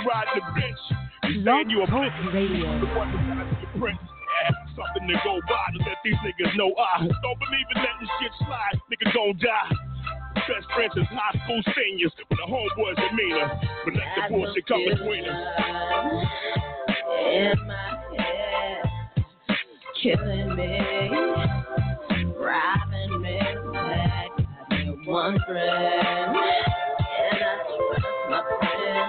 Ride the bitch. Love you Talk Radio. Something to go by to let these niggas know I don't believe in letting shit slide. Niggas gon' die. Best friends is high school seniors. When the homeboys are meaner. But let the bullshit come between us. In my head. Killing me. Robbing me back. I feel one friend. And I trust my friend.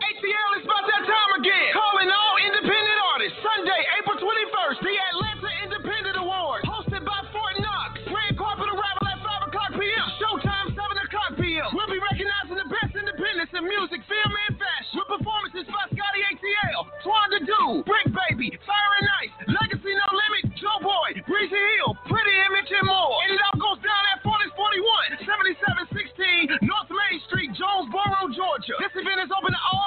ATL, it's about that time again. Calling all independent artists. Sunday, April 21st, the Atlanta Independent Awards. Hosted by Fort Knox. Red carpet arrival at 5 o'clock p.m. Showtime, 7 o'clock p.m. We'll be recognizing the best independents in music, film, and fashion. With performances by Scotty ATL, Twan the Dude, Brick Baby, Fire and Ice, Legacy No Limit, Joe Boy, Breezy Hill, Pretty Image, and more. And it all goes down at 4041, 7716, North Main Street, Jonesboro, Georgia. This event is open to all.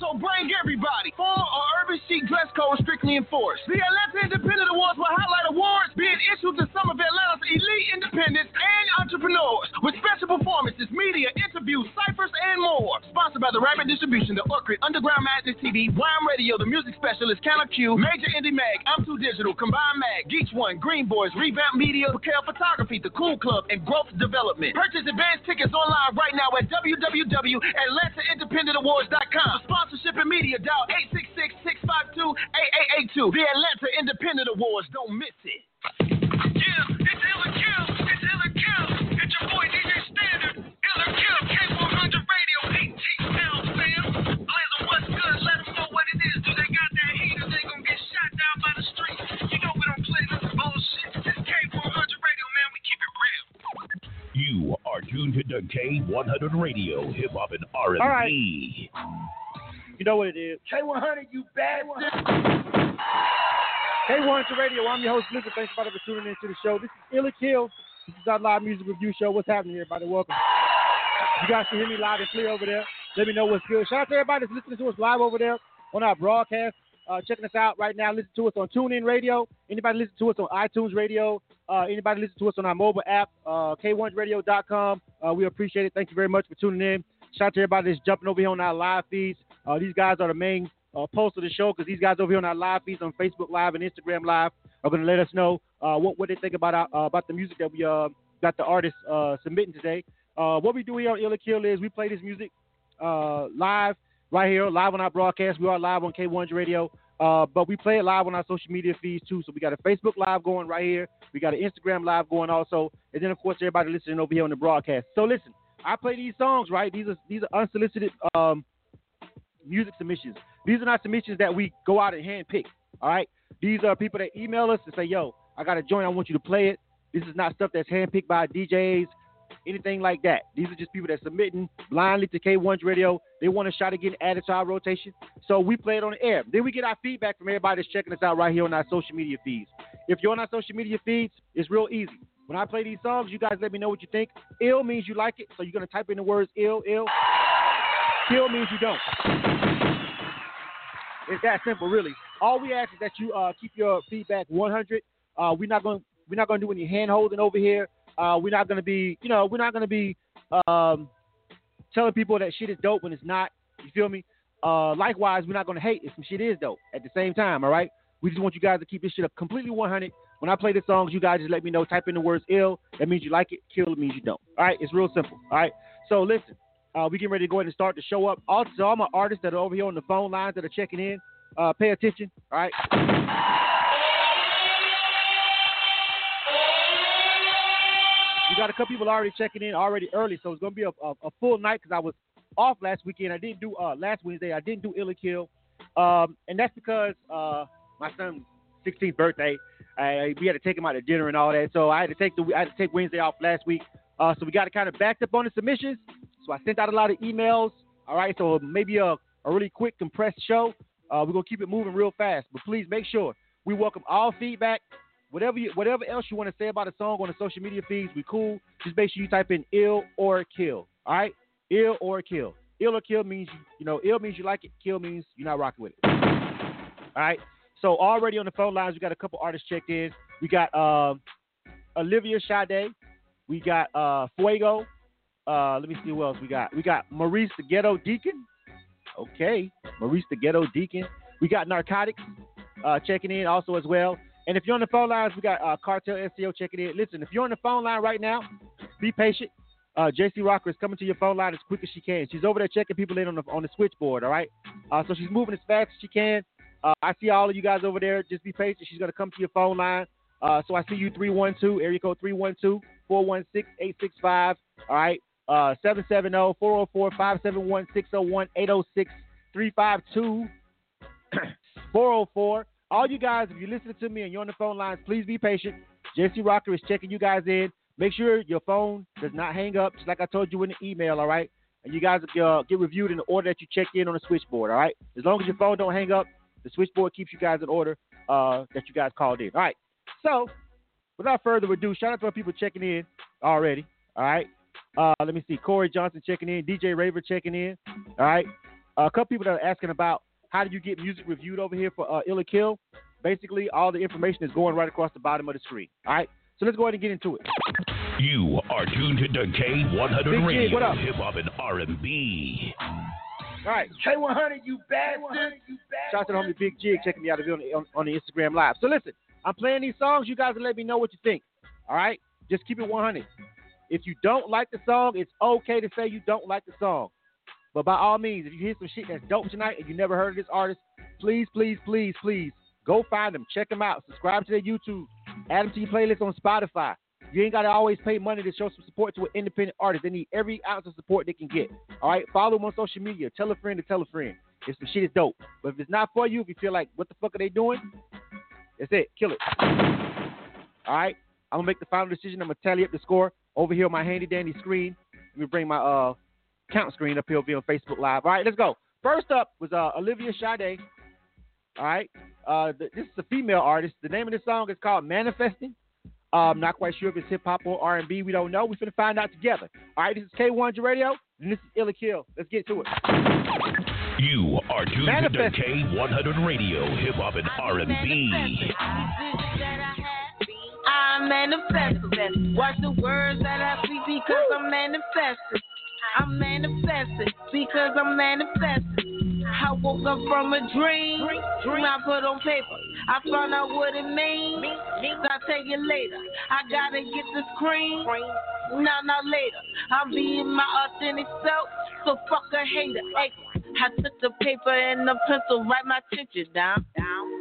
So bring everybody. Formal or urban chic dress code strictly enforced. The Atlanta Independent Awards will highlight awards being issued to some of Atlanta's elite independents and entrepreneurs with special performances, media, interviews, ciphers, and more. Sponsored by the Rapid Distribution, the Orchid, Underground Magic TV, Wine Radio, the Music Specialist, Counter Q, Major Indie Mag, I'm Too Digital, Combined Mag, Geach One, Green Boys, Revamp Media, Cal Photography, The Cool Club, and Growth Development. Purchase advanced tickets online right now at www.atlantaindependentandawards.com. For sponsorship and media, dial 866-652-8882. The Atlanta Independent Awards. Don't miss it. Yeah, it's Ill or KILL. It's Ill or KILL. It's your boy DJ Standard. Ill or KILL, K100 Radio, 18 pounds, fam. Blazer, what's good? Let them know what it is. Do they got that heat or they gonna get shot down by the streets? You know we don't play this bullshit. It's K100 Radio, man. We keep it real. You are tuned to the K100 Radio, hip hop and R&B. All right. You know what it is. K100, you bad one. K100 Radio, I'm your host, Luca. Thanks for tuning in to the show. This is Ill or KILL. This is our live music review show. What's happening here, everybody? Welcome. You guys can hear me loud and clear over there. Let me know what's good. Shout out to everybody that's listening to us live over there on our broadcast. Checking us out right now. Listen to us on TuneIn Radio. Anybody listen to us on iTunes Radio. Anybody listen to us on our mobile app, K100Radio.com. We appreciate it. Thank you very much for tuning in. Shout out to everybody that's jumping over here on our live feeds. These guys are the main post of the show because these guys over here on our live feeds on Facebook Live and Instagram Live are going to let us know what they think about the music that we got the artists submitting today. What we do here on Ill or KILL is we play this music live right here, live on our broadcast. We are live on K100 Radio, but we play it live on our social media feeds too. So we got a Facebook Live going right here. We got an Instagram Live going also. And then, of course, everybody listening over here on the broadcast. So listen, I play these songs, right? These are unsolicited music submissions. These are not submissions that we go out and handpick, all right? These are people that email us and say, yo, I got a joint. I want you to play it. This is not stuff that's handpicked by DJs, anything like that. These are just people that are submitting blindly to K1's Radio. They want a shot at getting added to our rotation. So we play it on the air. Then we get our feedback from everybody that's checking us out right here on our social media feeds. If you're on our social media feeds, it's real easy. When I play these songs, you guys let me know what you think. Ill means you like it, so you're going to type in the words ill. Kill means you don't. It's that simple, really. All we ask is that you keep your feedback 100. We're not going to do any hand holding over here. We're not going to be telling people that shit is dope when it's not. You feel me? Likewise, we're not going to hate if some shit is dope at the same time. All right. We just want you guys to keep this shit up completely 100. When I play the songs, you guys just let me know. Type in the words ill. That means you like it. Kill means you don't. All right? It's real simple. All right? So, listen. We getting ready to go ahead and start the show up. Also, all my artists that are over here on the phone lines that are checking in, pay attention. All right? You got a couple people already checking in already early, so it's going to be a full night because I was off last weekend. I didn't do last Wednesday. I didn't do Ill or Kill. And that's because my son's 16th birthday. We had to take him out to dinner and all that, so I had to take Wednesday off last week. So we got to kind of backed up on the submissions. So I sent out a lot of emails. All right, so maybe a really quick compressed show. We're gonna keep it moving real fast, but please make sure we welcome all feedback. Whatever else you want to say about a song on the social media feeds, we cool. Just make sure you type in ill or kill. All right, ill or kill. Ill or kill means ill means you like it. Kill means you're not rocking with it. All right. So already on the phone lines, we got a couple artists checked in. We got Olivia Sade. We got Fuego. Let me see who else we got. We got Maurice the Ghetto Deacon. Okay, Maurice the Ghetto Deacon. We got Narcotics checking in also as well. And if you're on the phone lines, we got Cartel SEO checking in. Listen, if you're on the phone line right now, be patient. JC Rocker is coming to your phone line as quick as she can. She's over there checking people in on the switchboard, all right? So she's moving as fast as she can. I see all of you guys over there. Just be patient. She's going to come to your phone line. So I see you 312, area code 312-416-865, all right? 770-404-571-601-806-352-404. All you guys, if you're listening to me and you're on the phone lines, please be patient. JC Rocker is checking you guys in. Make sure your phone does not hang up, just like I told you in the email, all right? And you guys get reviewed in the order that you check in on the switchboard, all right? As long as your phone don't hang up, the switchboard keeps you guys in order that you guys called in. All right, so without further ado, shout out to our people checking in already, all right? Let me see, Corey Johnson checking in, DJ Raver checking in, all right? A couple people that are asking about how do you get music reviewed over here for Ill or Kill. Basically, all the information is going right across the bottom of the screen, all right? So let's go ahead and get into it. You are tuned to K100 Big Radio, G, what up? Hip-hop and R&B. All right. K100, you bad. Shout out to the homie Big Jig checking me out on the Instagram Live. So listen, I'm playing these songs. You guys will let me know what you think. All right? Just keep it 100. If you don't like the song, it's okay to say you don't like the song. But by all means, if you hear some shit that's dope tonight and you never heard of this artist, please, please, please, please, go find them. Check them out. Subscribe to their YouTube. Add them to your playlist on Spotify. You ain't got to always pay money to show some support to an independent artist. They need every ounce of support they can get. All right? Follow them on social media. Tell a friend to tell a friend. If some shit is dope. But if it's not for you, if you feel like, what the fuck are they doing? That's it. Kill it. All right? I'm going to make the final decision. I'm going to tally up the score over here on my handy-dandy screen. Let me bring my count screen up here over on Facebook Live. All right, let's go. First up was Olivia Sade. All right? This is a female artist. The name of this song is called Manifesting. I'm not quite sure if it's hip-hop or R&B. We don't know. We're going to find out together. All right, this is K100 Radio, and this is Ill or Kill. Let's get to it. You are tuned to K100 Radio, hip-hop and R&B. I'm manifesting. Watch the words that I speak because I'm manifesting. I'm manifesting because I'm manifesting. I woke up from a dream I put on paper. I found out what it means. I'll tell you later. I gotta get the cream. Not later. I'm being my authentic self. So fuck a hater. I took the paper and the pencil, write my attention down.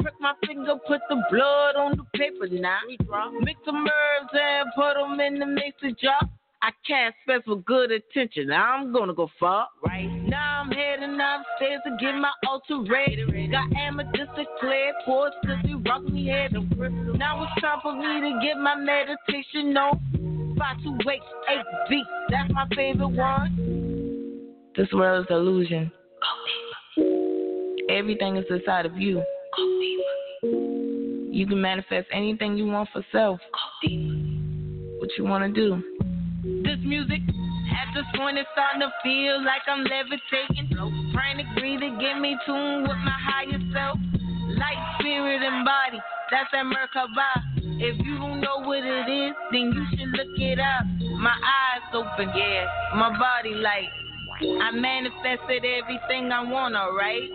Prick my finger, put the blood on the paper now. Mix some herbs and put them in the mixer jar. I can't spend for good attention. I'm gonna go far. Right now I'm heading upstairs to get my altar ready. Got amethyst declared, pours to rock me head. Now it's time for me to get my meditation on. 528 8 beat, that's my favorite one. This world is illusion. Everything is inside of you. You can manifest anything you want for self. What you wanna do? This music, at this point it's starting to feel like I'm levitating. Frantically to get me tuned with my higher self. Light, spirit, and body, that's that Merkaba. If you don't know what it is, then you should look it up. My eyes open, yeah, my body light. I manifested everything I want, alright?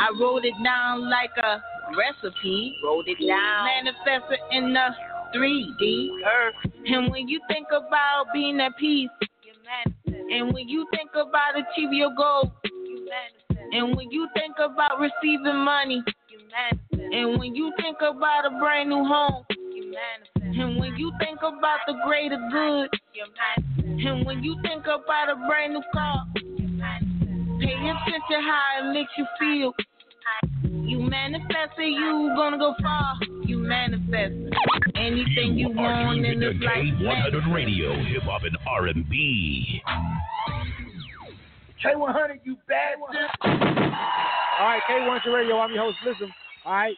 I wrote it down like a recipe. Rolled it down. Manifested in the 3D earth. And when you think about being at peace, you manifest. And when you think about achieving your goals, you manifest. And when you think about receiving money, you manifest. And when you think about a brand new home, you manifest. And when you think about the greater good, you manifest. And when you think about a brand new car, you manifest. Pay attention how it makes you feel. You manifest it, you gonna go far. You manifest anything you want in this life. K100 Radio, hip hop and R&B. K100, you bad one. All right, K100 Radio. I'm your host, Listen. All right,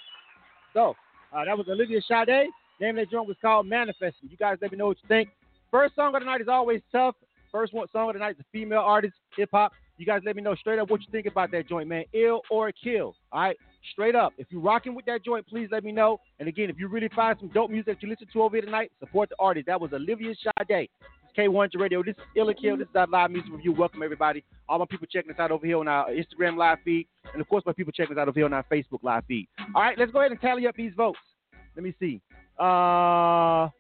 so that was Olivia Sade. Name of that joint was called Manifesting. You guys let me know what you think. First song of the night is always tough. First song of the night is a female artist, hip hop. You guys let me know straight up what you think about that joint, man. Ill or Kill, all right? Straight up. If you're rocking with that joint, please let me know. And again, if you really find some dope music that you listen to over here tonight, support the artist. That was Olivia Sade. K100 Radio. This is Ill or Kill. This is our live music review. Welcome, everybody. All my people checking us out over here on our Instagram live feed. And, of course, my people checking us out over here on our Facebook live feed. All right, let's go ahead and tally up these votes. Let me see. We got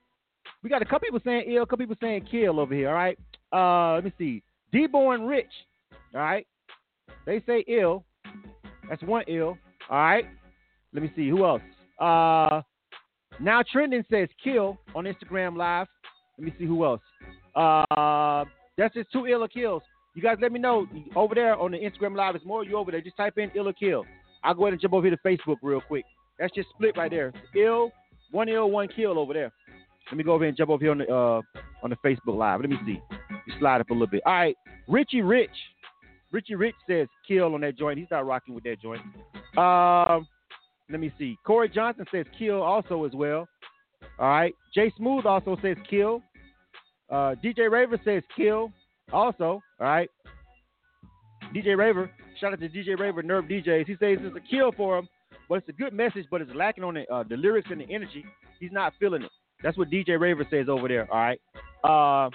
a couple people saying Ill, a couple people saying Kill over here, all right? Let me see. D-Born Rich. All right. They say Ill. That's one Ill. All right. Let me see. Who else? Now Trending says Kill on Instagram Live. Let me see who else. That's just two Ill or Kills. You guys let me know. Over there on the Instagram Live, it's more of you over there. Just type in Ill or Kill. I'll go ahead and jump over here to Facebook real quick. That's just split right there. Ill, one Kill over there. Let me go over here and jump over here on the Facebook Live. Let me see. You slide up a little bit. All right. Richie Rich says Kill on that joint. He's not rocking with that joint. Let me see. Corey Johnson says Kill also as well. All right. Jay Smooth also says Kill. DJ Raver says Kill also. All right. DJ Raver. Shout out to DJ Raver, Nerve DJs. He says it's a kill for him, but it's a good message, but it's lacking on the lyrics and the energy. He's not feeling it. That's what DJ Raver says over there. All right.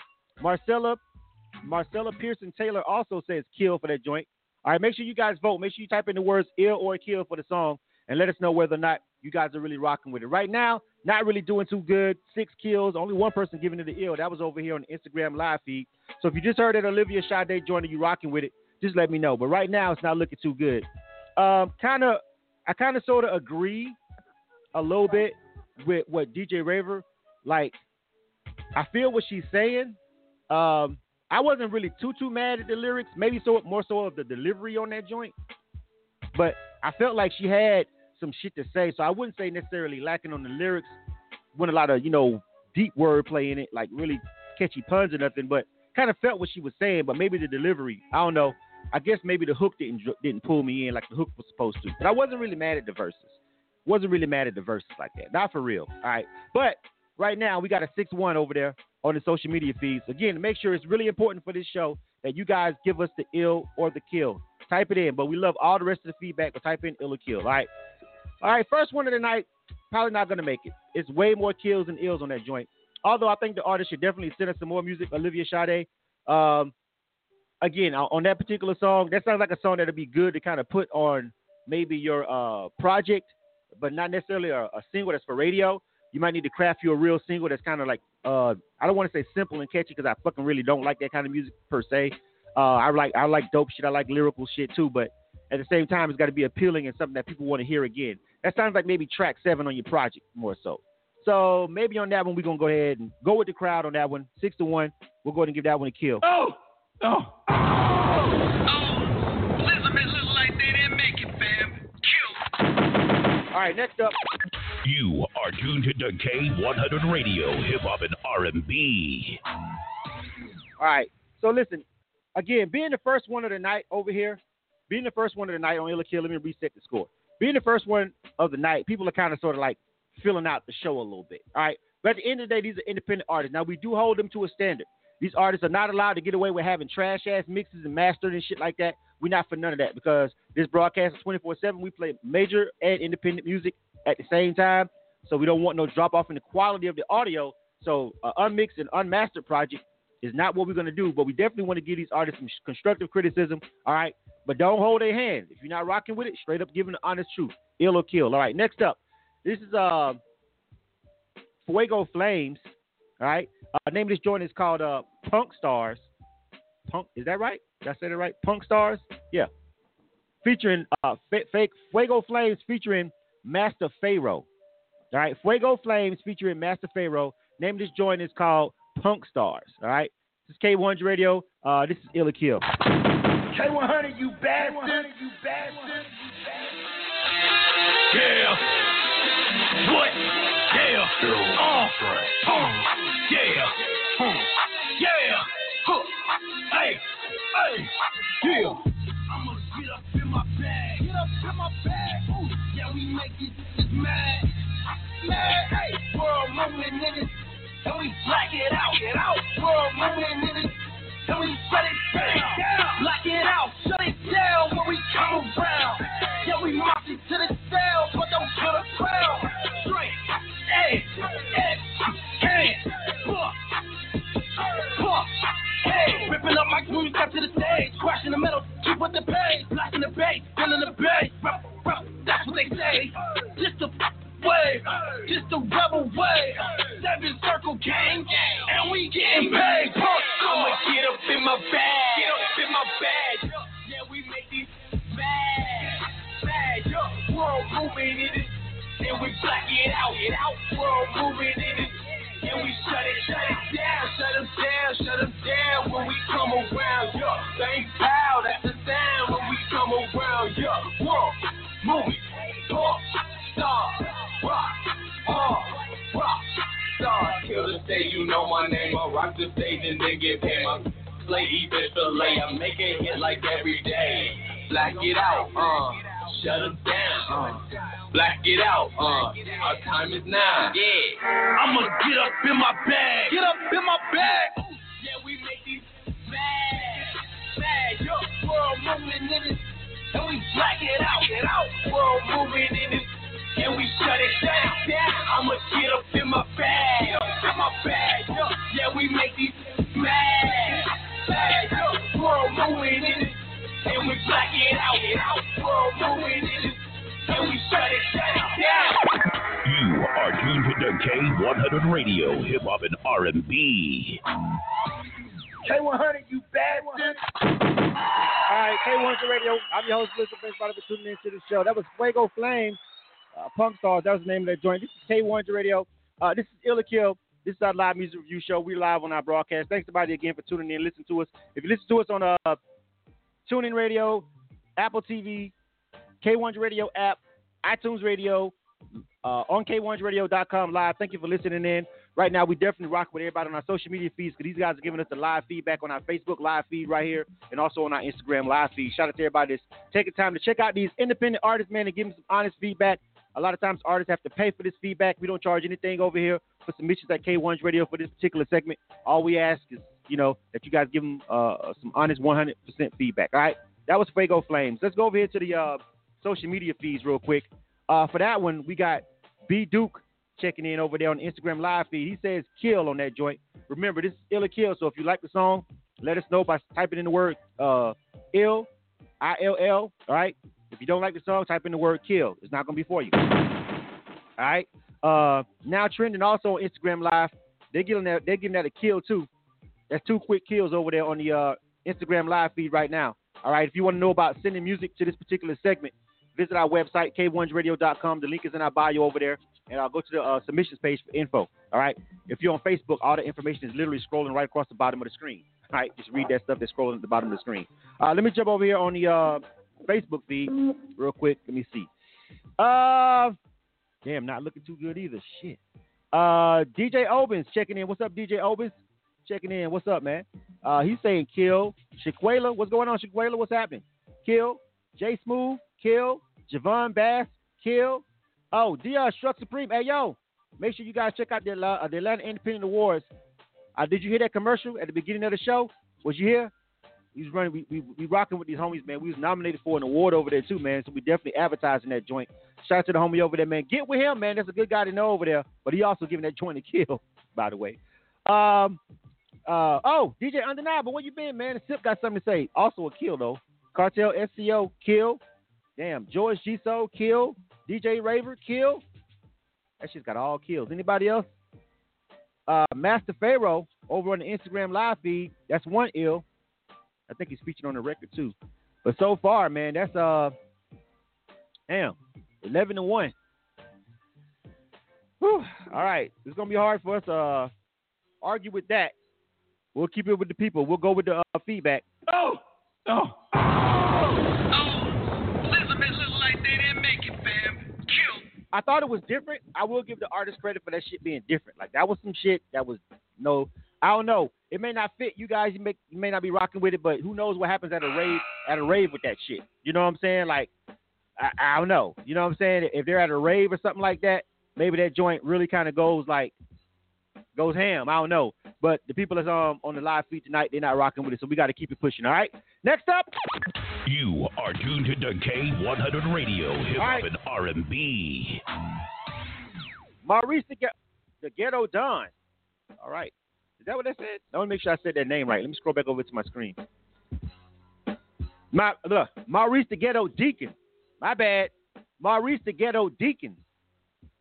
Marcella Pearson Taylor also says Kill for that joint. All right, make sure you guys vote. Make sure you type in the words Ill or Kill for the song and let us know whether or not you guys are really rocking with it. Right now, not really doing too good. 6 kills. Only one person giving it the Ill. That was over here on the Instagram live feed. So if you just heard that Olivia Sade joint and you rocking with it, just let me know. But right now, it's not looking too good. I kind of sort of agree a little bit with what DJ Raver, like, I feel what she's saying. I wasn't really too mad at the lyrics, maybe so more so of the delivery on that joint. But I felt like she had some shit to say, so I wouldn't say necessarily lacking on the lyrics. When a lot of, deep wordplay in it, like really catchy puns or nothing, but kind of felt what she was saying, but maybe the delivery, I don't know. I guess maybe the hook didn't pull me in like the hook was supposed to. But I wasn't really mad at the verses. Like that. Not for real. All right. But right now, we got a 6-1 over there on the social media feeds. Again, make sure it's really important for this show that you guys give us the Ill or the Kill. Type it in, but we love all the rest of the feedback, but type in Ill or Kill, all right? All right, first one of the night, probably not going to make it. It's way more kills than ills on that joint. Although I think the artist should definitely send us some more music, Olivia Sade. Again, on that particular song, that sounds like a song that would be good to kind of put on maybe your project, but not necessarily a single that's for radio. You might need to craft you a real single that's kind of like, I don't want to say simple and catchy because I fucking really don't like that kind of music per se. I like dope shit. I like lyrical shit too, but at the same time, it's got to be appealing and something that people want to hear again. That sounds like maybe track 7 on your project more so. So maybe on that one, we're going to go ahead and go with the crowd on that one. 6-1. We'll go ahead and give that one a kill. Oh. Listen, like they didn't make it, fam. Kill. All right, next up. You are tuned to K100 Radio, Hip Hop and R&B. All right. So listen, again, being the first one of the night on Ill or Kill, let me reset the score. Being the first one of the night, people are kind of sort of like filling out the show a little bit. All right. But at the end of the day, these are independent artists. Now, we do hold them to a standard. These artists are not allowed to get away with having trash-ass mixes and mastering and shit like that. We're not for none of that because this broadcast is 24/7. We play major and independent music at the same time, so we don't want no drop-off in the quality of the audio. So an unmixed and unmastered project is not what we're going to do, but we definitely want to give these artists some constructive criticism, all right? But don't hold their hand. If you're not rocking with it, straight up giving the honest truth. Ill or kill. All right, next up. This is Fuego Flames. All right. Name of this joint is called Punk Stars. Punk, is that right? Did I say that right? Punk Stars? Yeah. Featuring Fuego Flames featuring Master Pharaoh. All right. Fuego Flames featuring Master Pharaoh. Name of this joint is called Punk Stars. All right. This is K100 Radio. This is Ill or Kill. K100, you bad one. You bad one. Yeah. What? Yeah. Yeah. Yeah. Huh. Hey. Hey. Yeah. I'ma get up in my bag. Get up in my bag. Ooh. Yeah, we make it. This is mad. Mad. Hey. World moving niggas. Don't we black it out. Get out. World moving niggas. Don't we shut it down, lock it out, shut it down when we come around. Yeah, we march it to the cell, but don't kill the crowd. Straight, hey, hey, puff, hey. Ripping up my groove, step to the stage, crashing the middle, keep with the page, blocking the bass, filling the bass, that's what they say. Just the way, just the rebel way. Seven circle gang, and we getting paid. I'ma get up in my bag. Get up in my bag. Yeah, we make these bad. Bad, yeah. World moving in it. And we black it out. Get out. World moving in it. And we shut it down. Shut them down, shut them down. When we come around, yeah. They bow, that's the sound. When we come around, yeah. World moving. Talk, star, rock, hard, rock. Kill the stage, you know my name. I rock the stage and then get paid. I play even fillet. I make it hit like every day. Black it out, shut them down, black it out, our time is now. Yeah, I'ma get up in my bag. Get up in my bag. Ooh, yeah, we make these bad, bad. Yo, world moving in it, and we black it out. Get out, world moving in it. And we shut it down. I'ma get up in my bag. Get up in my bag. Yeah, we make these mad. Mad. World ruin it. And we black it out. Get out. World ruin it. And we shut it down. You are tuned to K100 Radio, hip hop and R&B. K100, you bad one. All right, K100 Radio. I'm your host, Lucy. Thanks for tuning into the show. That was Fuego Flames. Punk Stars, that was the name of that joint. This is K100 Radio. This is Ill or Kill. This is our live music review show. We're live on our broadcast. Thanks, everybody, again for tuning in. Listen to us. If you listen to us on TuneIn Radio, Apple TV, K100 Radio app, iTunes Radio, on K100Radio.com live. Thank you for listening in. Right now, we definitely rock with everybody on our social media feeds because these guys are giving us the live feedback on our Facebook live feed right here and also on our Instagram live feed. Shout out to everybody that's taking time to check out these independent artists, man, and give them some honest feedback. A lot of times artists have to pay for this feedback. We don't charge anything over here for submissions at K100 Radio for this particular segment. All we ask is, you know, that you guys give them some honest 100% feedback. All right? That was Fuego Flames. Let's go over here to the social media feeds real quick. For that one, we got B. Duke checking in over there on the Instagram live feed. He says kill on that joint. Remember, this is Ill or Kill, so if you like the song, let us know by typing in the word ill, I-L-L, all right? If you don't like the song, type in the word kill. It's not going to be for you. All right? Now trending also on Instagram Live. They're giving that a kill, too. That's two quick kills over there on the Instagram Live feed right now. All right? If you want to know about sending music to this particular segment, visit our website, K100Radio.com. The link is in our bio over there. And I'll go to the submissions page for info. All right? If you're on Facebook, all the information is literally scrolling right across the bottom of the screen. All right? Just read that stuff that's scrolling at the bottom of the screen. Let me jump over here on the... Facebook feed real quick. Let me see. Damn, not looking too good either. Shit. DJ Obens checking in. What's up, DJ Obens? Checking in. What's up, man? He's saying kill. Shaquela. What's going on, Shaquela? What's happening? Kill. J Smooth. Kill. Javon Bass. Kill. Oh, DR Struck Supreme. Hey, yo. Make sure you guys check out the Atlanta Independent Awards. Did you hear that commercial at the beginning of the show? Was you here? He's running. We rocking with these homies, man. We was nominated for an award over there too, man. So we definitely advertising that joint. Shout out to the homie over there, man. Get with him, man. That's a good guy to know over there. But he also giving that joint a kill, by the way. DJ Undeniable, where you been, man? The Sip got something to say. Also a kill though. Cartel SEO, Kill. Damn, George G. Soul, Kill. DJ Raver, Kill. That shit's got all kills. Anybody else? Master Pharaoh over on the Instagram live feed. That's one ill. I think he's featured on the record too. But so far, man, that's 11-1. Whew. All right, it's gonna be hard for us to argue with that. We'll keep it with the people. We'll go with the feedback. Oh, no. Listen, man, looks like they didn't make it, fam. Kill. I thought it was different. I will give the artist credit for that shit being different. Like that was some shit that was no. I don't know. It may not fit you guys. You may not be rocking with it, but who knows what happens at a rave? At a rave with that shit, you know what I'm saying? Like, I don't know. You know what I'm saying? If they're at a rave or something like that, maybe that joint really kind of goes ham. I don't know. But the people that's on the live feed tonight, they're not rocking with it, so we got to keep it pushing. All right. Next up, you are tuned to the K100 Radio, hip hop and R&B. Maurice the Ghetto Don. All right. Is that what I said? I want to make sure I said that name right. Let me scroll back over to my screen. Maurice the Ghetto Deacon. My bad. Maurice the Ghetto Deacon.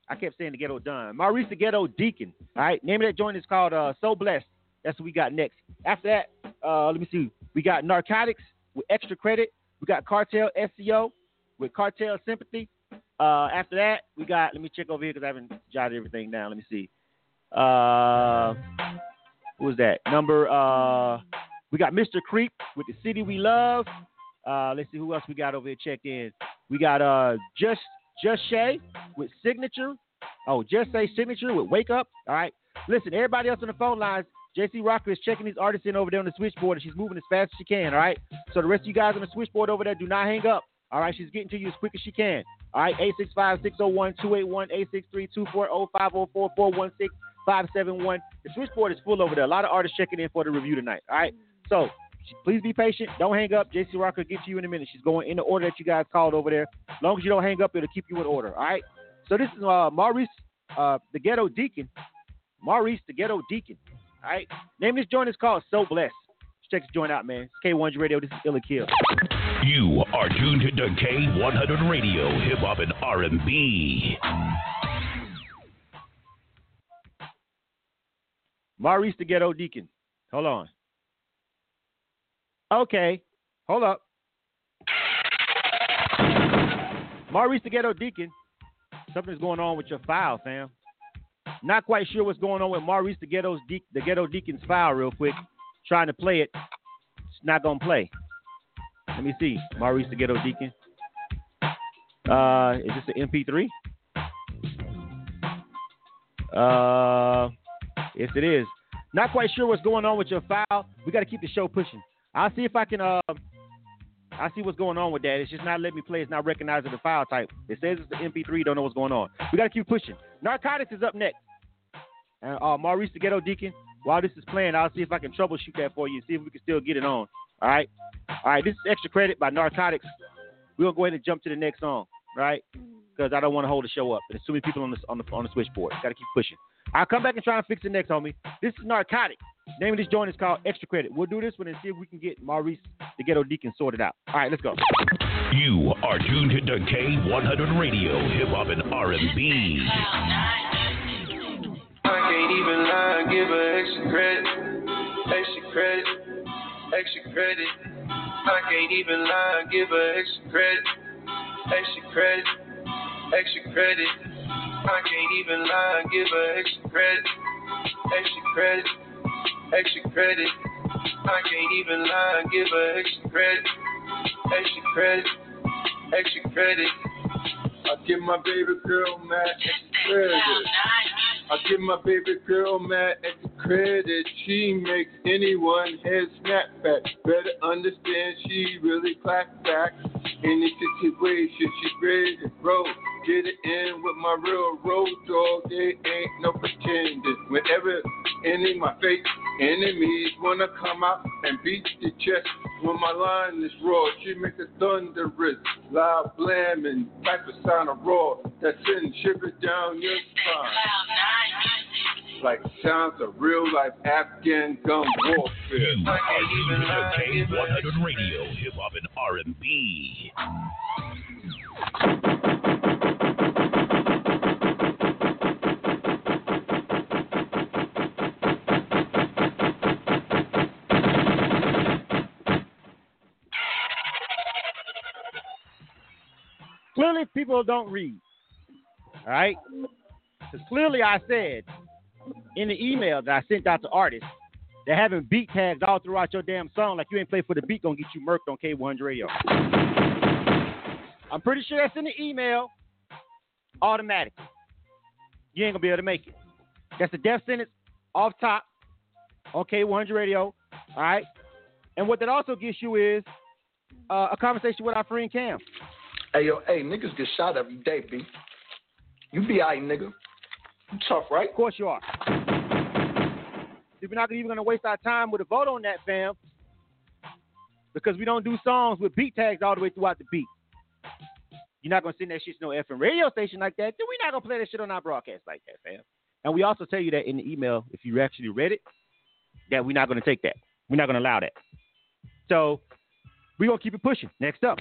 I kept saying the Ghetto Don. Maurice the Ghetto Deacon. All right. Name of that joint is called So Blessed. That's what we got next. After that, let me see. We got Narcotics with Extra Credit. We got Cartel SEO with Cartel Sympathy. After that, we got, let me check over here because I haven't jotted everything down. Let me see. What was that? We got Mr. Creep with The City We Love. Let's see who else we got over here checked in. We got Just Shay with Signature. Oh, Just Shay Signature with Wake Up. All right. Listen, everybody else on the phone lines, JC Rocker is checking these artists in over there on the switchboard, and she's moving as fast as she can. All right. So the rest of you guys on the switchboard over there, do not hang up. All right. She's getting to you as quick as she can. All right. 865-601-281, 863-240-504416. 571. The switchboard is full over there. A lot of artists checking in for the review tonight. All right. So please be patient. Don't hang up. JC Rocker will get to you in a minute. She's going in the order that you guys called over there. As long as you don't hang up, it'll keep you in order. All right. So this is Maurice the Ghetto Deacon. Maurice the Ghetto Deacon. All right. Name this joint is called So Blessed. Check this joint out, man. It's K100 Radio. This is Ill or Kill. You are tuned to K100 Radio, hip hop and R&B. Maurice the Ghetto Deacon. Hold on. Okay. Hold up. Maurice the Ghetto Deacon. Something's going on with your file, fam. Not quite sure what's going on with Maurice the Ghetto Deacon's file real quick. Trying to play it. It's not going to play. Let me see. Maurice the Ghetto Deacon. Is this an MP3? Yes, it is. Not quite sure what's going on with your file. We got to keep the show pushing. I'll see if I can. I see what's going on with that. It's just not letting me play. It's not recognizing the file type. It says it's the MP3. Don't know what's going on. We got to keep pushing. Narcotics is up next. And Maurice the Ghetto Deacon. While this is playing, I'll see if I can troubleshoot that for you. See if we can still get it on. All right. All right. This is Extra Credit by Narcotics. We're gonna go ahead and jump to the next song, right? Because I don't want to hold the show up. There's too many people on the switchboard. Got to keep pushing. I'll come back and try and fix it next, homie. This is Narcotic. Name of this joint is called Extra Credit. We'll do this one and see if we can get Maurice the Ghetto Deacon sorted out. All right, let's go. You are tuned to K100 Radio, hip hop and R&B. I can't even lie, I give her extra credit, extra credit, extra credit. I can't even lie, I give her extra credit, extra credit, extra credit. I can't even lie, give her extra credit, extra credit, extra credit. I can't even lie, give her extra credit, extra credit, extra credit. I give my baby girl mad extra credit. I give my baby girl mad extra credit. She makes anyone head snap back. Better understand she really clap back. Any situation she ready to roll. Get it in with my real road dog, they ain't no pretending. Whenever any my fake enemies wanna come out and beat the chest, when my line is raw, she make a thunderous, loud blam and type of sound of roar that sends shivers down your spine. like sounds of real-life Afghan gun warfare. K100 Radio, hip-hop and R&B. Clearly, people don't read. All right? Because clearly I said in the email that I sent out to artists, they're having beat tags all throughout your damn song. Like you ain't play for the beat, gonna get you murked on K100 Radio. I'm pretty sure that's in the email. Automatically. You ain't gonna be able to make it. That's a death sentence off top on K100 Radio. All right? And what that also gets you is a conversation with our friend Cam. Hey, yo, hey, niggas get shot every day, B. You be alright, nigga. You tough, right? Of course you are. We're not even going to waste our time with a vote on that, fam, because we don't do songs with beat tags all the way throughout the beat. You're not going to send that shit to no FM radio station like that. Then we're not going to play that shit on our broadcast like that, fam. And we also tell you that in the email, if you actually read it, that we're not going to take that. We're not going to allow that. So we're going to keep it pushing. Next up.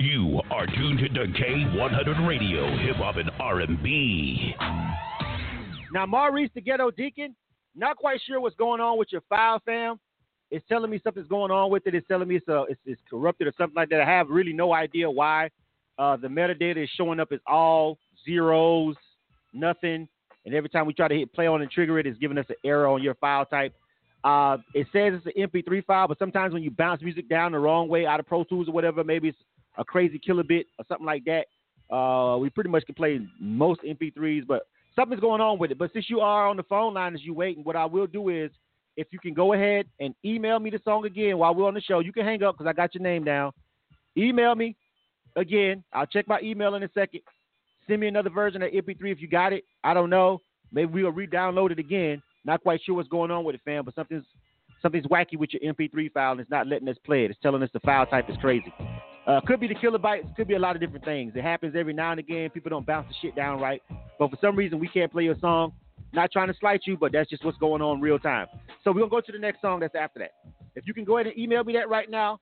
You are tuned to K100 Radio, Hip Hop and R&B. Now, Maurice the Ghetto Deacon, not quite sure what's going on with your file, fam. It's telling me something's going on with it. It's telling me it's corrupted or something like that. I have really no idea why. The metadata is showing up as all zeros, nothing. And every time we try to hit play on and trigger it, it's giving us an error on your file type. It says it's an MP3 file, but sometimes when you bounce music down the wrong way out of Pro Tools or whatever, maybe it's a crazy kilobit or something like that. We pretty much can play most MP3s, but something's going on with it. But since you are on the phone line as you waiting, what I will do is if you can go ahead and email me the song again while we're on the show. You can hang up because I got your name down. Email me again. I'll check my email in a second. Send me another version of MP3 if you got it. I don't know. Maybe we'll re-download it again. Not quite sure what's going on with it, fam, but something's wacky with your MP3 file, and it's not letting us play it. It's telling us the file type is crazy. Could be the kilobytes, could be a lot of different things. It happens every now and again. People don't bounce the shit down right. But for some reason, we can't play your song. Not trying to slight you, but that's just what's going on real time. So we're going to go to the next song that's after that. If you can go ahead and email me that right now,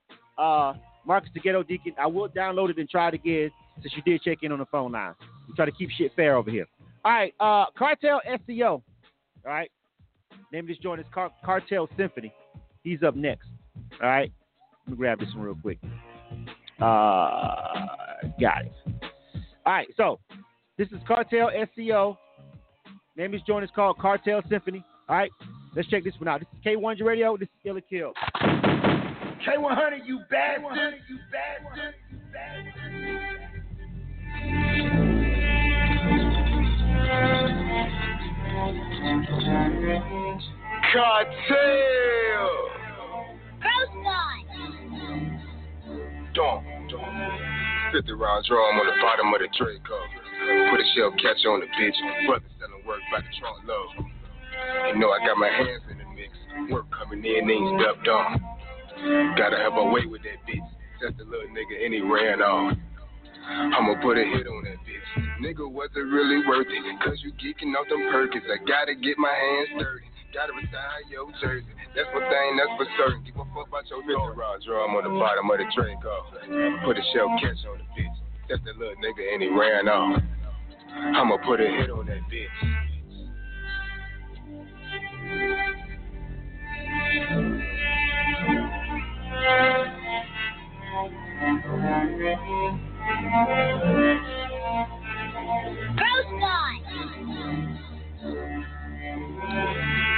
Marcus the Ghetto Deacon, I will download it and try it again since you did check in on the phone line. We try to keep shit fair over here. All right, Cartel SEO. All right. Name of this joint is Cartel Symphony. He's up next. All right. Let me grab this one real quick. Got it. All right, so this is Cartel SEO. Name of this joint is called Cartel Symphony. All right, let's check this one out. This is K100 Radio. This is Ill or KILL. K100, you bad one. You bad one. You bad one. Cartel. Don't. 50 rounds raw, I'm on the bottom of the tray cover. Put a shell catcher on the bitch. Brother selling work by the trunk low. You know I got my hands in the mix. Work coming in, ain't stepped on. Gotta have a way with that bitch. That's the little nigga and he ran off. I'ma put a hit on that bitch. Nigga wasn't really worth it. Cause you geeking off them Perkins. I gotta get my hands dirty. Gotta retire your jersey. That's one thing, that's for certain. Give a fuck about your Mr. Rods. Draw him on the bottom of the train car. Put a shell catch on the bitch. That's that little nigga and he ran off. I'ma put a hit on that bitch.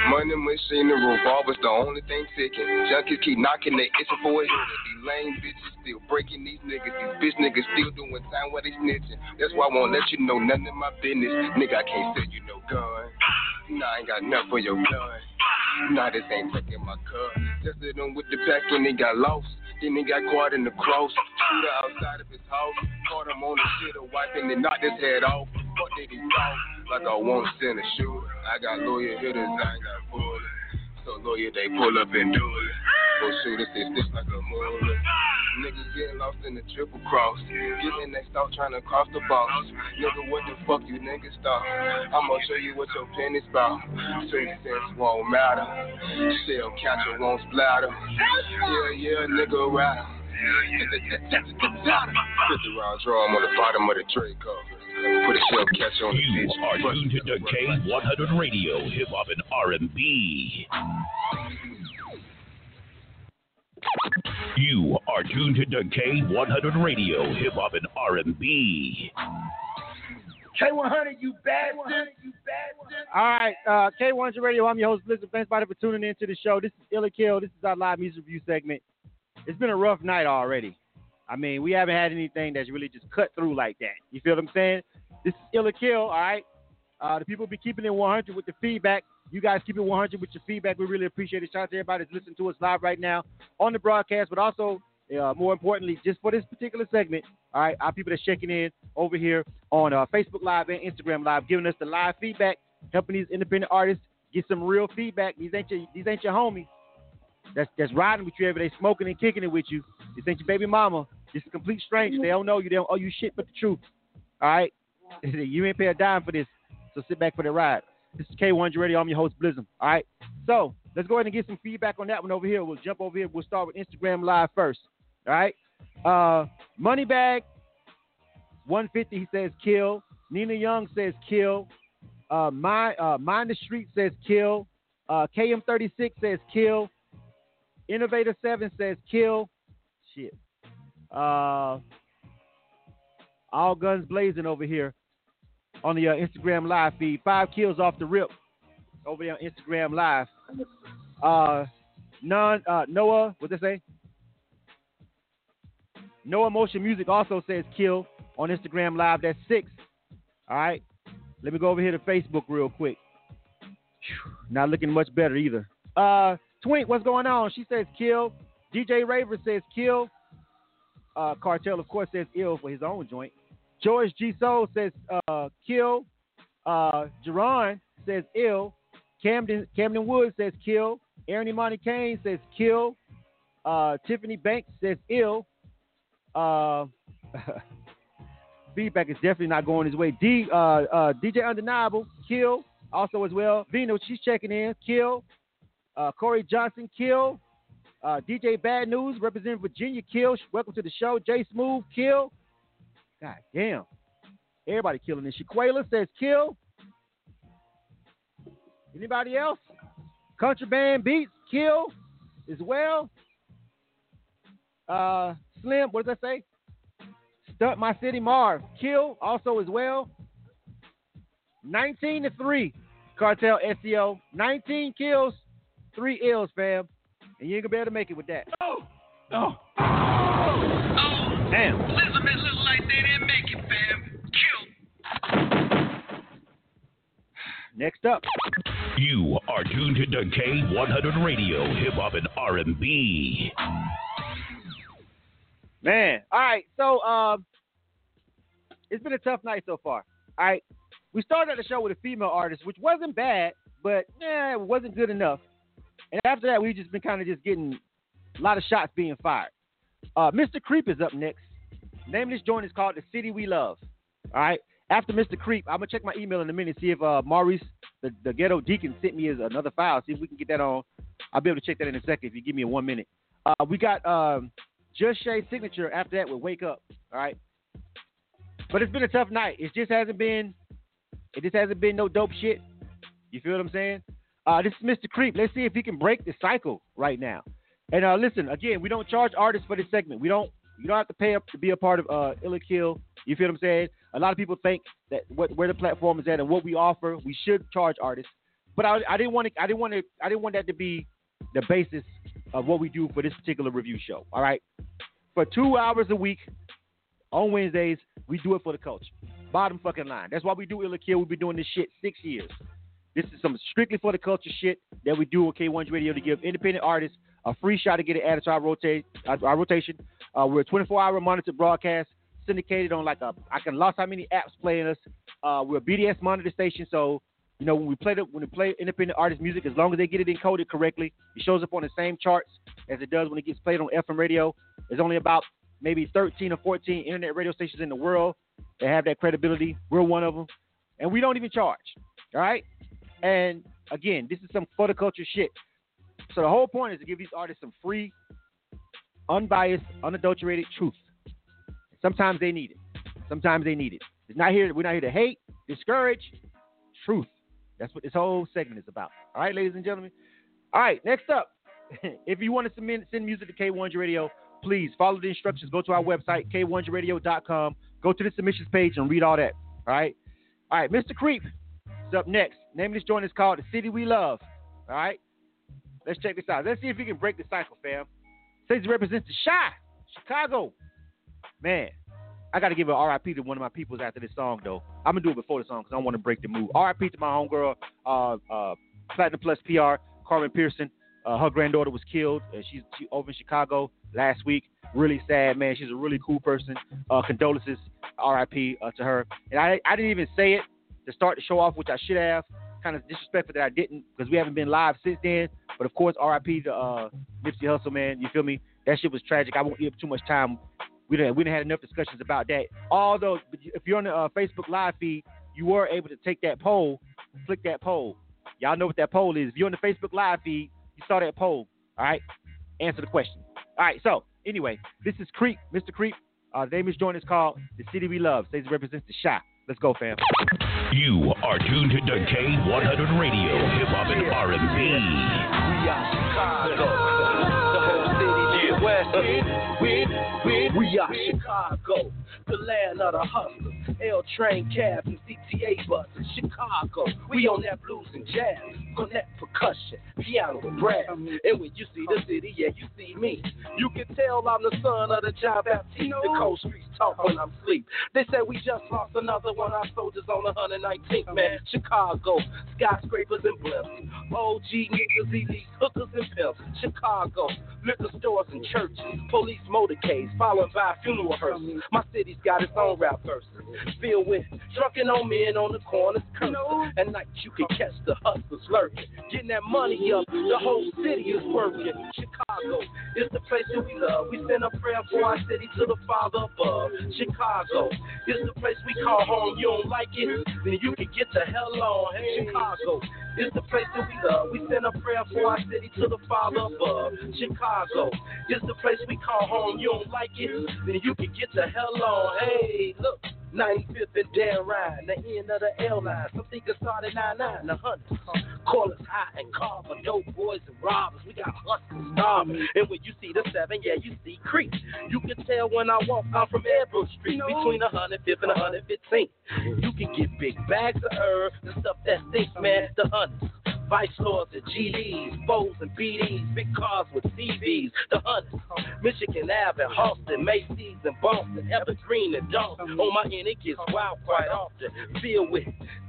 Money machine and revolver's the only thing ticking. Junkies keep knocking, they itching for a hit. These lame bitches still breaking these niggas. These bitch niggas still doing time while they snitching. That's why I won't let you know nothing of my business. Nigga, I can't sell you no gun. Nah, I ain't got nothing for your gun. Nah, this ain't taking my cup. Just hit them with the pack and they got lost. Then they got caught in the cross. Shooter outside of his house. Caught him on the shit of wife and they knocked his head off. Fuck did he thought? Like I won't send a shooter. I got lawyer hitters, I ain't got bullets. So lawyer, they pull up and do it. Go shooters, they stick like a mother. Niggas get lost in the triple cross. Getting next out trying to cross the boss. Nigga, what the fuck you niggas thought? I'ma show you what your pen is about. 3 cents won't matter. Still catch it, won't splatter. Yeah, nigga, right. $50 draw, I'm on the bottom of the tray cover. Put a shell catch on the bitch. You are tuned to K100 Radio, hip hop and R&B. You are tuned to K100 Radio, hip hop and R&B. K100, you bad one. All right, K100 Radio. I'm your host, Blizzard. Thanks everybody for tuning in to the show. This is Ill or KILL. This is our live music review segment. It's been a rough night already. I mean, we haven't had anything that's really just cut through like that. You feel what I'm saying? This is Ill or KILL. All right. The people be keeping it 100 with the feedback. You guys keep it 100 with your feedback. We really appreciate it. Shout out to everybody that's listening to us live right now on the broadcast, but also, more importantly, just for this particular segment, all right, our people that's checking in over here on Facebook Live and Instagram Live, giving us the live feedback, helping these independent artists get some real feedback. These ain't your homies that's riding with you every day, smoking and kicking it with you. This ain't your baby mama. This is a complete stranger. They don't know you. They don't owe you shit but the truth. All right? You ain't pay a dime for this, so sit back for the ride. This is K100 Radio. I'm your host, Blizzum. All right. So let's go ahead and get some feedback on that one over here. We'll jump over here. We'll start with Instagram Live first. All right. Moneybag 150. He says kill. Nina Young says kill. Mind the Street says kill. KM36 says kill. Innovator7 says kill. Shit. All guns blazing over here on the Instagram Live feed. 5 kills off the rip over there on Instagram Live. Noah, what they say? Noah Motion Music also says kill on Instagram Live. That's 6. All right. Let me go over here to Facebook real quick. Not looking much better either. Twink, what's going on? She says kill. DJ Raver says kill. Cartel, of course, says ill for his own joint. George G. Soul says kill. Jerron says ill. Camden Woods says kill. Aaron Imani Kane says kill. Tiffany Banks says ill. Feedback is definitely not going his way. DJ Undeniable, kill. Also as well, Vino, she's checking in, kill. Corey Johnson, kill. DJ Bad News, representing Virginia, kill. Welcome to the show. Jay Smooth, kill. God damn. Everybody killing this. Shaquela says kill. Anybody else? Contraband Beats, kill as well. Slim, what does that say? Stunt My City Marv, kill also as well. 19-3, Cartel SEO. 19 kills, 3 ills, fam. And you ain't gonna be able to make it with that. Oh. Damn. Listen, man, look like they didn't make it, fam. Kill. Next up. You are tuned to K100 Radio, hip hop and R&B. Man. All right. So, it's been a tough night so far. All right. We started the show with a female artist, which wasn't bad, but it wasn't good enough. And after that, we've just been kind of just getting a lot of shots being fired. Mr. Creep is up next. The name of this joint is called The City We Love. All right. After Mr. Creep, I'm going to check my email in a minute, see if Maurice the Ghetto Deacon sent me another file, see if we can get that on. I'll be able to check that in a second if you give me 1 minute. We got... Just Shay Signature after that would wake up, all right? But it's been a tough night. It just hasn't been no dope shit. You feel what I'm saying? This is Mr. Creep. Let's see if he can break the cycle right now. And listen, again, we don't charge artists for this segment. You don't have to pay up to be a part of Ill or KILL. You feel what I'm saying? A lot of people think that where the platform is at and what we offer, we should charge artists. But I didn't want that to be the basis of what we do for this particular review show. All right. For 2 hours a week on Wednesdays, we do it for the culture. Bottom fucking line. That's why we do Ill or KILL. We've been doing this shit 6 years. This is some strictly for the culture shit that we do on K100 Radio to give independent artists a free shot to get it added to our rotation. We're a 24-hour monitored broadcast, syndicated on like I can lost how many apps playing us. We're a BDS monitored station, so you know, when we play independent artist music, as long as they get it encoded correctly, it shows up on the same charts as it does when it gets played on FM radio. There's only about maybe 13 or 14 internet radio stations in the world that have that credibility. We're one of them. And we don't even charge. All right? And, again, this is some photoculture shit. So the whole point is to give these artists some free, unbiased, unadulterated truth. Sometimes they need it. Sometimes they need it. It's not here. We're not here to hate, discourage, truth. That's what this whole segment is about. All right, ladies and gentlemen. All right, next up, if you want to send music to K100 Radio, please follow the instructions. Go to our website, K100Radio.com. Go to the submissions page and read all that. All right? All right, Mr. Creep is up next. The name of this joint is called The City We Love. All right? Let's check this out. Let's see if he can break the cycle, fam. Says he represents the Chicago. Man, I got to give an RIP to one of my peoples after this song, though. I'm going to do it before the song because I don't want to break the mood. RIP to my homegirl, Platinum Plus PR, Carmen Pearson. Her granddaughter was killed. She's over in Chicago last week. Really sad, man. She's a really cool person. Condolences, RIP to her. And I didn't even say it to start the show off, which I should have. Kind of disrespectful that I didn't because we haven't been live since then. But, of course, RIP to Nipsey Hussle, man. You feel me? That shit was tragic. I won't give too much time. We didn't have enough discussions about that. Although, if you're on the Facebook live feed, you were able to take that poll, click that poll. Y'all know what that poll is. If you're on the Facebook live feed, you saw that poll. All right? Answer the question. All right. So, anyway, this is Creep, Mr. Creep. The name is joint is called The City We Love. Says it represents the shot. Let's go, fam. You are tuned to K100 Radio, hip hop and R&B. We are Chicago. The whole city is West. We are Chicago, the land of the hustlers, L train cabs and CTA buses. Chicago, we on that blues and jazz, connect percussion, piano and brass. And when you see the city, yeah, you see me. You can tell I'm the son of the John Baptiste. The cold streets talk when I'm asleep. They say we just lost another one of our soldiers on the 119th, man. Chicago, skyscrapers and blimps, OG niggas, elites, hookers and pimps. Chicago, liquor stores and churches, police motorcades, followed by funeral hearses. My city's got its own rap verses, filled with drunken on men on the corners cursing. At night you can catch the hustlers lurking, getting that money up. The whole city is working. Chicago is the place that we love. We send a prayer for our city to the Father above. Chicago is the place we call home. You don't like it, then you can get the hell on. Hey, Chicago is the place that we love. We send a prayer for our city to the Father above. Chicago is the place we call home. You don't like it, then you can get the hell on. Hey, look, 95th and Dan Ryan, the end of the L line. Some think it's started 99, the 100. Call us high and carver, dope boys and robbers. We got hustlers, starvers. And when you see the 7, yeah, you see Creek. You can tell when I walk out from Edbrook Street, between the 105th and the 115th. You can get big bags of herbs and stuff that stinks, man. The 100s, Vice Lords and GDs, Bows and BDs, big cars with TVs. The 100s, Michigan Ave and Halston, Macy's and Boston, Evergreen and Dawson. On my end, it gets wild quite often, filled with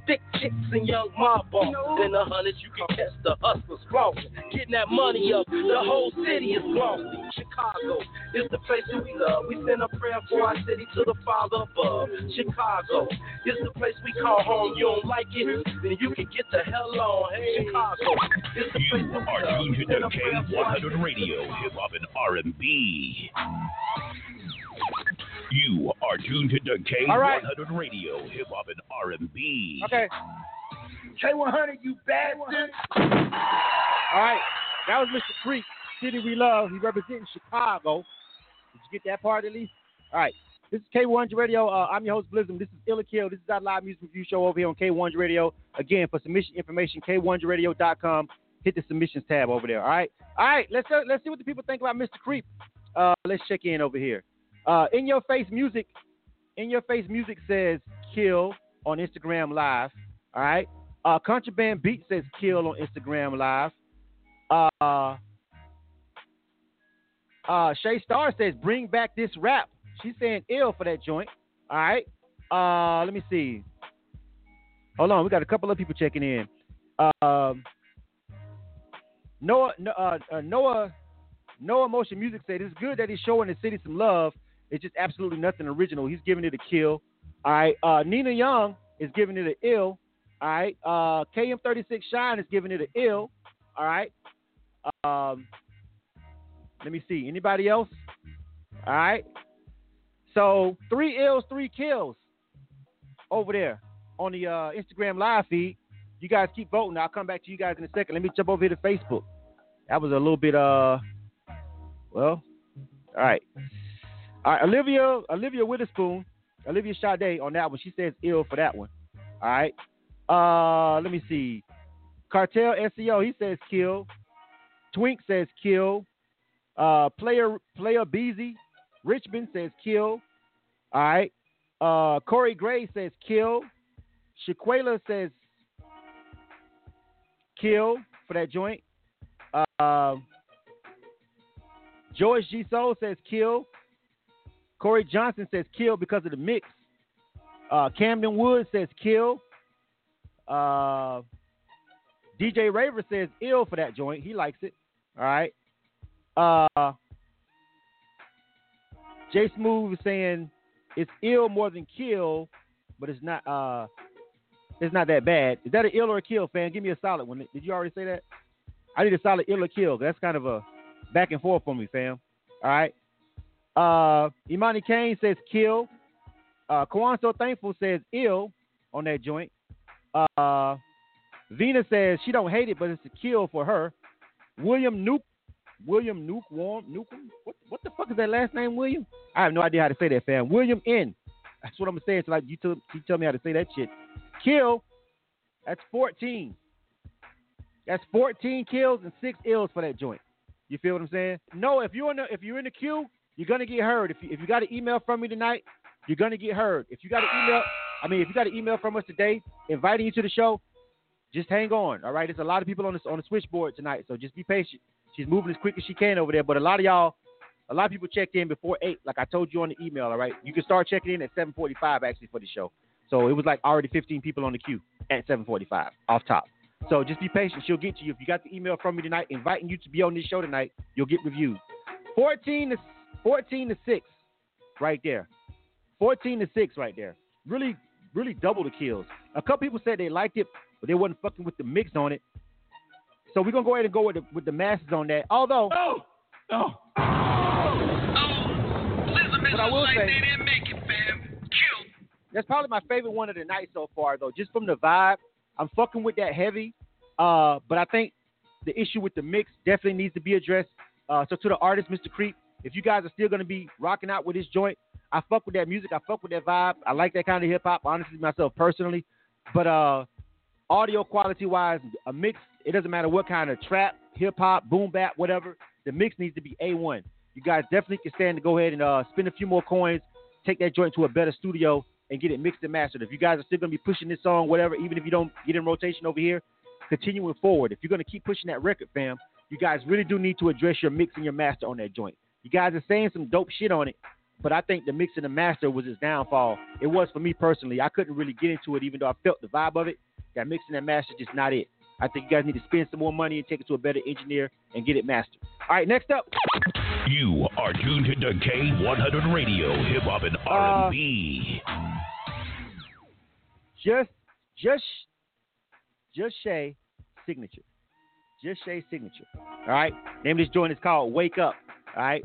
thick chicks and young mob bosses. In the 100s, you can catch the hustlers flossing, getting that money up. The whole city is glossy. Chicago is the place that we love. We send a prayer for our city to the Father above. Chicago is the place we call home. You don't like it, then you can get the hell on. Hey, Chicago is the place that we love. You are tuned to K100 Radio, hip hop and R&B. You are tuned to K100 Radio, hip hop and R&B. Okay. K100, you bastard. All right. That was Mr. Creek, City We Love. He representing Chicago. Did you get that part at least? All right. This is K100 Radio. I'm your host, Blizzum. This is Ill or KILL. This is our live music review show over here on K100 Radio. Again, for submission information, K100Radio.com. Hit the submissions tab over there. All right. All right. Let's see what the people think about Mr. Creep. Let's check in over here. In Your Face Music says kill on Instagram Live. All right. Contraband Beat says kill on Instagram Live. Shay Star says bring back this rap. She's saying ill for that joint. All right. Let me see. Hold on. We got a couple of people checking in. Noah Motion Music said it's good that he's showing the city some love. It's just absolutely nothing original. He's giving it a kill. All right. Nina Young is giving it an ill. All right. KM36 Shine is giving it an ill. All right. Let me see. Anybody else? All right. So 3 ills, 3 kills over there on the Instagram live feed. You guys keep voting. I'll come back to you guys in a second. Let me jump over here to Facebook. That was a little bit well. All right. All right, Olivia Witherspoon, Olivia Sade on that one. She says ill for that one. All right. Let me see. Cartel SEO, he says kill. Twink says kill. Player Beezy, Richmond says kill. All right. Corey Gray says kill. Shaquela says kill for that joint. George G. Soul says kill. Corey Johnson says kill because of the mix. Camden Wood says kill. DJ Raver says ill for that joint. He likes it. All right. J Smooth is saying it's ill more than kill, but it's not that bad. Is that an ill or a kill, fan? Give me a solid one. Did you already say that? I need a solid ill or kill. That's kind of a back and forth for me, fam. All right. Imani Kane says kill. Kwan So Thankful says ill on that joint. Vina says she don't hate it, but it's a kill for her. William Nukewarm. What the fuck is that last name, William? I have no idea how to say that, fam. William N. That's what I'm gonna say. It's like you tell me how to say that shit. Kill. That's 14. That's 14 kills and 6 ills for that joint. You feel what I'm saying? No, if you're in the queue, you're gonna get heard. If you got an email from me tonight, you're gonna get heard. If you got an email from us today inviting you to the show, just hang on, all right? There's a lot of people on the switchboard tonight, so just be patient. She's moving as quick as she can over there, but a lot of people checked in before 8, like I told you on the email, all right? You can start checking in at 7:45, actually, for the show. So it was like already 15 people on the queue at 7:45, off top. So just be patient. She'll get to you. If you got the email from me tonight inviting you to be on this show tonight, you'll get reviewed. 14 to 6 right there. 14 to 6 right there. Really, really double the kills. A couple people said they liked it, but they wasn't fucking with the mix on it. So we're going to go ahead and go with the masses on that. Although... They didn't make it, fam. Kill. That's probably my favorite one of the night so far, though. Just from the vibe, I'm fucking with that heavy. But I think the issue with the mix definitely needs to be addressed. So to the artist, Mr. Creep, if you guys are still going to be rocking out with this joint, I fuck with that music. I fuck with that vibe. I like that kind of hip-hop, honestly, myself personally. But... audio quality-wise, a mix, it doesn't matter what kind of trap, hip-hop, boom-bap, whatever, the mix needs to be A1. You guys definitely can stand to go ahead and spend a few more coins, take that joint to a better studio, and get it mixed and mastered. If you guys are still going to be pushing this song, whatever, even if you don't get in rotation over here, continuing forward. If you're going to keep pushing that record, fam, you guys really do need to address your mix and your master on that joint. You guys are saying some dope shit on it, but I think the mix and the master was its downfall. It was for me personally. I couldn't really get into it, even though I felt the vibe of it. That mixing and master is just not it. I think you guys need to spend some more money and take it to a better engineer and get it mastered. All right, next up. You are tuned to K100 Radio, Hip Hop and R&B. Just Shay Signature. Just Shay Signature. All right. Name of this joint is called Wake Up. All right.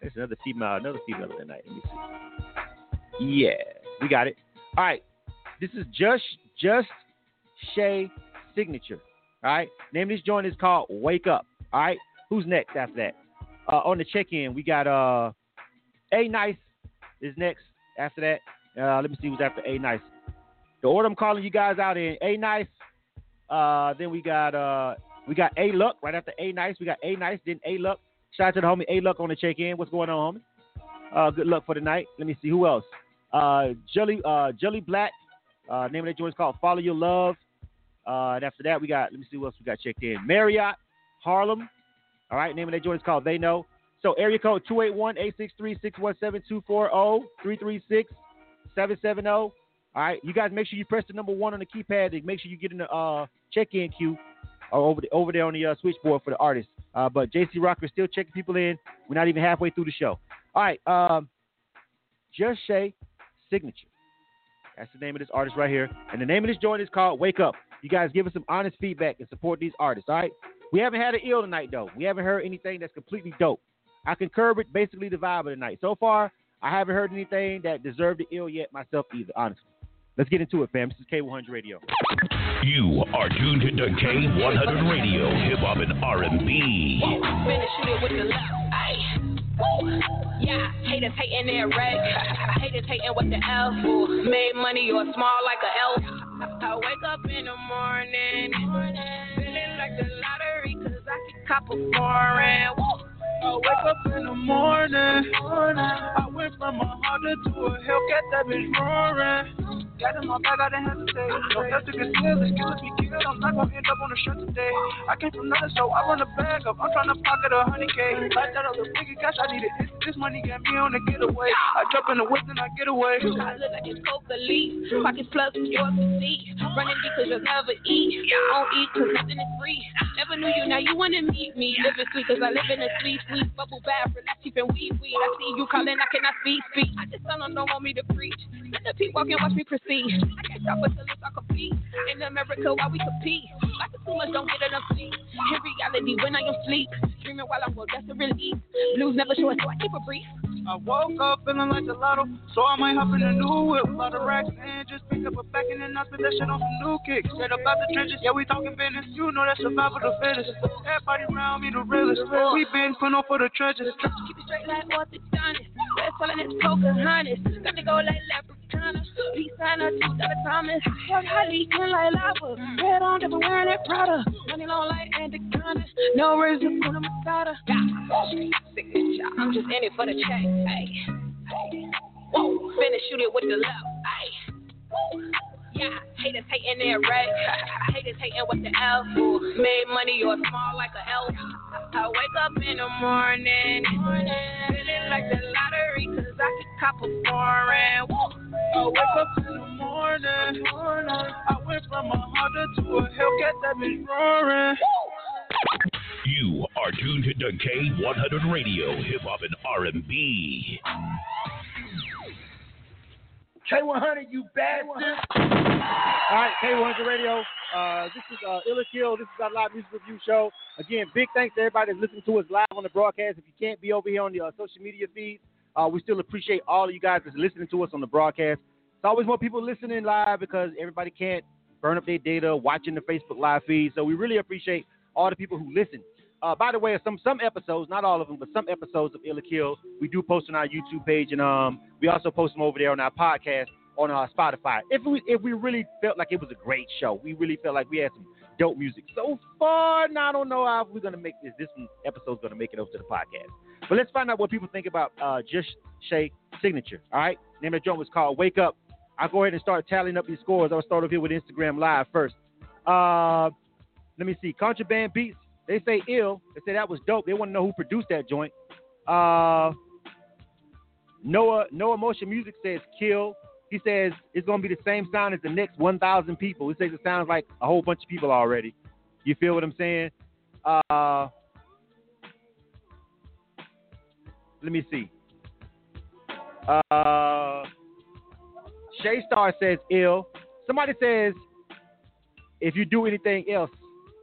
It's another female of the night. Let me see. Yeah, we got it. All right. This is Just Shay Signature, all right? Name of this joint is called Wake Up, all right? Who's next after that? On the check-in, we got A-Nice is next after that. Let me see who's after A-Nice. The order I'm calling you guys out in, A-Nice, then we got A-Luck right after A-Nice. We got A-Nice, then A-Luck. Shout out to the homie A-Luck on the check-in. What's going on, homie? Good luck for the night. Let me see who else. Jully Black. Name of that joint is called Follow Your Love. And after that, let me see what else we got checked in. Marriott Harlem. All right. Name of that joint is called They Know. So area code 281-863-617-240-336-770. All right. You guys make sure you press the number 1 on the keypad and make sure you get in the check-in queue over there on the switchboard for the artists. But JC Rocker is still checking people in. We're not even halfway through the show. All right. Just Shay Signature. That's the name of this artist right here. And the name of this joint is called Wake Up. You guys give us some honest feedback and support these artists, all right? We haven't had an ill tonight, though. We haven't heard anything that's completely dope. I concur with basically the vibe of the night. So far, I haven't heard anything that deserved the ill yet myself either, honestly. Let's get into it, fam. This is K100 Radio. You are tuned to K100 Radio, hip-hop and R&B. Finish it with the left. Yeah, haters hating their red. Haters hating with the L. Made money or small like an L. I wake up in the morning. Feeling like the lottery because I can cop a foreign. I wake up in the morning. I went from a Honda to a Hellcat that bitch roaring. Got in my bag, I didn't have to say. Don't have to conceal it, kill it, be killed. I'm not gonna end up on the street today. I came from nothing, so I run a bag up. I'm trying to pocket a 100K. Like that other nigga, gosh, I need it. This money got me on the getaway. I jump in the whip and I get away. I look like it's coke elite. Pockets plugs and yours to see. Running because you'll never eat. I don't eat because nothing is free. Never knew you, now you wanna meet me. Living sweet because I live in a sweet. We bubble bath, relax, keep and weed. I see you calling, I cannot speak. I just tell them don't want me to preach. Let the people walk and watch me proceed. I can't stop until it's all complete. In America, while we compete, like too much don't get enough sleep. In reality, when I am asleep, dreaming while I'm woke, that's a relief. Blues never short, so I keep a brief. I woke up feeling like the lotto, so I might hop in a new whip. A lot of racks and just pick up a pack and then I spend that shit on some new kicks. Straight up out the trenches, yeah, we talking business. You know that's survival of the fittest. Everybody around me the realest. We been putting on for the trenches. Keep it straight like Arthur Johnson. Best selling is Pocahontas. Gonna go like Labricana. Peace sign up to Dr. Thomas. Hell, Holly, clean like lava. Red on, never wearing that Prada. Money long like Anaconda. No reason for the Masada. I'm just in it for the check. Ay, ay. Whoa, finna shoot it with the love. Ay. Woo. Yeah, haters hating their red. Haters hating with the L. Made money or small like an L. I wake up in the morning. Feeling like the lottery because I can cop a foreign. I wake up in the morning. I went from a Honda to a Hellcat that bitch roaring. You are tuned to K100 Radio, Hip Hop and R&B. K100, you bastard! All right, K100 Radio. This is Ill or KILL. This is our live music review show. Again, big thanks to everybody that's listening to us live on the broadcast. If you can't be over here on the social media feeds, we still appreciate all of you guys that's listening to us on the broadcast. It's always more people listening live because everybody can't burn up their data watching the Facebook live feed. So we really appreciate all the people who listen. By the way, some episodes, not all of them, but some episodes of Ill or KILL, we do post on our YouTube page, and we also post them over there on our podcast on our Spotify. If we really felt like it was a great show, we really felt like we had some dope music. So far, now I don't know how we're gonna make this. This episode's gonna make it over to the podcast, but let's find out what people think about Just Shay Signature. All right, name of the joint was called "Wake Up." I'll go ahead and start tallying up these scores. I'll start over here with Instagram Live first. Let me see, Contraband Beats. They say ill. They say that was dope. They want to know who produced that joint. Noah Motion Music says kill. He says it's going to be the same sound as the next 1,000 people. He says it sounds like a whole bunch of people already. You feel what I'm saying? Let me see. Shay Star says ill. Somebody says if you do anything else,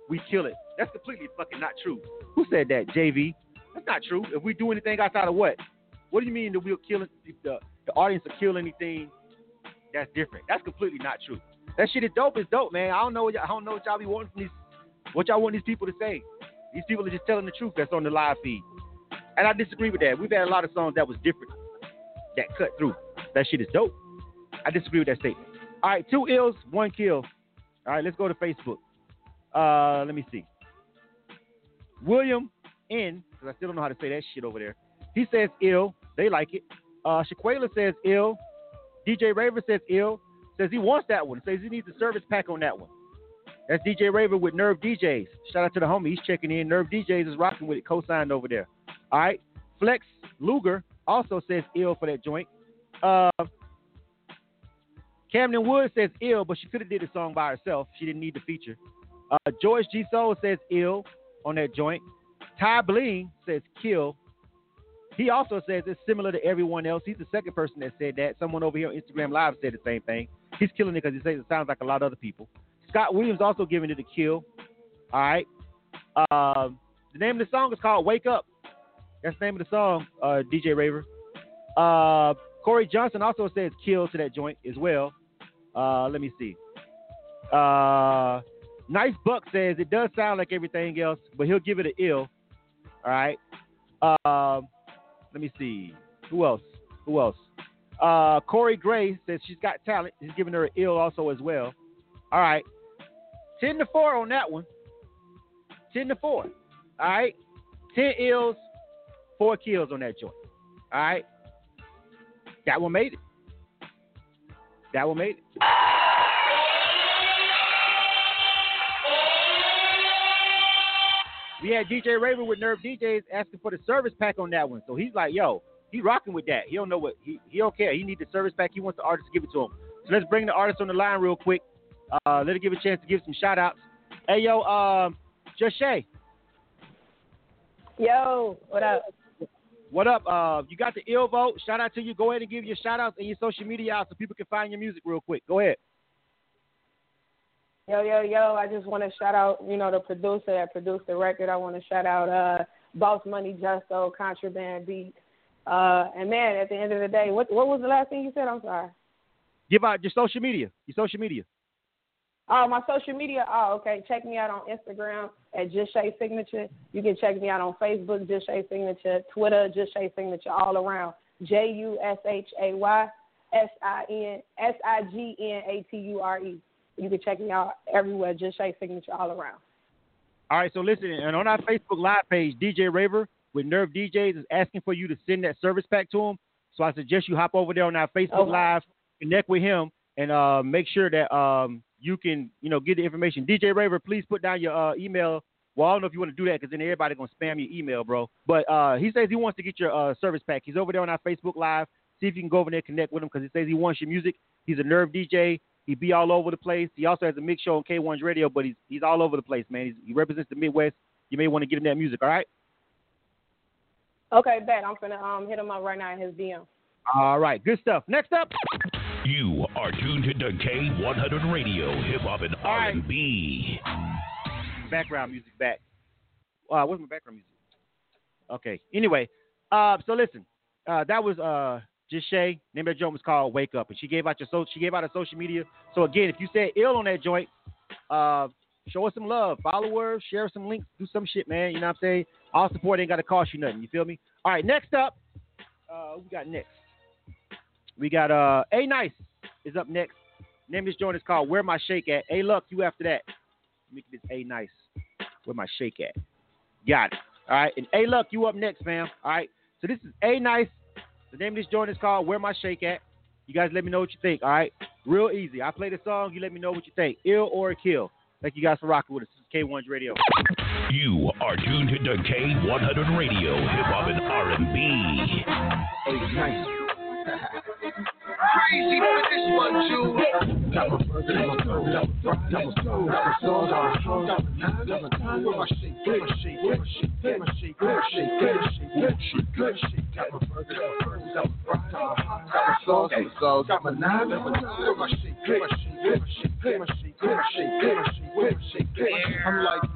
we kill it. That's completely fucking not true. Who said that, JV? That's not true. If we do anything outside of what? What do you mean that we'll kill the audience will kill anything that's different? That's completely not true. That shit is dope. It's dope, man. I don't know what y'all be wanting from these. What y'all want these people to say? These people are just telling the truth. That's on the live feed, and I disagree with that. We've had a lot of songs that was different, that cut through. That shit is dope. I disagree with that statement. All right, 2 ills, 1 kill. All right, let's go to Facebook. Let me see. William N, because I still don't know how to say that shit over there. He says ill. They like it. Shaquela says ill. DJ Raver says ill. Says he wants that one. Says he needs a service pack on that one. That's DJ Raver with Nerve DJs. Shout out to the homie. He's checking in. Nerve DJs is rocking with it. Co-signed over there. All right. Flex Luger also says ill for that joint. Camden Wood says ill, but she could have did the song by herself. She didn't need the feature. George G. Soul says ill on that joint. Ty Bling says kill. He also says it's similar to everyone else. He's the second person that said that. Someone over here on Instagram Live said the same thing. He's killing it because he says it sounds like a lot of other people. Scott Williams also giving it a kill. All right. The name of the song is called Wake Up. That's the name of the song, DJ Raver. Corey Johnson also says kill to that joint as well. Let me see. Nice Buck says it does sound like everything else, but he'll give it an ill. All right. Let me see. Who else? Corey Gray says she's got talent. He's giving her an ill also as well. All right. 10-4 on that one. 10-4. All right. 10 ills, 4 kills on that joint. All right. That one made it. We had DJ Raver with Nerve DJs asking for the service pack on that one. So he's like, yo, he rocking with that. He don't know what, he don't care. He needs the service pack. He wants the artist to give it to him. So let's bring the artist on the line real quick. Let her give a chance to give some shout outs. Hey, yo, Just Shay. Yo, what up? What up? You got the ill vote. Shout out to you. Go ahead and give your shout outs and your social media out so people can find your music real quick. Go ahead. Yo. I just want to shout out, the producer that produced the record. I want to shout out Boss Money Justo, Contraband Beat. And man, at the end of the day, what was the last thing you said? I'm sorry. Give out your social media. Oh, my social media? Oh, okay. Check me out on Instagram at Just Shay Signature. You can check me out on Facebook, Just Shay Signature, Twitter, Just Shay Signature, all around. JUSHAY SIGNATURE. You can check me out everywhere, Just Shay Signature, all around. All right, so listen, and on our Facebook Live page, DJ Raver with Nerve DJs is asking for you to send that service pack to him. So I suggest you hop over there on our Facebook Live, connect with him, and make sure that you can, get the information. DJ Raver, please put down your email. Well, I don't know if you want to do that because then everybody going to spam your email, bro. But he says he wants to get your service pack. He's over there on our Facebook Live. See if you can go over there and connect with him because he says he wants your music. He's a Nerve DJ. He be all over the place. He also has a mix show on K100 Radio, but he's all over the place, man. He represents the Midwest. You may want to get him that music, all right? Okay, bet. I'm going to hit him up right now in his DM. All right, good stuff. Next up. You are tuned to K100 Radio, hip-hop and R&B. Background music back. Where's my background music? Okay, anyway. So listen, that was... Just Shay, name of that joint was called Wake Up, and she gave out her social media. So again, if you said ill on that joint, show us some love, follow her, share some links, do some shit, man. You know what I'm saying? All support ain't gotta cost you nothing. You feel me? All right, next up, who we got next? We got A-Nice is up next. Name of this joint is called Where My Shake At. A-Luck, you after that. Let me get this A-Nice. Where My Shake At. Got it. All right, and A-Luck, you up next, fam. All right. So this is A-Nice. The name of this joint is called Where My Shake At. You guys let me know what you think, all right? Real easy. I play the song. You let me know what you think. Ill or Kill. Thank you guys for rocking with us. This is K100 Radio. You are tuned to K100 Radio, hip-hop and R&B. Hey, nice. Crazy for this one, too. I'm like,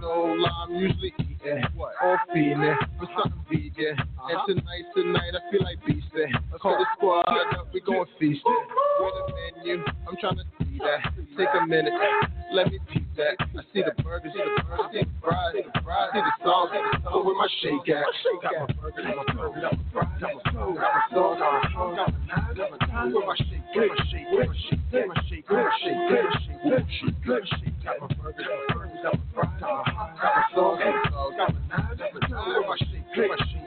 no, I'm usually eating or feeding for something vegan. And tonight, I feel like beasting. Call the squad up, we going feasting. Where's the menu? I'm trying to see that. Take a minute, let me peep that. I see the burgers, see the fries, see the sauce, where my shake at. Got my burgers, where my shake, where my shake. Got my burgers, where my shake, where my shake.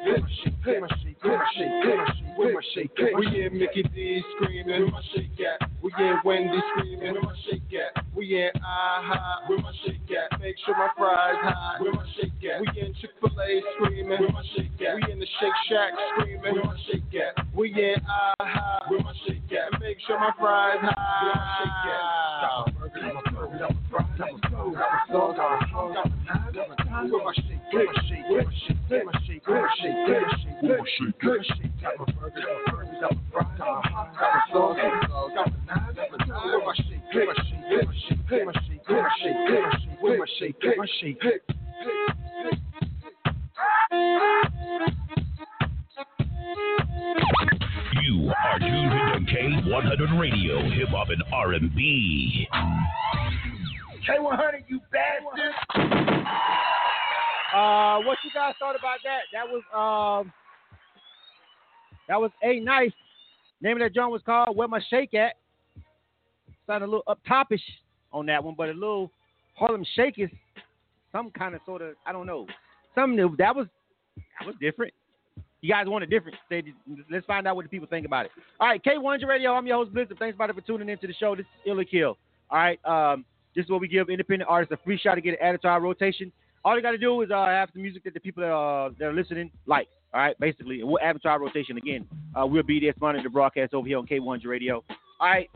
We in Mickey D's screaming, where my shake at. We in Wendy's screaming, where my shake at. We in IHOP, where my shake at. Make sure my fries hot, where my shake at. We in Chick-fil-A screaming, where my shake at. We in the Shake Shack screaming, where my shake at. We in IHOP, where my shake at. Make sure my fries hot, where my shake at. You are tuned to K100 Radio, hip hop and R&B. K100, you bastard! What you guys thought about that? That was A-Nice. Name of that joint was called "Where My Shake At." Sounded a little up-topish on that one, but a little Harlem Shake is some kind of sort of, I don't know, something new. That was different. You guys want a different stage. Let's find out what the people think about it. All right, K100 Radio. I'm your host, Blizzard. Thanks, everybody, for tuning into the show. This is Ill or KILL. All right, this is where we give independent artists a free shot to get added to our rotation. All you got to do is have some music that the people that are listening like. All right, basically. And we'll add it to our rotation again. We'll be there sponsoring the broadcast over here on K100 Radio. All right,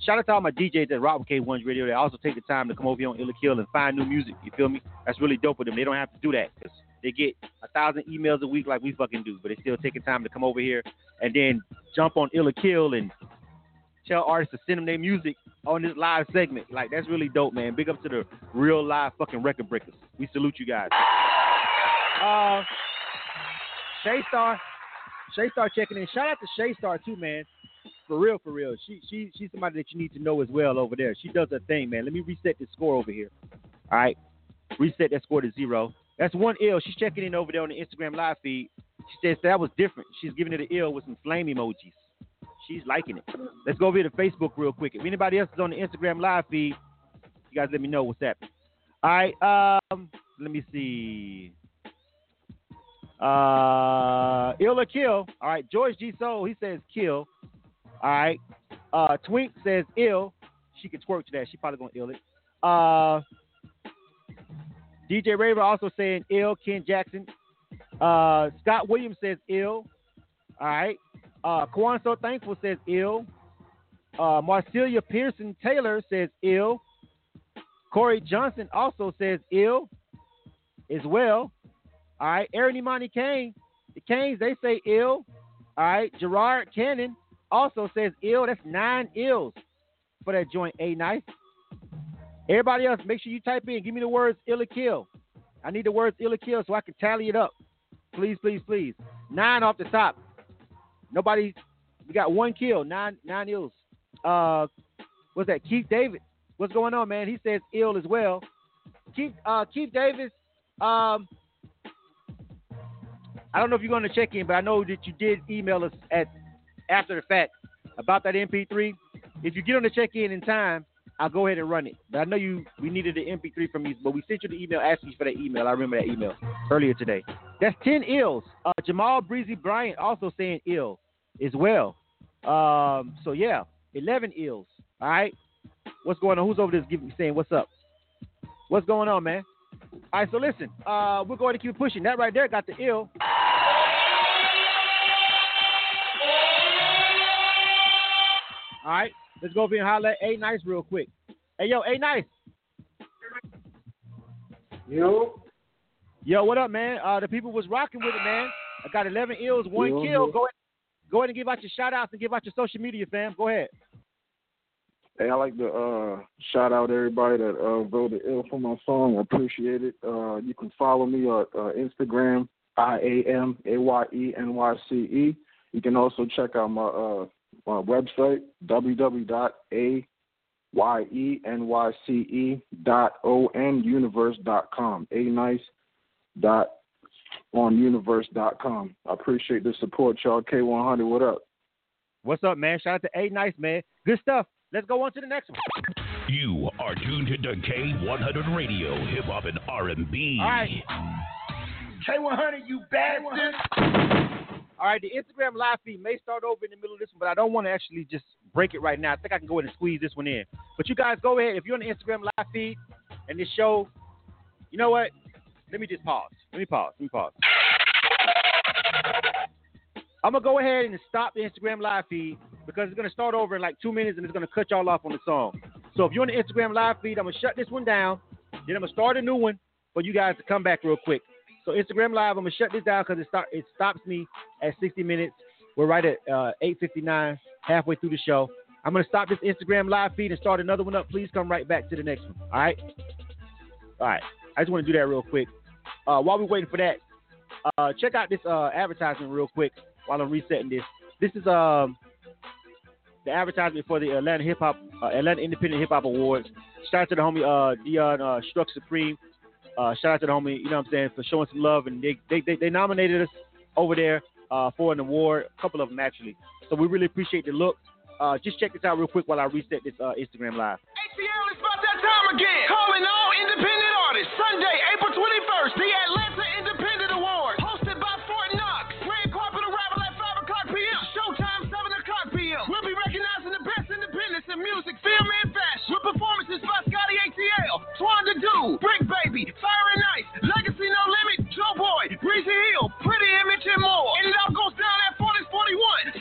shout out to all my DJs that rock with K100 Radio. They also take the time to come over here on Ill or KILL and find new music. You feel me? That's really dope with them. They don't have to do that because they get 1,000 emails a week like we fucking do, but they still taking time to come over here and then jump on Ill or KILL and tell artists to send them their music on this live segment. Like, that's really dope, man. Big up to the real live fucking record breakers. We salute you guys. Shay Star checking in. Shout out to Shay Star too, man. For real. She's somebody that you need to know as well over there. She does her thing, man. Let me reset the score over here. All right, reset that score to 0. That's one ill. She's checking in over there on the Instagram live feed. She says that was different. She's giving it an ill with some flame emojis. She's liking it. Let's go over here to Facebook real quick. If anybody else is on the Instagram live feed, you guys let me know what's happening. All right, let me see. Ill or kill. All right, George G. Soul, he says kill. All right, Twink says ill. She could twerk to that. She probably gonna ill it. DJ Raver also saying ill. Ken Jackson. Scott Williams says ill. All right. Kwan So Thankful says ill. Marcelia Pearson Taylor says ill. Corey Johnson also says ill as well. All right. Aaron Imani Kane. The Canes, they say ill. All right. Gerard Cannon also says ill. That's 9 ills for that joint A-Nice. Everybody else, make sure you type in. Give me the words ill or kill. I need the words ill or kill so I can tally it up. Please. 9 off the top. Nobody, we got 1 kill, 9 ills. What's that? Keith Davis. What's going on, man? He says ill as well. Keith Davis, I don't know if you're going to check in, but I know that you did email us after the fact about that MP3. If you get on the check-in in time, I'll go ahead and run it. But I know we needed the MP3 from you, but we sent you the email asking you for that email. I remember that email earlier today. That's 10 ills. Jamal Breezy Bryant also saying ill as well. 11 ills. All right. What's going on? Who's over there saying what's up? What's going on, man? All right, so listen. We're going to keep pushing. That right there got the ill. All right, let's go over here and holler at A-Nice real quick. Hey, yo, A-Nice. Yo, what up, man? The people was rocking with it, man. I got 11 ills, 1 kill. Man. Go ahead and give out your shout-outs and give out your social media, fam. Go ahead. Hey, I like to shout-out everybody that voted ill for my song. I appreciate it. You can follow me on Instagram, IAMAYENYCE. You can also check out my my website, www.ayennyce.onuniverse.com, a-nice.onuniverse.com. I appreciate the support, y'all. K100, what up? What's up, man? Shout out to A-Nice, man. Good stuff. Let's go on to the next one. You are tuned to K100 Radio, hip hop and R&B. All right. K100, you bad. All right, the Instagram live feed may start over in the middle of this one, but I don't want to actually just break it right now. I think I can go ahead and squeeze this one in. But you guys go ahead. If you're on the Instagram live feed and this show, you know what? Let me just pause. Let me pause. I'm going to go ahead and stop the Instagram live feed because it's going to start over in like 2 minutes and it's going to cut y'all off on the song. So if you're on the Instagram live feed, I'm going to shut this one down. Then I'm going to start a new one for you guys to come back real quick. So Instagram Live, I'm going to shut this down because it stops me at 60 minutes. We're right at 8:59, halfway through the show. I'm going to stop this Instagram Live feed and start another one up. Please come right back to the next one, all right? All right. I just want to do that real quick. While we're waiting for that, check out this advertisement real quick. while I'm resetting this. This is the advertisement for the Atlanta Independent Hip Hop Awards. Shout out to the homie Dion Struck Supreme. Shout out to the homie, you know what I'm saying, for showing some love, and they nominated us over there for an award, a couple of them actually. So we really appreciate the look. Just check this out real quick while I reset this Instagram live. ATL, it's about that time again. Calling all independent artists. Sunday, April 21st, the Atlanta Independent Awards. We'll be recognizing the best independents in music, film, and fashion with performances by Scotty ATL, Twan the Dude, Brick Baby, Fire and Ice, Legacy No Limit, Joe Boy, Breezy Hill, Pretty Image, and more. And it all goes down at 4041,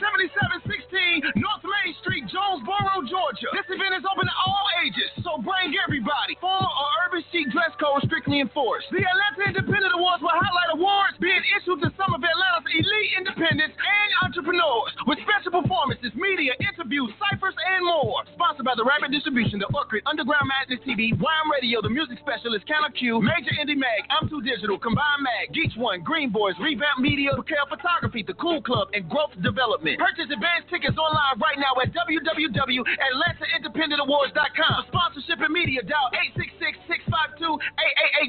7716 North Main Street, Jonesboro, Georgia. This event is open to all ages, so bring everybody. Formal or urban chic dress code strictly enforced. The Atlanta Independent Awards will highlight awards being issued to some of Atlanta's elite independents and entrepreneurs with special performances, media, interviews, ciphers, and more. Sponsored by the Rabbit Distribution, the Orchid, Underground Madness TV, Wham Radio, The Music Specialist, Canal Q, Major Indie Mag, I'm Too Digital, Combined Mag, Geach One, Green Boys, Revamp Media, Bacale Photography, The Cool Club, and Growth Development. Purchase advanced tickets online right now at www.atlantaindependentantawards.com. For sponsorship and media, dial 866-652-8882.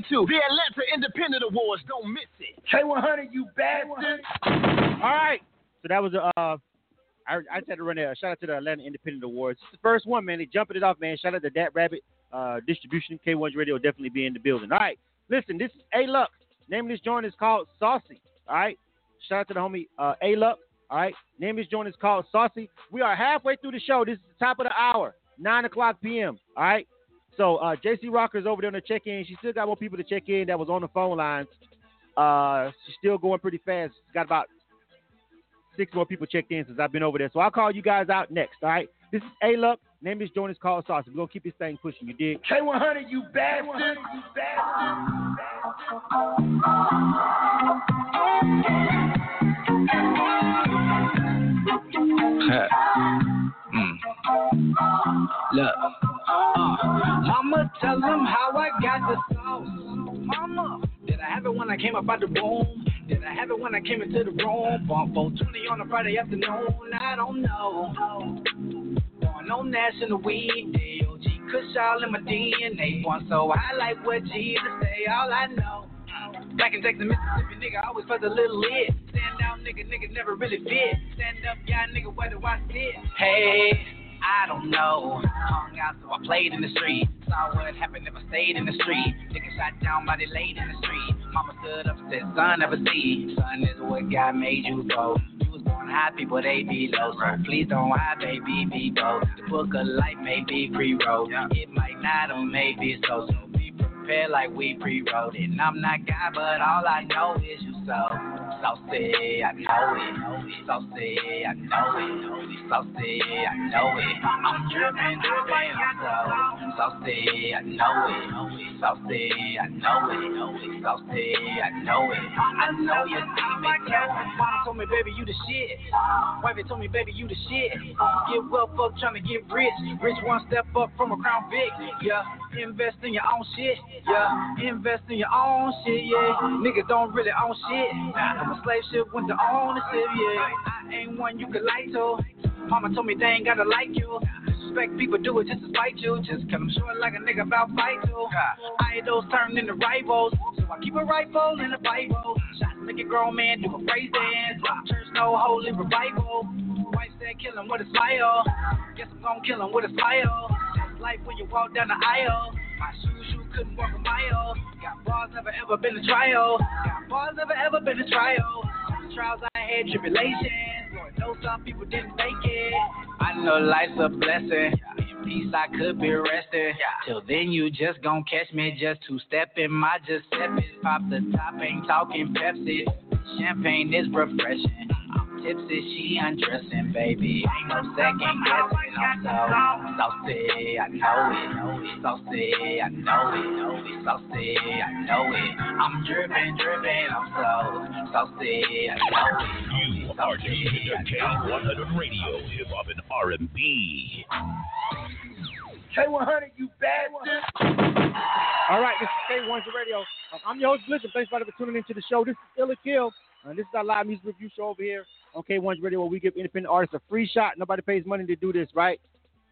The Atlanta Independent Awards. Don't miss it. K100, you bastard. All right. So that was I just had to run there. Shout out to the Atlanta Independent Awards. It's the first one, man. They jumping it off, man. Shout out to that Rabbit Distribution. K100 Radio definitely be in the building. All right. Listen, this is A-Luck. Name of this joint is called Saucy. All right. Shout out to the homie A-Luck. All right. Name of this joint is called Saucy. We are halfway through the show. This is the top of the hour, 9 o'clock p.m. All right. So JC Rocker's over there on the check-in. She still got more people to check in that was on the phone lines. She's still going pretty fast. Got about 6 more people checked in since I've been over there. So I'll call you guys out next, all right? This is A-Luck. Name of this joint is called Saucy. We're going to keep this thing pushing, you dig? K100, you bad one. You bad Look. Mama, tell them how I got the sauce. Mama, did I have it when I came up out the womb? Did I have it when I came into the room? Bump 420 on a Friday afternoon. I don't know. Born on National Weed Day, OG Kush all in my DNA. Born so high like what Jesus say. All I know. Back in Texas, Mississippi, nigga, I always felt a little lit. Stand out, nigga, never really fit. Stand up, y'all, nigga, where do I sit? Hey, I don't know. Hung out, so I played in the street. Saw what happened if I stayed in the street. Nigga shot down by the late in the street. Mama stood up and said, son, never see. Son is what God made you go. You was born high, people, they be low. So please don't hide, baby, be bold. The book of life may be pre-wrote. It might not or may be so. So be prepared like we pre-wrote it. And I'm not God, but all I know is you so. Saucy, I know it. Saucy, I know it. Saucy, I know it. I'm dripping so. Saucy, I know it. Saucy, I know it. Saucy, I know it. I know you see me coming. Mama told me, baby, you the shit. Wifey told me, baby, you the shit. Get wealth up, trying to get rich. Rich one step up from a Crown Vic. Yeah, invest in your own shit. Yeah, invest in your own shit. Yeah, niggas don't really own shit. Nah. I'm a slave ship with the ownership, yeah. I ain't one you could like to. Mama told me they ain't gotta like you. Respect people do it just to spite you. Just come short like a nigga about fight you. Idols turned into rivals. So I keep a rifle in the Bible. Shots make a grown man do a praise dance. Church no holy revival. Wife said kill him with a smile. Guess I'm gon' kill him with a smile. That's life when you walk down the aisle. My shoes, you couldn't walk a mile. Got bars, never ever been a trial. Got bars, never ever been a trial. Trials I had, tribulations. Lord knows some people didn't make it. I know life's a blessing. In peace I could be resting. Till then you just gon' catch me just two-stepping. My Giuseppe's pop the top, ain't talking Pepsi. Champagne is refreshing. Tipsy, she undressing, baby. Ain't no second guessing. I'm so saucy, I know it. Saucy, I know it. Saucy, I know it. I'm dripping. I'm so saucy, I know it. You are listening to K100 Radio, hip hop and R&B. K100, you bad. All right, this is K100 Radio. I'm your host, Blizzard. Thanks for tuning into the show. This is Ill or KILL. This is our live music review show over here on K100 Radio, where we give independent artists a free shot. Nobody pays money to do this, right?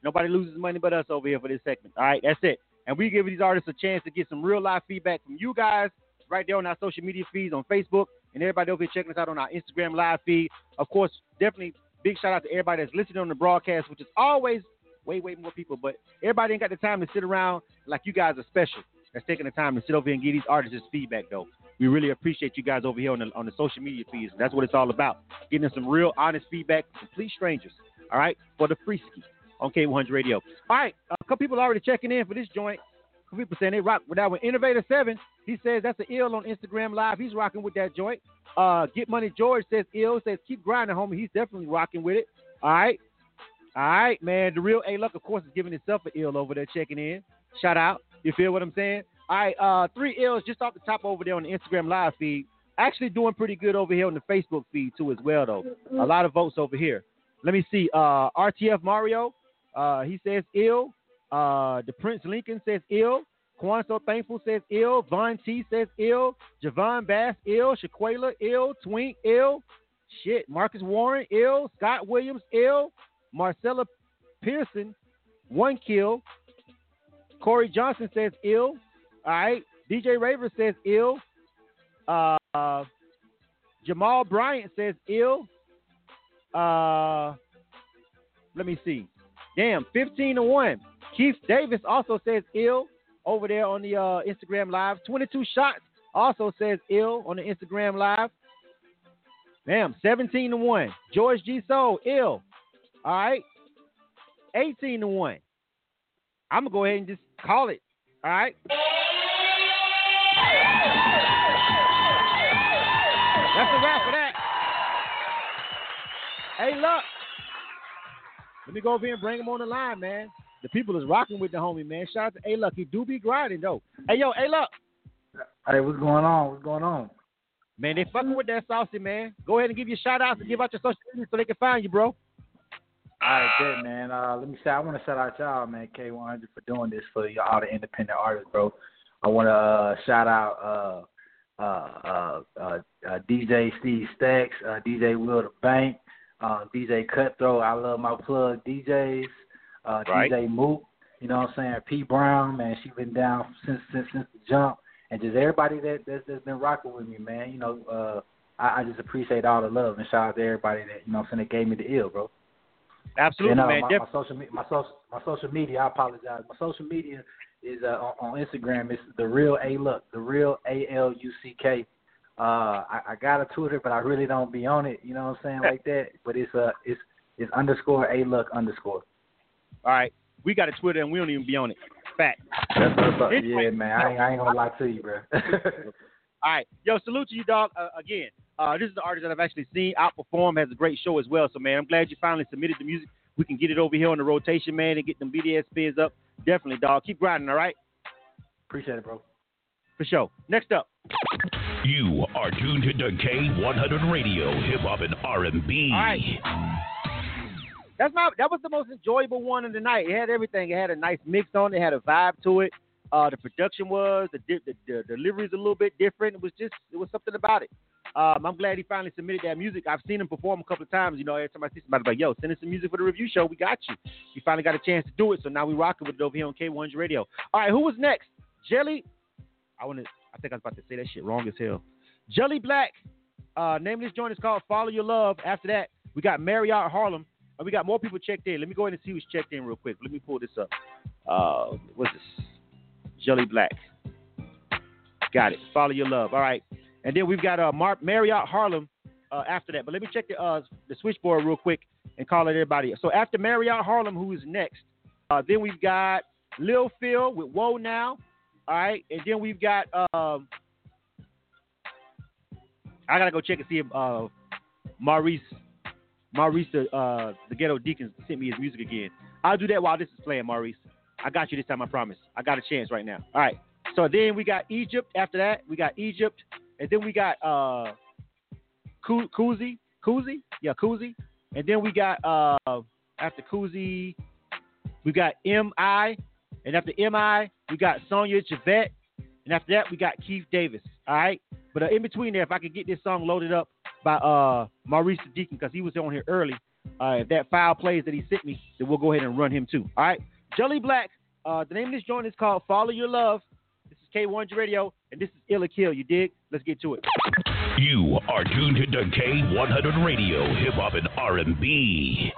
Nobody loses money but us over here for this segment. All right, that's it. And we give these artists a chance to get some real live feedback from you guys right there on our social media feeds on Facebook, and everybody over here checking us out on our Instagram live feed. Of course, definitely big shout out to everybody that's listening on the broadcast, which is always way more people, but everybody ain't got the time to sit around like you guys are special. That's taking the time to sit over here and give these artists this feedback, though. We really appreciate you guys over here on the social media feeds. That's what it's all about, getting us some real honest feedback from complete strangers, all right, for the free ski on K100 Radio. All right, a couple people already checking in for this joint. A couple people saying they rock with that one. Innovator7, he says that's the Ill on Instagram Live. He's rocking with that joint. Get Money George says Ill, says keep grinding, homie. He's definitely rocking with it. All right, man. The real A-Luck, of course, is giving himself an Ill over there checking in. Shout out. You feel what I'm saying? All right, 3 L's just off the top over there on the Instagram Live feed. Actually doing pretty good over here on the Facebook feed, too, as well, though. A lot of votes over here. Let me see. RTF Mario, he says Ill. The Prince Lincoln says Ill. Quan So Thankful says Ill. Von T says Ill. Javon Bass, Ill. Shaquela, Ill. Twink, Ill. Shit, Marcus Warren, Ill. Scott Williams, Ill. Marcella Pearson, 1 kill. Corey Johnson says Ill. All right. DJ Raver says Ill. Jamal Bryant says Ill. Let me see. Damn, 15-1. Keith Davis also says Ill over there on the Instagram Live. 22 Shots also says Ill on the Instagram Live. Damn, 17-1. George G. Soul, Ill. All right, 18-1. I'm going to go ahead and just call it, all right? That's a wrap for that. Hey, look, let me go over here and bring him on the line, man. The people is rocking with the homie, man. Shout out to A-Luck. He do be grinding, though. Hey, yo, A-Luck. Hey, what's going on? What's going on? Man, they fucking with that saucy, man. Go ahead and give you shout-outs and give out your social media so they can find you, bro. All right, good, man. Let me say, I want to shout out y'all, man, K100, for doing this for y'all, all the independent artists, bro. I want to shout out DJ Steve Stacks, DJ Will the Bank, DJ Cutthroat, I Love My Plug DJs, right. DJ Moot, you know what I'm saying, P. Brown, man, she been down since the jump, and just everybody that's been rocking with me, man. You know, I just appreciate all the love, and shout out to everybody that, you know what I'm saying, that gave me the ill, bro. Absolutely, and, man. My social media. I apologize. My social media is on Instagram. It's the real A-Luck, the real A-L-U-C-K. I got a Twitter, but I really don't be on it. You know what I'm saying, like that. But it's _A-Luck_. All right, we got a Twitter and we don't even be on it. Fact. That's what's up. Yeah, man. I ain't gonna lie to you, bro. All right, yo, salute to you, dog. Again. This is an artist that I've actually seen outperform, has a great show as well. So, man, I'm glad you finally submitted the music. We can get it over here on the rotation, man, and get them BDS spins up. Definitely, dog. Keep grinding, all right? Appreciate it, bro. For sure. Next up. You are tuned to K100 Radio, Hip Hop and R&B. All right. That was the most enjoyable one of the night. It had everything. It had a nice mix on it. It had a vibe to it. The production was, the delivery is a little bit different. It was something about it. I'm glad he finally submitted that music. I've seen him perform a couple of times. You know, every time I see somebody, I'm like, yo, send us some music for the review show. We got you. He finally got a chance to do it. So now we rocking with it over here on K100 Radio. All right, who was next? Jully. I think I was about to say that shit wrong as hell. Jully Black. Name of this joint is called Follow Your Love. After that, we got Marriott Harlem. And we got more people checked in. Let me go ahead and see who's checked in real quick. Let me pull this up. What's this? Jully Black. Got it. Follow Your Love. All right. And then we've got Marriott Harlem after that. But let me check the switchboard real quick and call it everybody. So after Marriott Harlem, who is next? Then we've got Lil Phil with Whoa Now. All right. And then we've got I got to go check and see if Maurice the Ghetto Deacon sent me his music again. I'll do that while this is playing, Maurice. I got you this time, I promise. I got a chance right now. All right. So then we got Egypt. After that, we got Egypt. And then we got Cuzzy. Cuzzy? Yeah, Cuzzy. And then we got, after Cuzzy, we got M.I. And after M.I., we got Sonya Yvette. And after that, we got Keith Davis. All right? But in between there, if I could get this song loaded up, by Maurice the Deacon, because he was on here early. If that file plays that he sent me, then we'll go ahead and run him too. All right, Jully Black. The name of this joint is called Follow Your Love. This is K100 Radio, and this is Ill or KILL. You dig? Let's get to it. You are tuned to K100 Radio, Hip Hop and R&B.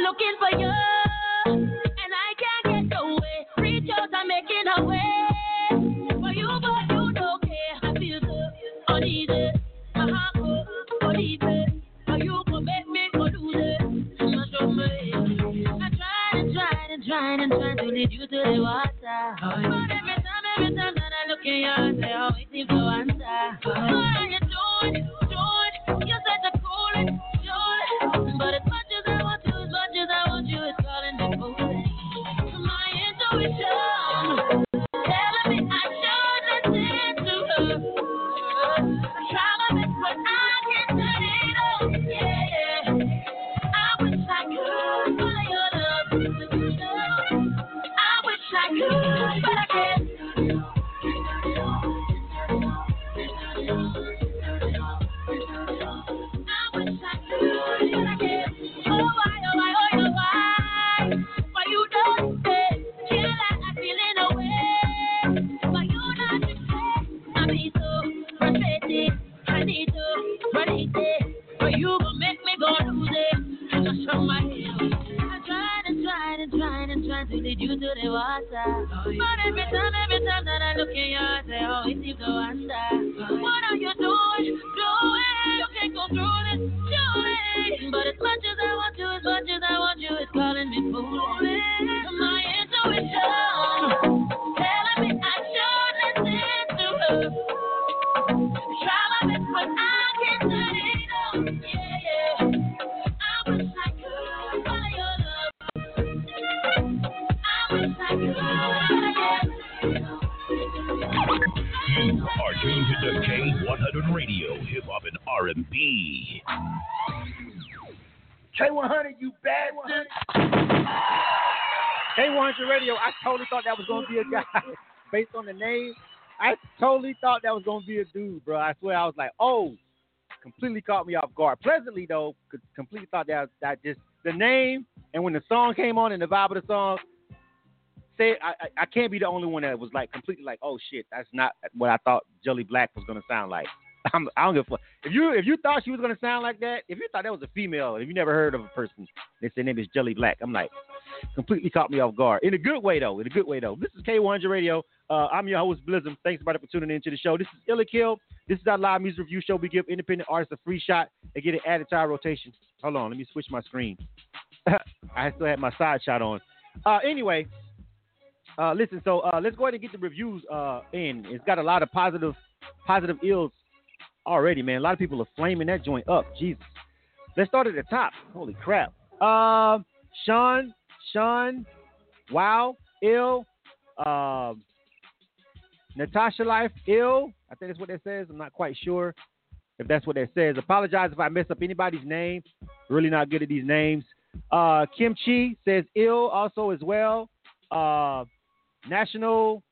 You to the water, but every time that I look in your eyes, I always seem to answer. What are you doing? You're such a coolest joy. But as much as I want you, it's all in the mood. My intuition telling me I shouldn't listen to her. I'm trying to miss what I can turn it on. Yeah, I wish I could follow your love. I could, but I can't. I wish I could, but I can't. Oh why? Why you don't say? Feel like I'm feeling away. Why you not say? I be so frustrated. I need to. But you gon' make me go lose it. I just show my head. Trying to lead you to the water, but every time that I look in your eyes, I always seem to wonder. What are you doing? You can't control it, surely. But as much as I want you, it's calling me foolish. My intuition telling me I shouldn't listen to her. Try my best, but I can't turn it on. Yeah. I wish I could follow your love. You are tuned to K100 Radio, Hip Hop and R&B. K100, you bastard. K100 Radio. I totally thought that was gonna be a guy based on the name. I totally thought that was gonna be a dude, bro. I swear, I was like, oh, completely caught me off guard. Pleasantly though, completely thought that just the name, and when the song came on and the vibe of the song. I can't be the only one that was like completely like, oh shit, that's not what I thought Jully Black was gonna sound like. I don't give a fuck. If you thought she was gonna sound like that, if you thought that was a female, if you never heard of a person, they say name is Jully Black. I'm like, completely caught me off guard in a good way though. This is K100 Radio. I'm your host Blizzum. Thanks everybody for tuning into the show. This is Ill or KILL. This is our live music review show. We give independent artists a free shot and get it added to our rotation. Hold on, let me switch my screen. I still had my side shot on. Anyway. Listen, so let's go ahead and get the reviews in. It's got a lot of positive ills already, man. A lot of people are flaming that joint up. Jesus. Let's start at the top. Holy crap. Sean, wow, ill. Natasha Life, ill. I think that's what that says. I'm not quite sure if that's what that says. Apologize if I mess up anybody's name. Really not good at these names. Kimchi says ill also as well. Natalie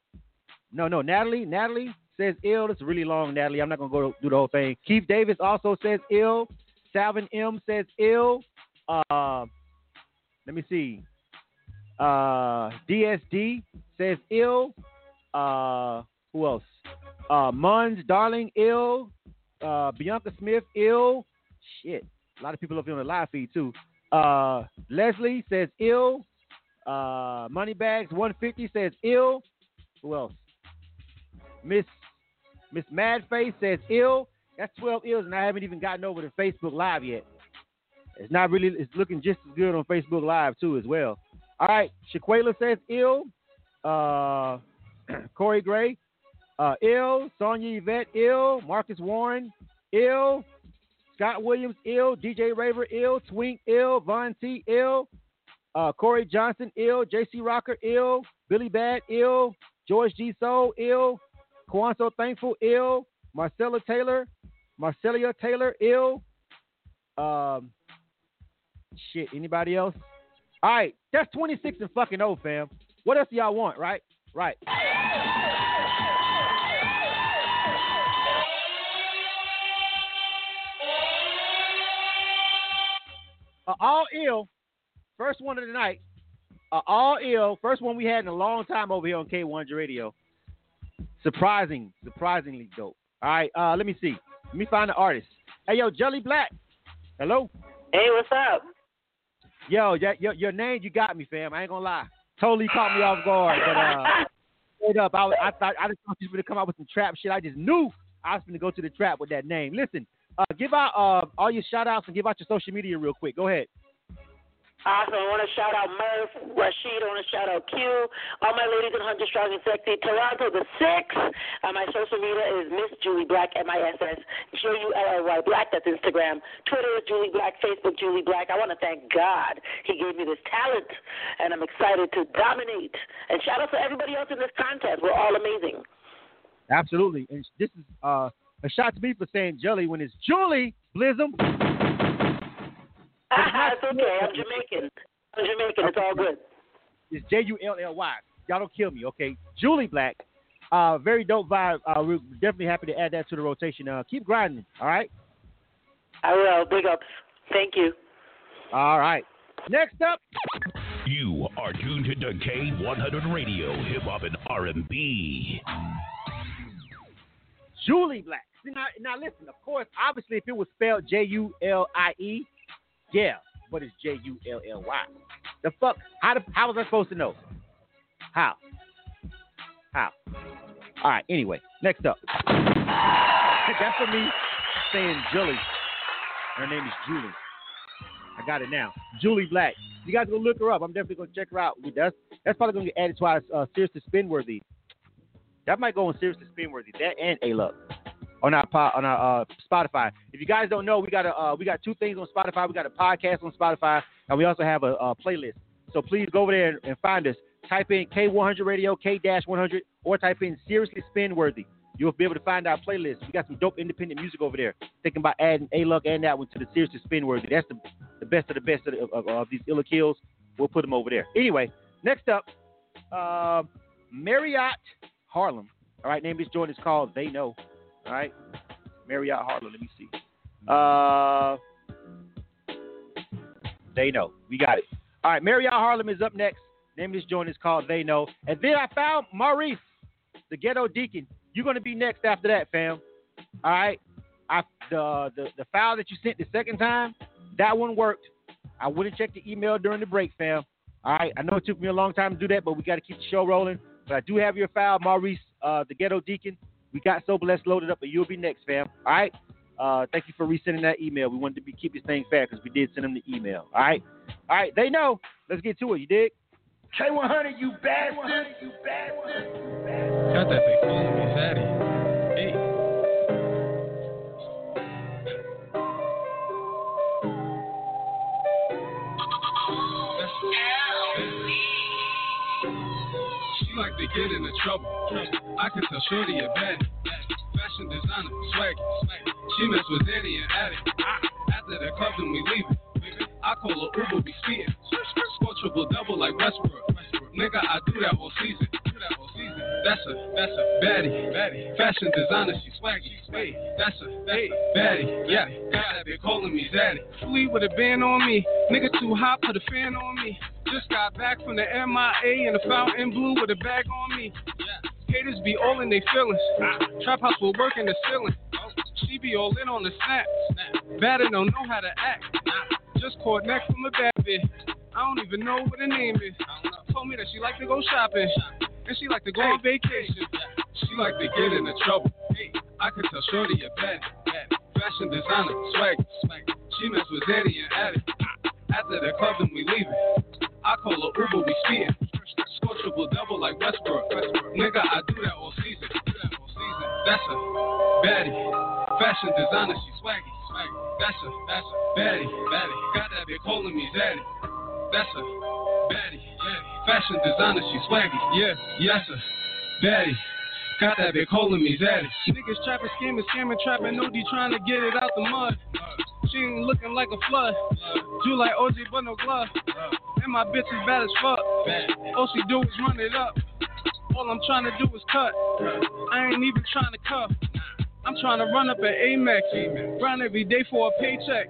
says ill. It's really long, Natalie. I'm not going to go do the whole thing. Keith Davis also says ill. Salvin M says ill. Let me see. DSD says ill. Who else? Munz Darling ill. Bianca Smith ill. Shit. A lot of people up here on the live feed too. Leslie says ill. Moneybags 150 says ill. Who else? Miss Madface says ill. That's 12 ills, and I haven't even gotten over to Facebook Live yet. It's not really. It's looking just as good on Facebook Live too, as well. All right, Shaquela says ill. Corey Gray, ill. Sonya Yvette, ill. Marcus Warren, ill. Scott Williams, ill. DJ Raver, ill. Twink, ill. Von T, ill. Corey Johnson, ill. J.C. Rocker, ill. Billy Bad, ill. George G. Soul, ill. Kwanso Thankful, ill. Marcelia Taylor, ill. Anybody else? All right, that's 26 and fucking old, fam. What else do y'all want, right? Right. All ill, first one of the night. All ill, first one we had in a long time over here on K100 Radio. Surprisingly dope. All right, let me see. Let me find the artist. Hey, yo, Jully Black. Hello. Hey, what's up? Yo, your name, you got me, fam. I ain't gonna lie. Totally caught me off guard. But straight up, I just thought you were gonna come out with some trap shit. I just knew I was gonna go to the trap with that name. Listen. Give out all your shout-outs and give out your social media real quick. Go ahead. Awesome. I want to shout-out Murph, Rashid. I want to shout-out Q. All my ladies in 100 Strong and Sexy. Toronto, the 6th. My social media is Miss Jully Black, M-I-S-S, Jully Black. That's Instagram. Twitter is Jully Black. Facebook, Jully Black. I want to thank God he gave me this talent, and I'm excited to dominate. And shout-out to everybody else in this contest. We're all amazing. Absolutely. And this is... a shout to me for saying Jully when it's Jully Blizzum. It's okay. I'm Jamaican. It's all good. It's Jully. Y'all don't kill me, okay? Jully Black. Very dope vibe. We're definitely happy to add that to the rotation. Keep grinding, all right? I will. Big ups. Thank you. All right. Next up. You are tuned to K100 Radio, hip-hop and R&B. Jully Black. Now listen, of course, obviously, if it was spelled Jullie, yeah, but it's Jully. The fuck? How was I supposed to know? How? All right. Anyway, next up. That's for me saying Jully. Her name is Jully. I got it now. Jully Black. You guys go look her up. I'm definitely gonna check her out. That's probably gonna get added to our Seriously Spendworthy. That might go on Seriously Spendworthy. That and A-Luck on our Spotify. If you guys don't know, we got two things on Spotify. We got a podcast on Spotify, and we also have a playlist. So please go over there and find us. Type in K100 Radio, K-100, or type in Seriously Spendworthy. You'll be able to find our playlist. We got some dope independent music over there. Thinking about adding A-Luck and that one to the Seriously Spendworthy. That's the best of the best of these Ill or Kills. We'll put them over there. Anyway, next up, Marriott Harlem. All right, name this joint is called They Know. All right, Marriott Harlem. Let me see. They Know. We got it. All right, Marriott Harlem is up next. Name this joint is called They Know. And then I found Maurice the Ghetto Deacon. You're going to be next after that, fam. All right, the file that you sent the second time, that one worked. I went and checked the email during the break, fam. All right, I know it took me a long time to do that, but we got to keep the show rolling. But I do have your file, Maurice, the Ghetto Deacon. We got So Blessed loaded up, but you'll be next, fam. All right? Thank you for resending that email. We wanted to keep this thing fair because we did send them the email. All right? All right, They Know. Let's get to it. You dig? K100, you bastard. You bastard. Got that big phone with me, Zaddy. Hey. Like they get into trouble. I can tell shorty a bad fashion designer, swag. She mess with Danny and Addy. After the club, then we leave. I call her Uber, be speeding. Score triple double like Westbrook. Nigga, I do that all season. That's a baddie. Fashion designer, she swaggy. Hey, that's a baddie. Yeah, God, they calling me daddy. Flee with a band on me. Nigga too hot, put a fan on me. Just got back from the M.I. and the fountain blue with a bag on me. Yeah. Haters be all in they feelings. Trap house will work in the ceiling. She be all in on the snap. Baddie don't know how to act. Just caught neck from a bad bitch. I don't even know what her name is. Told me that she like to go shopping. And she like to go on vacation. She like to get into trouble. Hey, I can tell shorty a bad. Fashion designer, swag. She mess with Danny and Addy. After the club, then we leaving. I call her Uber, we speeding. Score triple double like Westbrook. Nigga, I do that all season. That's a baddie. Fashion designer, she swaggy. That's a baddie. Got that bitch calling me daddy. That's a baddie. Fashion designer, she swaggy. Yeah, that's a baddie. Got that bitch calling me daddy. Niggas trapping, scamming, trapping. No D trying to get it out the mud. She ain't looking like a flood. July OG, but no glove. And my bitch is bad as fuck. All she do is run it up. All I'm trying to do is cut. I ain't even trying to cuff. I'm trying to run up an Amex, grind every day for a paycheck.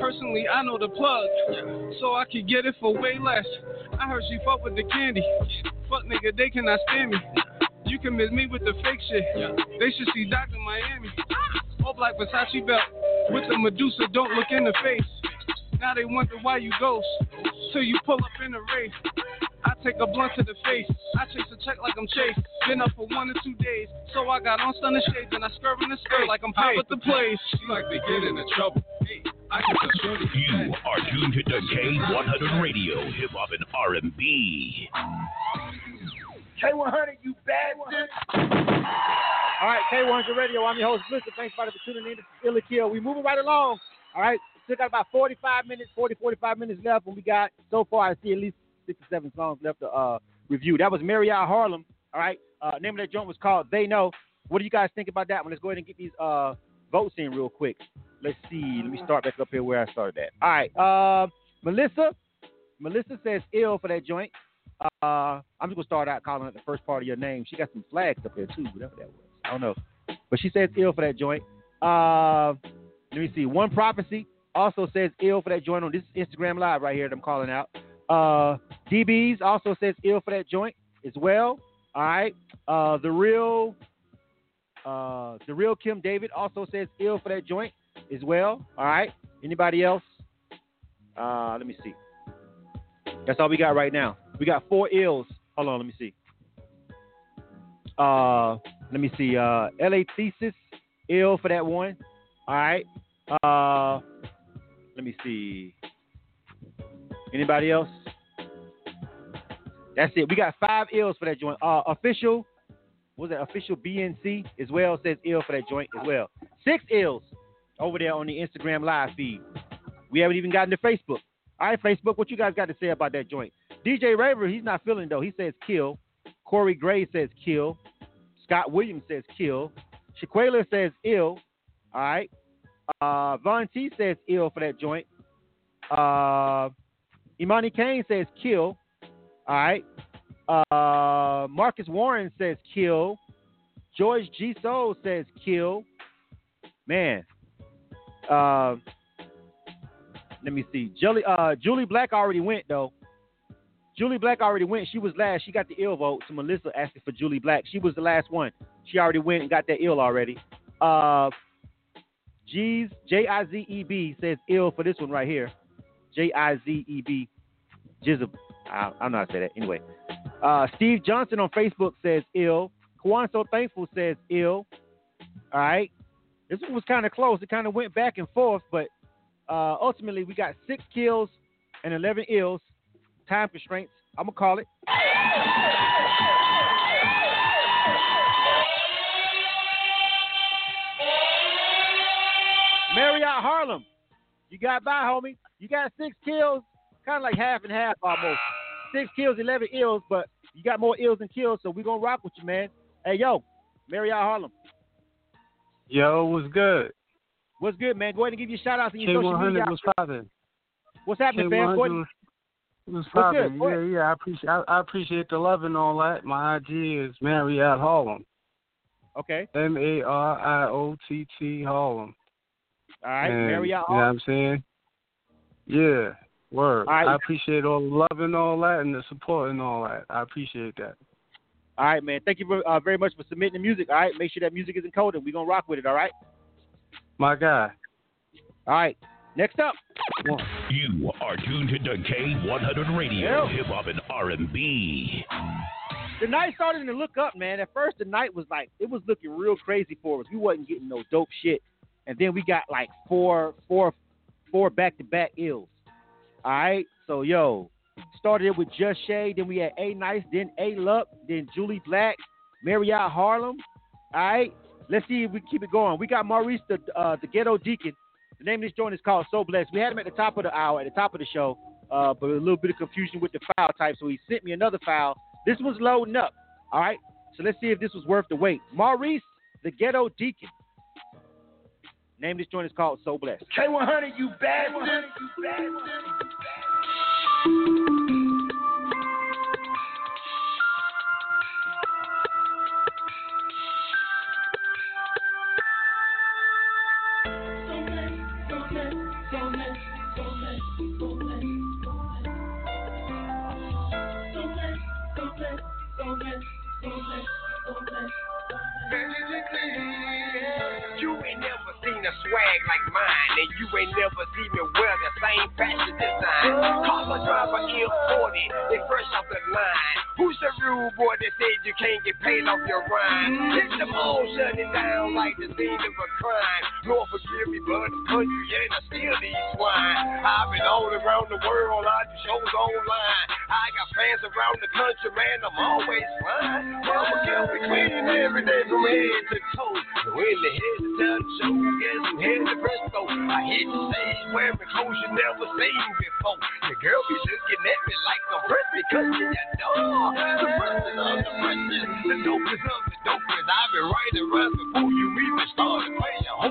Personally, I know the plug, so I can get it for way less. I heard she fuck with the candy. Fuck nigga, they cannot stand me. You can miss me with the fake shit. They should see Dr. Miami. All black Versace belt with the Medusa. Don't look in the face. Now they wonder why you ghost till you pull up in the race. I take a blunt to the face. I chase a check like I'm chased. Been up for 1 or 2 days, so I got on sun and shades and I skirt in the skirt like I'm pop at the place. She like to get into trouble. You are tuned to the K100 Radio, hip hop and R&B. K100, you bad one. All right, K100 Radio. I'm your host, Blister. Thanks for tuning in to Ill or KILL. We moving right along. All right, still got about 45 minutes left, and we got so far I see at least 6 or 7 songs left to review. That was Marriott Harlem. All right. Name of that joint was called They Know. What do you guys think about that one? Let's go ahead and get these votes in real quick. Let's see. Let me start back up here where I started at. All right. Melissa says ill for that joint. I'm just going to start out calling it the first part of your name. She got some flags up there, too, whatever that was. I don't know. But she says ill for that joint. Let me see. One Prophecy also says ill for that joint on this Instagram Live right here that I'm calling out. DBs also says ill for that joint as well. All right. The real Kim David also says ill for that joint as well. All right. Anybody else? Let me see. That's all we got right now. We got 4 ills. Hold on. Let me see. LA Thesis ill for that one. All right. Let me see. Anybody else? That's it. We got 5 ills for that joint. Official BNC as well says ill for that joint as well. 6 ills over there on the Instagram live feed. We haven't even gotten to Facebook. All right, Facebook, what you guys got to say about that joint? DJ Raver, he's not feeling though. He says kill. Corey Gray says kill. Scott Williams says kill. Shaquela says ill. All right. Von T says ill for that joint. Imani Kane says kill. All right. Marcus Warren says kill. George G. Soul says kill. Man. Let me see. Jully Black already went, though. Jully Black already went. She was last. She got the ill vote. So Melissa asked for Jully Black. She was the last one. She already went and got that ill already. J-I-Z-E-B says ill for this one right here. J-I-Z-E-B. Jizab. I don't know how to say that. Anyway. Steve Johnson on Facebook says ill. Kwan So Thankful says ill. All right. This one was kind of close. It kind of went back and forth, but ultimately we got 6 kills and 11 ills. Time constraints. I'm going to call it. Marriott Harlem. You got by, homie. You got 6 kills, kind of like half and half almost. 6 kills, 11 ills, but you got more ills than kills, so we're going to rock with you, man. Hey, yo, Marriott Harlem. Yo, what's good? What's good, man? Go ahead and give your shout-outs and your social media. K100 was popping. What's happening, fam? What's popping. Yeah, I appreciate the love and all that. My IG is Marriott Harlem. Okay. Marriott Harlem. All right, Marriott Harlem. You know what I'm saying? Yeah, word. Right. I appreciate all the love and all that and the support and all that. I appreciate that. All right, man. Thank you very much for submitting the music. All right, make sure that music is encoded. We're going to rock with it, all right? My guy. All right, next up. You are tuned to the K100 Radio, hip-hop and R&B. The night started to look up, man. At first, the night was like, it was looking real crazy for us. We wasn't getting no dope shit. And then we got like four back-to-back ills. All right? So, yo, started it with Just Shay. Then we had A-Nice. Then A-Luck. Then Jully Black. Marriott Harlem. All right? Let's see if we keep it going. We got Maurice the Ghetto Deacon. The name of this joint is called So Blessed. We had him at the top of the hour, at the top of the show, but a little bit of confusion with the file type, so he sent me another file. This was loading up. All right? So let's see if this was worth the wait. Maurice the Ghetto Deacon. Name this joint is called So Blessed. K100, you bad one. You ain't never seen a swag like mine, and you ain't never seen me wear the same fashion design. Call a driver L40, they fresh off the line. Who's the rude boy that said you can't get paid off your rhyme? Hit them all shutting down like the scene of a crime. Lord forgive me, but the country ain't I still these swine. I've been all around the world, I do shows online. I got fans around the country, man, I'm always fine. Mama kept me clean every day from head to toe. So in the head to toe, show yes, I'm head to presto. I hit the stage wearing clothes you never seen before. The girl be looking at me like I'm pressing, cutting that door. The person of the person, the dopest of the dopest. I've been writing rhymes before you even started playing. Hope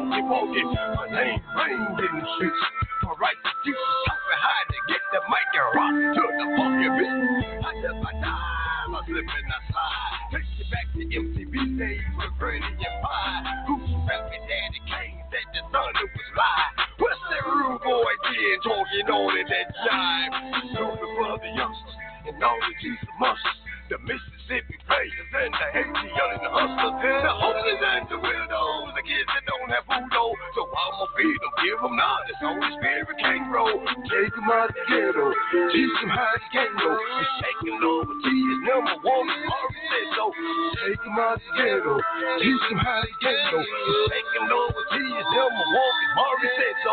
you won't get my name rained in the streets. For right to do something high to get the mic and rock to the funky beat. I just like I'm slipping aside. Take you back to MTV days with bread in your pie. Who's rapping Daddy Kane said the son it was live? What's that rude boy did talking on in that jive? Stupid for the youngsters and all the G's and monsters. The Mississippi players and the Haiti and the hustlers, the homeless and the widows, the kids that don't have food though. So I'ma feed them, give them knowledge. Holy Spirit can't roll. Take them out the ghetto, teach them how to ghetto. It's shaking over G is number one. Maurice said so. Take them out the ghetto, teach them how to ghetto. It's shaking over G is number one. Maurice said so.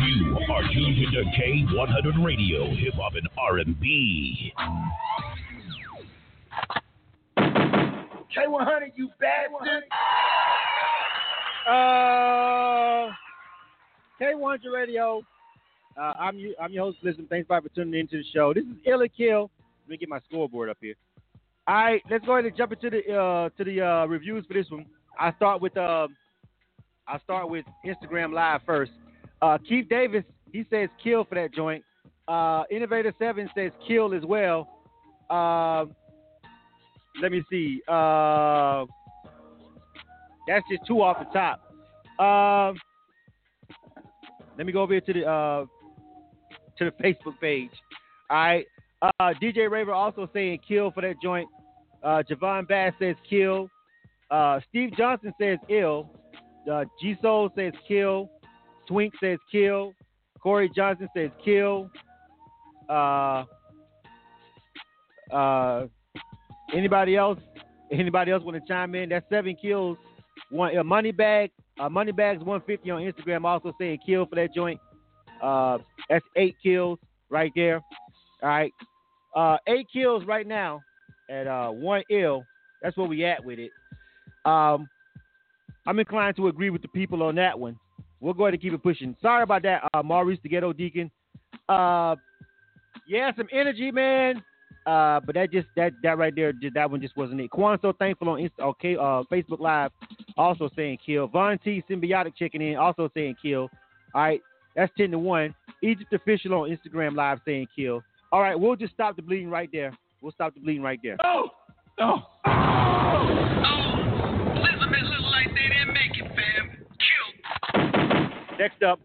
You are tuned into K100 Radio, Hip Hop and R&B. K100, you bastard. K100 Radio. I'm your host, Listen. Thanks for tuning into the show. This is Ill or KILL. Let me get my scoreboard up here. All right, let's go ahead and jump into the reviews for this one. I start with Instagram Live first. Keith Davis, he says kill for that joint. Innovator7 says kill as well. Let me see. That's just two off the top. Let me go over here to the Facebook page. All right. DJ Raver also saying kill for that joint. Javon Bass says kill. Steve Johnson says ill. G Soul says kill. Twink says kill. Corey Johnson says kill. Anybody else? Anybody else want to chime in? That's 7 kills. One Moneybag. Moneybags 150 on Instagram also saying kill for that joint. That's 8 kills right there. All right, 8 kills right now at 1 ill. That's where we at with it. I'm inclined to agree with the people on that one. We'll go ahead and keep it pushing. Sorry about that, Maurice the Ghetto Deacon. Yeah, some energy, man. But that right there, that one just wasn't it. Quan So Thankful on Facebook Live, also saying kill. Von T Symbiotic checking in, also saying kill. All right, that's 10-1. Egypt Official on Instagram Live saying kill. All right, we'll just stop the bleeding right there. Oh, no. Next up.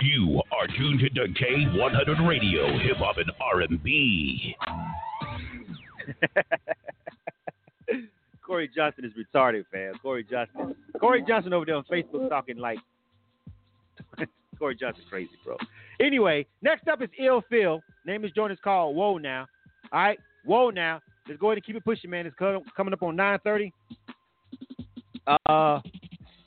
You are tuned to K100 Radio, Hip Hop and R&B. Corey Johnson is retarded, fam. Corey Johnson over there on Facebook talking like Corey Johnson crazy, bro. Anyway, next up is Ill Phil. Name is joint is called Whoa Now. All right, Whoa Now. Let's go ahead and keep it pushing, man. It's coming up on 9:30.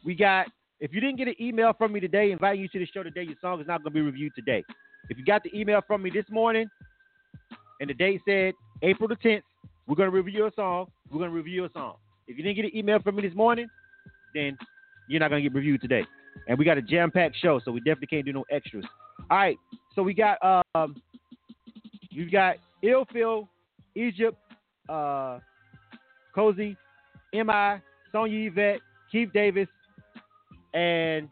We got. If you didn't get an email from me today inviting you to the show today, your song is not going to be reviewed today. If you got the email from me this morning and the date said April the 10th, we're going to review your song. If you didn't get an email from me this morning, then you're not going to get reviewed today. And we got a jam-packed show, so we definitely can't do no extras. All right, so we got you've got Ill Phil, Egypt, Cuzzy, M.I., Sonya Yvette, Keith Davis. And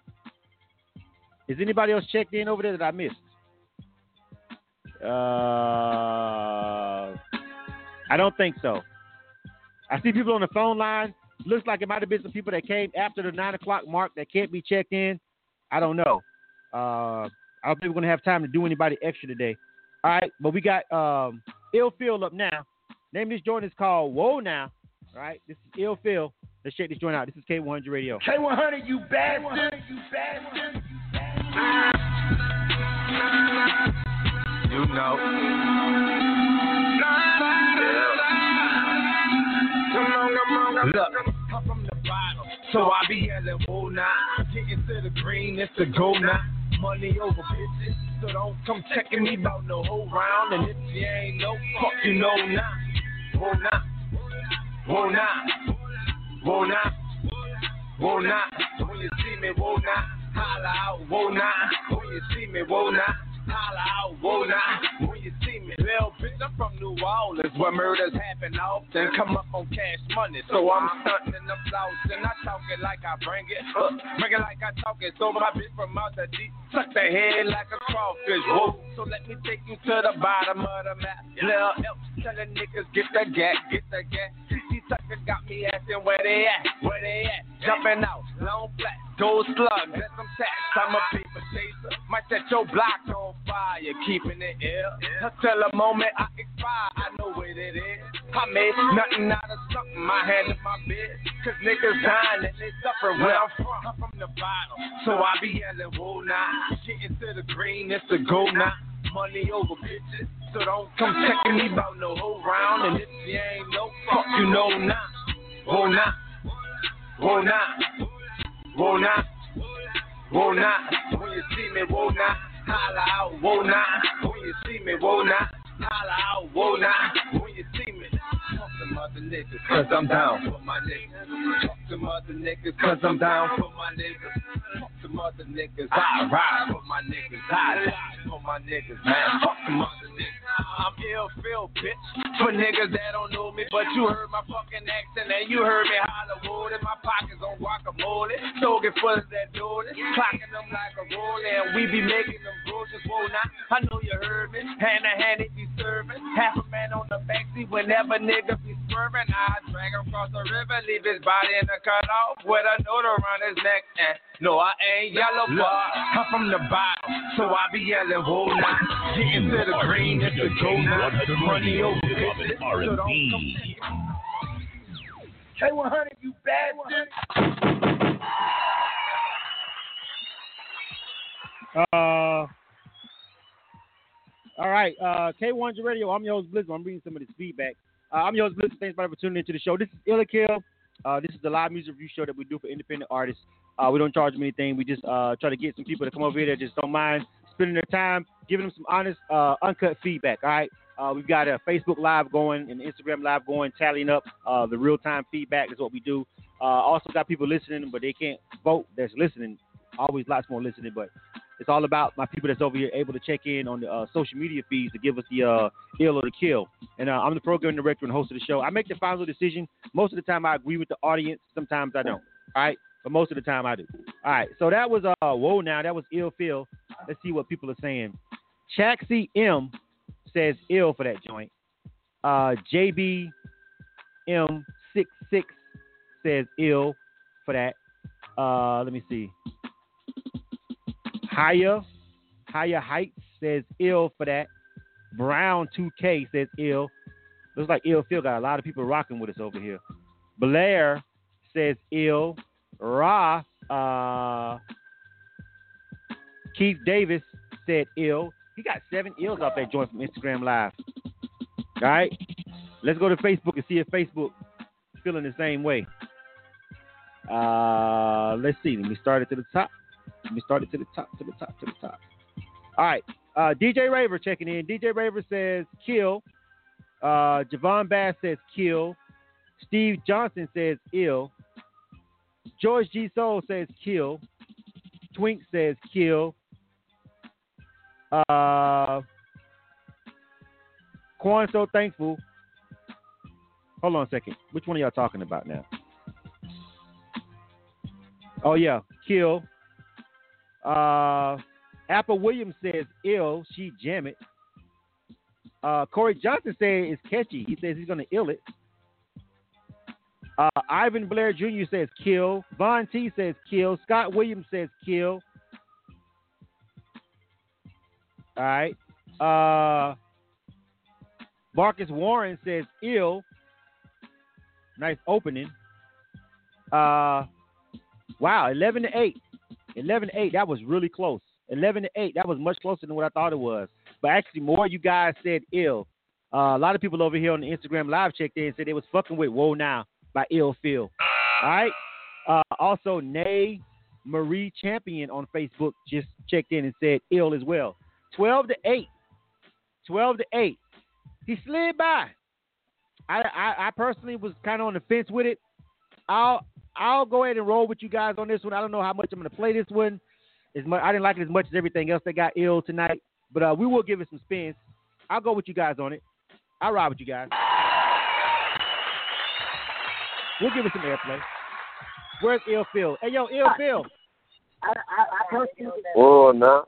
is anybody else checked in over there that I missed? I don't think so. I see people on the phone line, Looks like it might have been some people that came after the 9 o'clock mark that can't be checked in. I don't know. I don't think we're going to have time to do anybody extra today. All right, but we got Ill Phil up now. Name this joint is called Whoa Now. All right, this is Ill Phil. Let's check this joint out. This is K100 Radio. K100, you bad dude. You bad dude. You know. Look. Come from the bottom, so I be yelling, whoa now. Getting to the green, it's the go now. Money over bitches, so don't come checking me about no whole round. And if you ain't no fuck, you know now. Whoa now, whoa now, whoa now, whoa now. When you see me, whoa now, holla out, whoa now. When you see me, whoa now, holla out, whoa now. When you see me, little bitch, I'm from New Orleans, where murders happen often. Come up on cash money, so I'm stunting and I'm flousing. I talk it like I bring it up, bring it like I talk it. So my bitch from out the deep, suck the head like a crawfish. Whoa, so let me take you to the bottom of the map. Little elf, telling niggas get the gat, get the gat. These suckers got me asking where they at, where they at. Jumping out, long flat, gold slug, that's some sacks. I'm a paper chaser, might set your block on fire, keeping it ill. Until the moment I expire, I know what it is. I made nothing out of something, I handle my biz. Cause niggas dying and they suffering where I'm from. I'm from the bottom, so I be yelling, whoa now. Getting to the green, it's the go now. Money over bitches, so don't come checking me about no whole round. And if you ain't no fuck, you know now. Whoa now, whoa now, whoa now, whoa now. When you see me, whoa now, holla out, whoa now. When you see me, whoa now, holla out, whoa now. When you see me, talk to mother niggas, cause I'm down for my niggas. Talk to mother niggas, cause I'm down for my niggas. Talk to mother niggas, I ride for my niggas. I die for my niggas, man. Talk to mother niggas. I'm Ill Phil, bitch. For niggas that don't know me, but you heard my fucking accent and you heard me holler wood in my pockets on guacamole. Stoking full of that dooley, clocking them like a rollie, and we be making them groceries. Whoa, now, I know you heard me. Hand to hand, it be serving. Half a man on the backseat whenever niggas be swerving. I drag him across the river, leave his body in the cutoff with a note around his neck. And no, I ain't yellow, but I'm from the bottom, so I be yelling, whoa, now. Getting to the green, it's the go now. The money over bitches, so don't come K100, you bad one. All right, K100 Radio. I'm your host, Blizzard. I'm reading some of this feedback. I'm your host, Blizzard. Thanks for tuning into the show. This is Ill or KILL. This is the live music review show that we do for independent artists. We don't charge them anything. We just try to get some people to come over here that just don't mind spending their time, giving them some honest, uncut feedback, all right? We've got a Facebook Live going and Instagram Live going, tallying up the real-time feedback is what we do. Also got people listening, but they can't vote that's listening. Always lots more listening, but it's all about my people that's over here able to check in on the social media feeds to give us the ill or the kill. And I'm the program director and host of the show. I make the final decision. Most of the time I agree with the audience. Sometimes I don't. All right? But most of the time I do. All right. So that was, whoa now, that was Ill Phil. Let's see what people are saying. Chaxi M says ill for that joint. JBM66 says ill for that. Let me see. Higher Heights says ill for that. Brown 2K says ill. Looks like Ill Phil got a lot of people rocking with us over here. Blair says ill. Ra, Keith Davis said ill. He got 7 ills off that joint from Instagram Live. All right. Let's go to Facebook and see if Facebook is feeling the same way. Let's see. Let me start it to the top. Let me start it to the top. All right. DJ Raver checking in. DJ Raver says kill. Javon Bass says kill. Steve Johnson says ill. George G. Soul says kill. Twink says kill. Quan So Thankful. Hold on a second. Which one are y'all talking about now? Oh, yeah. Kill. Apple Williams says ill. She jam it. Corey Johnson says it's catchy. He says he's going to ill it. Ivan Blair Jr. says kill. Von T says kill. Scott Williams says kill. All right. Marcus Warren says ill. Nice opening. Wow, 11-8. 11-8. That was really close. 11-8. That was much closer than what I thought it was. But actually, more you guys said ill. A lot of people over here on the Instagram live checked in and said they was fucking with Whoa Now by Ill Phil. All right. Also, Nay Marie Champion on Facebook just checked in and said ill as well. 12-8. 12-8. He slid by. I personally was kind of on the fence with it. I'll go ahead and roll with you guys on this one. I don't know how much I'm going to play this one. I didn't like it as much as everything else that got ill tonight. But we will give it some spins. I'll go with you guys on it. I'll ride with you guys. We'll give it some airplay. Where's Ill Phil? Hey, yo, Ill Phil. Oh, no.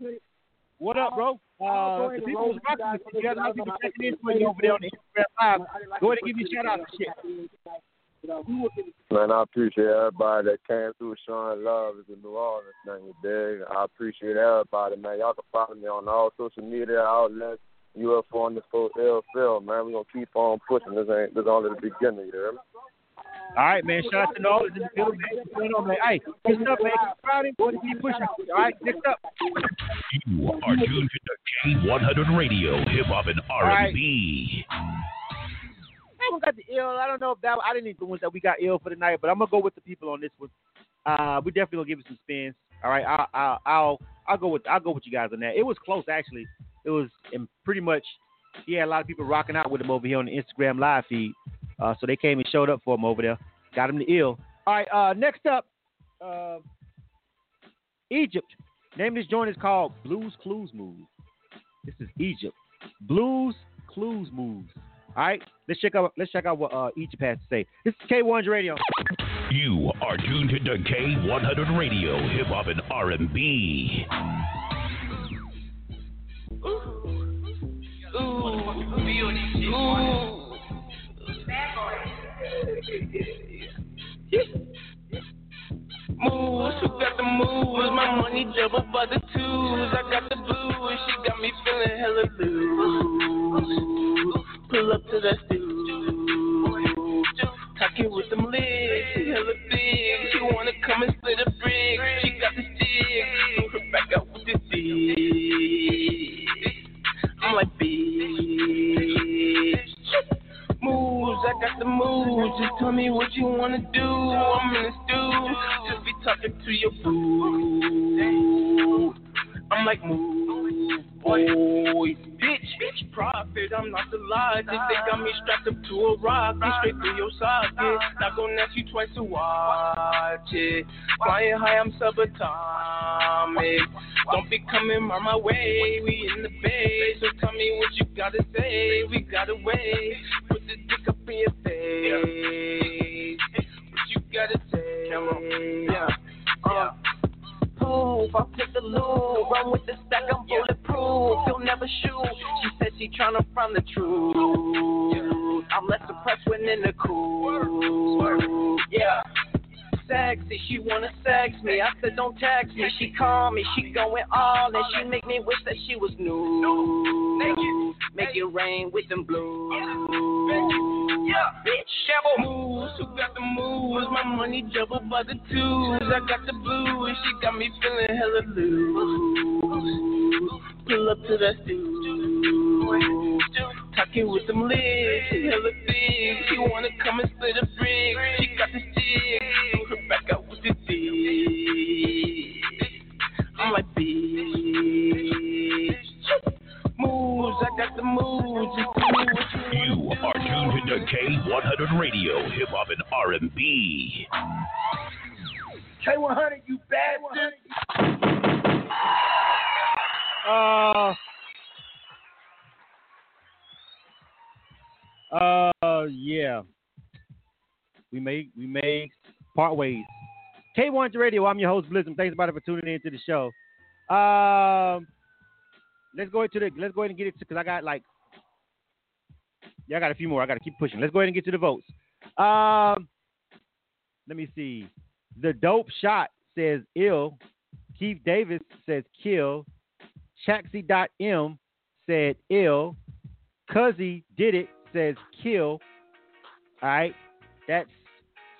What up, bro? The people was rocking with you. You got a lot of people checking in for you over there on the Instagram Live. Go ahead and give me a shout-out and shit. Man, I appreciate everybody that came through showing love in New Orleans, man. I appreciate everybody, man. Y'all can follow me on all social media outlets, UFO underscore LFL, man. We're going to keep on pushing. This only the beginning, you hear me? All right, man. Shout out to all the building, man. What's going on, man? Hey, what's up, man? Keep crowding. Keep pushing. All right, next up. You are tuned to the K100 Radio, Hip Hop and R&B. That one got the ill. I don't know if that one, I didn't even know that we got ill for the night, but I'm gonna go with the people on this one. We definitely gonna give it some spins. All right, I'll go with you guys on that. It was close actually. It was pretty much. Yeah, a lot of people rocking out with him over here on the Instagram live feed. So they came and showed up for him over there. Got him the ill. All right, next up, Egypt. Name of this joint is called Blues Clues Moves. This is Egypt. Blues Clues Moves. All right, let's check out what Egypt has to say. This is K100 Radio. You are tuned to K100 Radio, Hip Hop and R&B. Ooh, ooh, moves, who got the moves? My money double by the twos. I got the blues, she got me feeling hella loose. Pull up to that stew, cock it with them legs, she hella big. She wanna come and split a brick. She got the stick, throw her back out with the stick. I'm like, bitch. Moves, I got the moves. Just tell me what you wanna do. I'm in the stew, just be talking to your boo. I'm like, move, boy, bitch, profit. I'm not the logic. They got me strapped up to a rock, straight through your socket. Not gonna ask you twice to watch it. Flying high, I'm subatomic. Don't be coming my way. We in the bay, so tell me what you gotta say. We gotta wait. Put the dick up in your face. What you gotta say? Yeah. I put the loop, run with the stack, I'm bulletproof. You'll never shoot. She said she tryna find the truth. I'm less impressed when in the cool. Yeah. Sexy, she wanna sex me. I said don't text me. She called me, she going all and she make me wish that she was new. Make it rain with them blues. Yeah, bitch, shovel. Moves, who got the moves? My money double by the twos. I got the blues, she got me feeling hella loose. Pull up to that stew, talking with them legs, she hella big. She wanna come and split a brick. She got the stick, throw her back out with the stick. I'm like, bitch. Moves, I got the moves. You are tuned to K100 Radio, Hip Hop and R&B. K100, you bastard. Yeah. We may part ways. K100 Radio. I'm your host, Blizzum. Thanks everybody for tuning in to the show. Let's go ahead and get it because I got like. Yeah, I got a few more. I got to keep pushing. Let's go ahead and get to the votes. Let me see. The Dope Shot says ill. Keith Davis says kill. Chaxi.M said ill. Cuzzy did it says kill. All right. That's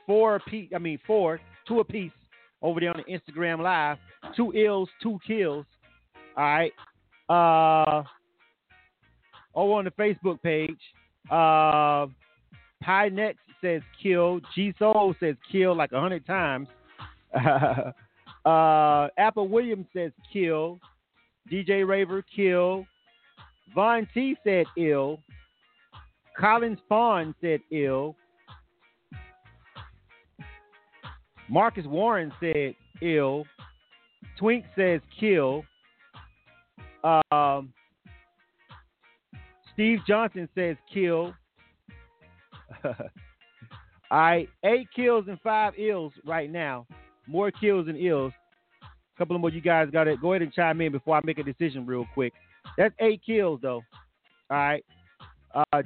two apiece over there on the Instagram Live. 2 ills, 2 kills. All right. Over on the Facebook page. Pynex says kill. G Soul says kill like 100 times. Apple Williams says kill. DJ Raver kill. Von T said ill. Collins Fawn said ill. Marcus Warren said ill. Twink says kill. Steve Johnson says kill. All right, 8 kills and 5 ills right now. More kills than ills. A couple of more. You guys got it. Go ahead and chime in before I make a decision real quick. That's 8 kills though. All right.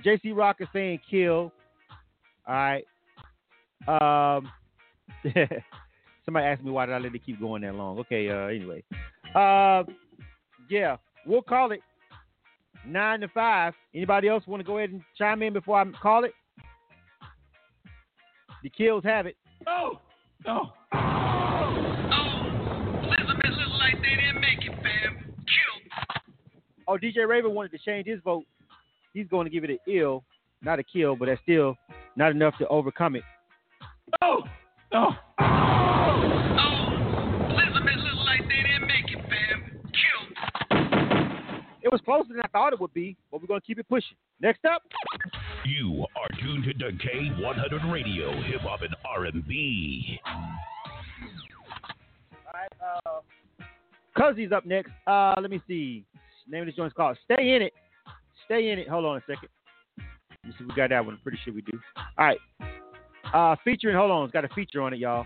JC Rock is saying kill. All right. Somebody asked me why did I let it keep going that long. Okay. Anyway. Yeah. We'll call it 9 to 5. Anybody else want to go ahead and chime in before I call it? The kills have it. Oh. No. Listen, like they didn't make it, fam. Kill. Oh, DJ Raven wanted to change his vote. He's going to give it an ill, not a kill, but that's still not enough to overcome it. Oh. No. Oh. Listen, like they didn't make it, fam. Kill. It was closer than I thought it would be, but we're going to keep it pushing. Next up. You are tuned to K100 Radio, Hip Hop and R&B. All right, Cuzzy's up next. Let me see. Name of this joint's called Stay In It. Stay In It. Hold on a second. Let me see if we got that one. I'm pretty sure we do. All right. Featuring, hold on. It's got a feature on it, y'all.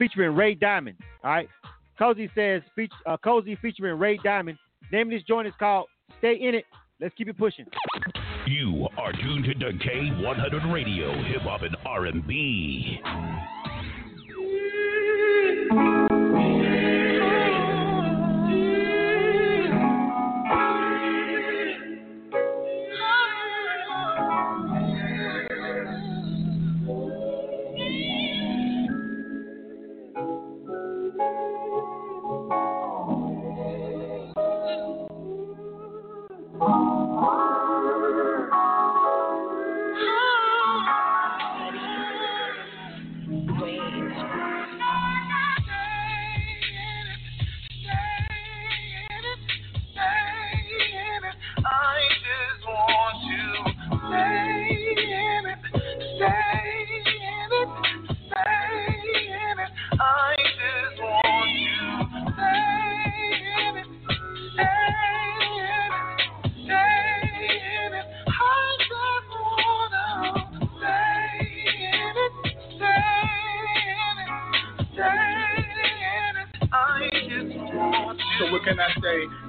Featuring Ray Diamond. All right. Cuzzy says, Cuzzy featuring Ray Diamond. Name of this joint is called Stay In It. Let's keep it pushing. You are tuned to K100 Radio, Hip Hop and R&B.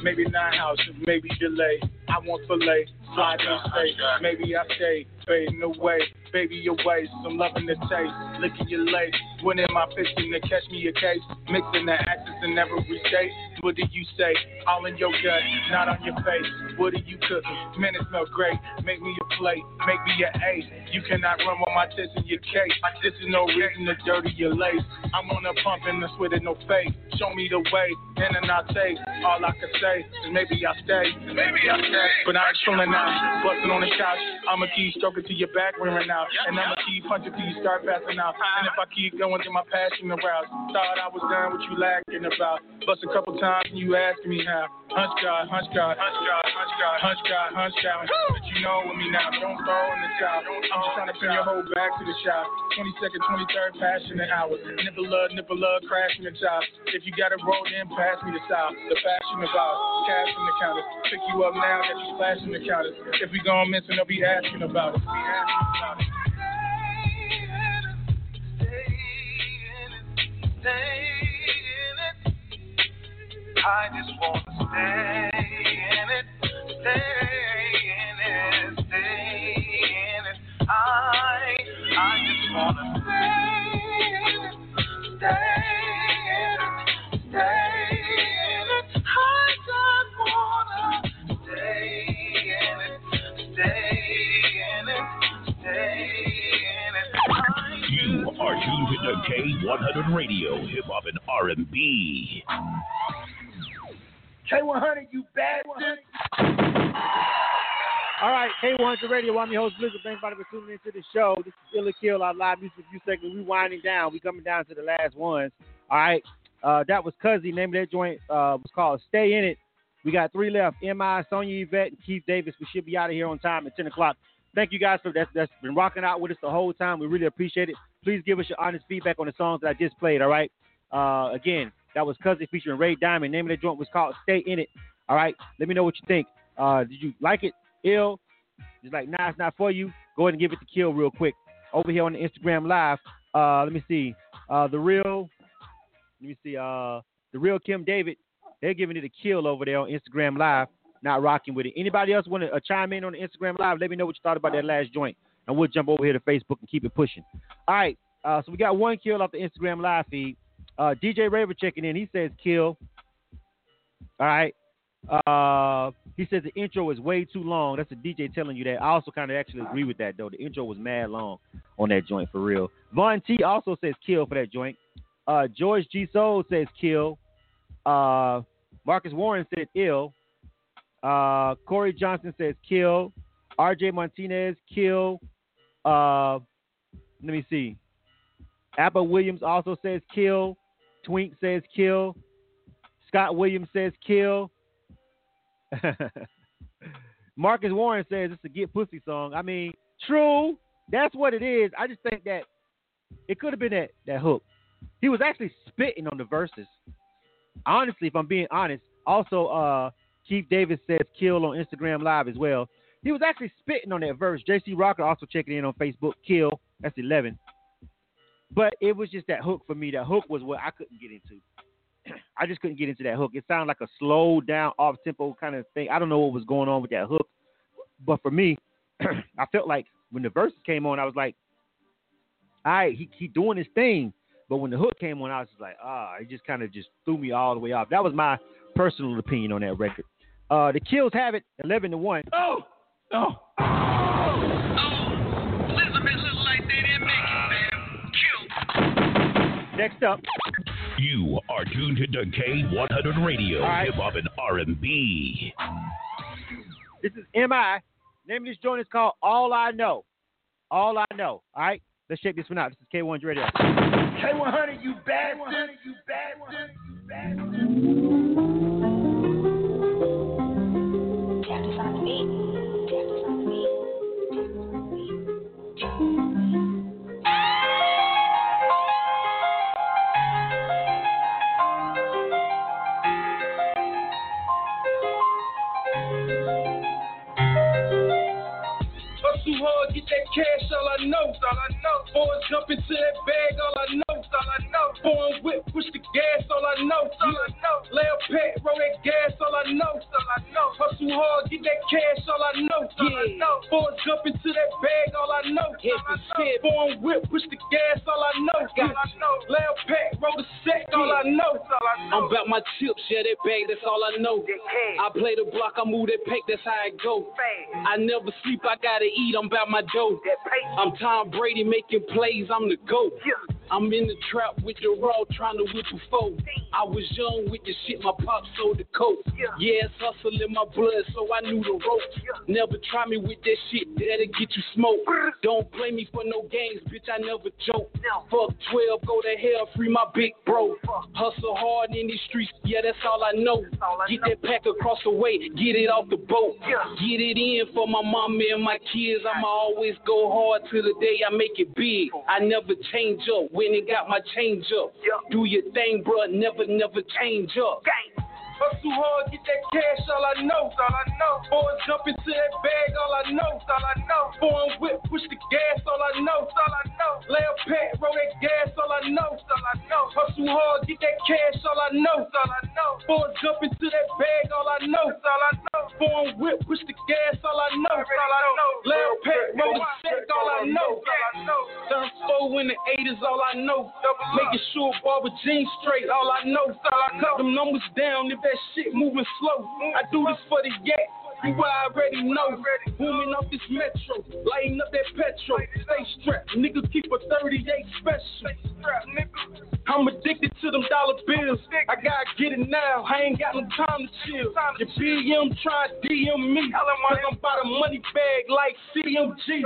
Maybe 9 houses, maybe delay. I want filet, fly don't stay. Maybe I stay, fading away. Baby, your waist, I'm loving the taste. Look at your lace, winning my fishing to catch me a case. Mixing the axis in every state. What do you say? All in your gut, not on your face. What are you cooking? Man, it smell great. Make me a plate, make me an ace. You cannot run with my tits in your cake. This is no reason to dirty your lace. I'm on a pump and I sweat in no fake. Show me the way, and I'll take. All I can say is maybe I stay. Maybe I stay. But I ain't chillin' out, bustin' on the couch. I'ma keep stroking to your back rim right now. And I'ma keep punching till you start passing out. And if I keep going to my passion aroused, thought I was down what you lacking about. Bust a couple times and you asking me how. Hunch God. But you know with me now, don't throw in the towel. I'm just trying to pin your whole back to the shop. 22nd, 23rd, passionate hours. Nipple love, crashing the top. If you got a roll, then pass me the style. The fashion about cash in the counter. Pick you up now that you flashing the counter. If we gon' miss it, they'll be asking about it. Stay in it. I just want to stay in it. I just want to stay. You are tuned into K100 Radio, hip hop and R&B. K100, you bad one. All right, K100 Radio. I'm your host, Blizzard. Thanks for tuning into the show. This is Ill or KILL, our live music review segment. We winding down. We coming down to the last ones. All right, that was Cuzzy. Name of that joint was called Stay In It. We got three left: M.I., Sonya Yvette, and Keith Davis. We should be out of here on time at 10 o'clock. Thank you guys for that's been rocking out with us the whole time. We really appreciate it. Please give us your honest feedback on the songs that I just played. All right. Again, that was Cuzzy featuring Ray Diamond. Name of that joint was called Stay In It. All right. Let me know what you think. Did you like it? Ill, just like, nah, it's not for you. Go ahead and give it to Kill real quick over here on the Instagram Live. Let me see. The real Kim David. They're giving it a kill over there on Instagram Live. Not rocking with it. Anybody else want to chime in on the Instagram Live? Let me know what you thought about that last joint, and we'll jump over here to Facebook and keep it pushing. All right. So we got one kill off the Instagram Live feed. DJ Raver checking in. He says kill. All right. He says the intro is way too long. That's a DJ telling you that. I also kind of actually agree with that, though. The intro was mad long on that joint, for real. Von T also says kill for that joint. George G. Soul says kill. Marcus Warren said ill. Corey Johnson says kill. RJ Martinez, kill. Let me see. Appa Williams also says kill. Twink says kill. Scott Williams says kill. Marcus Warren says it's a get pussy song. I mean, true. That's what it is. I just think that it could have been that hook. He was actually spitting on the verses. Honestly, if I'm being honest. Also, Keith Davis says kill on Instagram Live as well. He was actually spitting on that verse. JC Rocker also checking in on Facebook. Kill. That's 11. But it was just that hook for me. That hook was what I couldn't get into. I just couldn't get into that hook. It sounded like a slow down, off tempo kind of thing. I don't know what was going on with that hook, but for me, I felt like when the verses came on, I was like, "All right, he doing his thing." But when the hook came on, I was just like, "Ah," it just kind of just threw me all the way off. That was my personal opinion on that record. The Kills have it, 11-1. Oh, no. Oh. Elizabeth look like they didn't make it, man. Kill. Next up. You are tuned to K100 Radio, right. Hip Hop and R&B. This is M.I. Name of this joint is called All I Know. All I Know. All right, let's check this one out. This is K100 Radio. K100, you bad one. You bad one. You bad one. Practice on the beat. Practice on the beat. Hard, get that cash, all I know, all I know. Boys jump into that bag, all I know, all I know. Born whip, push the gas, all I know, all I know. Lay a pat, roll that gas, all I know, all I know. Hustle hard, get that cash, all I know, all I know. Boys jump into that bag, all I know, all I know. Born whip, push the gas, all I know, all I know. Lay a pat, roll the sack, all I know, all I know. I'm about my chips, yeah, that bag, that's all I know. I play the block, I move that pack, that's how it go. I never sleep, I gotta eat. I'm about my dough. I'm Tom Brady making plays. I'm the GOAT. Yeah. I'm in the trap with the raw, trying to whip a foe. I was young with the shit, my pop sold the coke. Yeah, it's hustle in my blood, so I knew the ropes. Yeah. Never try me with that shit, that'll get you smoked. Don't play me for no games, bitch, I never joke. No. Fuck 12, go to hell, free my big bro. Fuck. Hustle hard in these streets, yeah, that's all I know. All I get know. That pack across the way, get it off the boat. Yeah. Get it in for my mama and my kids. I'ma always go hard till the day I make it big. I never change up. When it got my change up, yeah. Do your thing, bruh, never change up. Gang. Hustle hard, get that cash, all I know, all I know. Boys jump into that bag, all I know, all I know. Born whip, push the gas, all I know, all I know. Lay a pat, roll that gas, all I know, all I know. Hustle hard, get that cash, all I know, all I know. Boys jump into that bag, all I know, all I know. Born whip, push the gas, all I know, all I know. Lay a pat, roll the sack, all I know, all I know. Done four in the eight is all I know. Making sure barber jeans straight, all I know, all I know. Cut them numbers down if that shit moving slow. I do this for the yak. You already know. Booming off this metro, lighting up that petrol. Stay strapped, niggas keep a 38 special. I'm addicted to them dollar bills. I gotta get it now. I ain't got no time to chill. Your BM try to DM me. I'm about a money bag like CMG.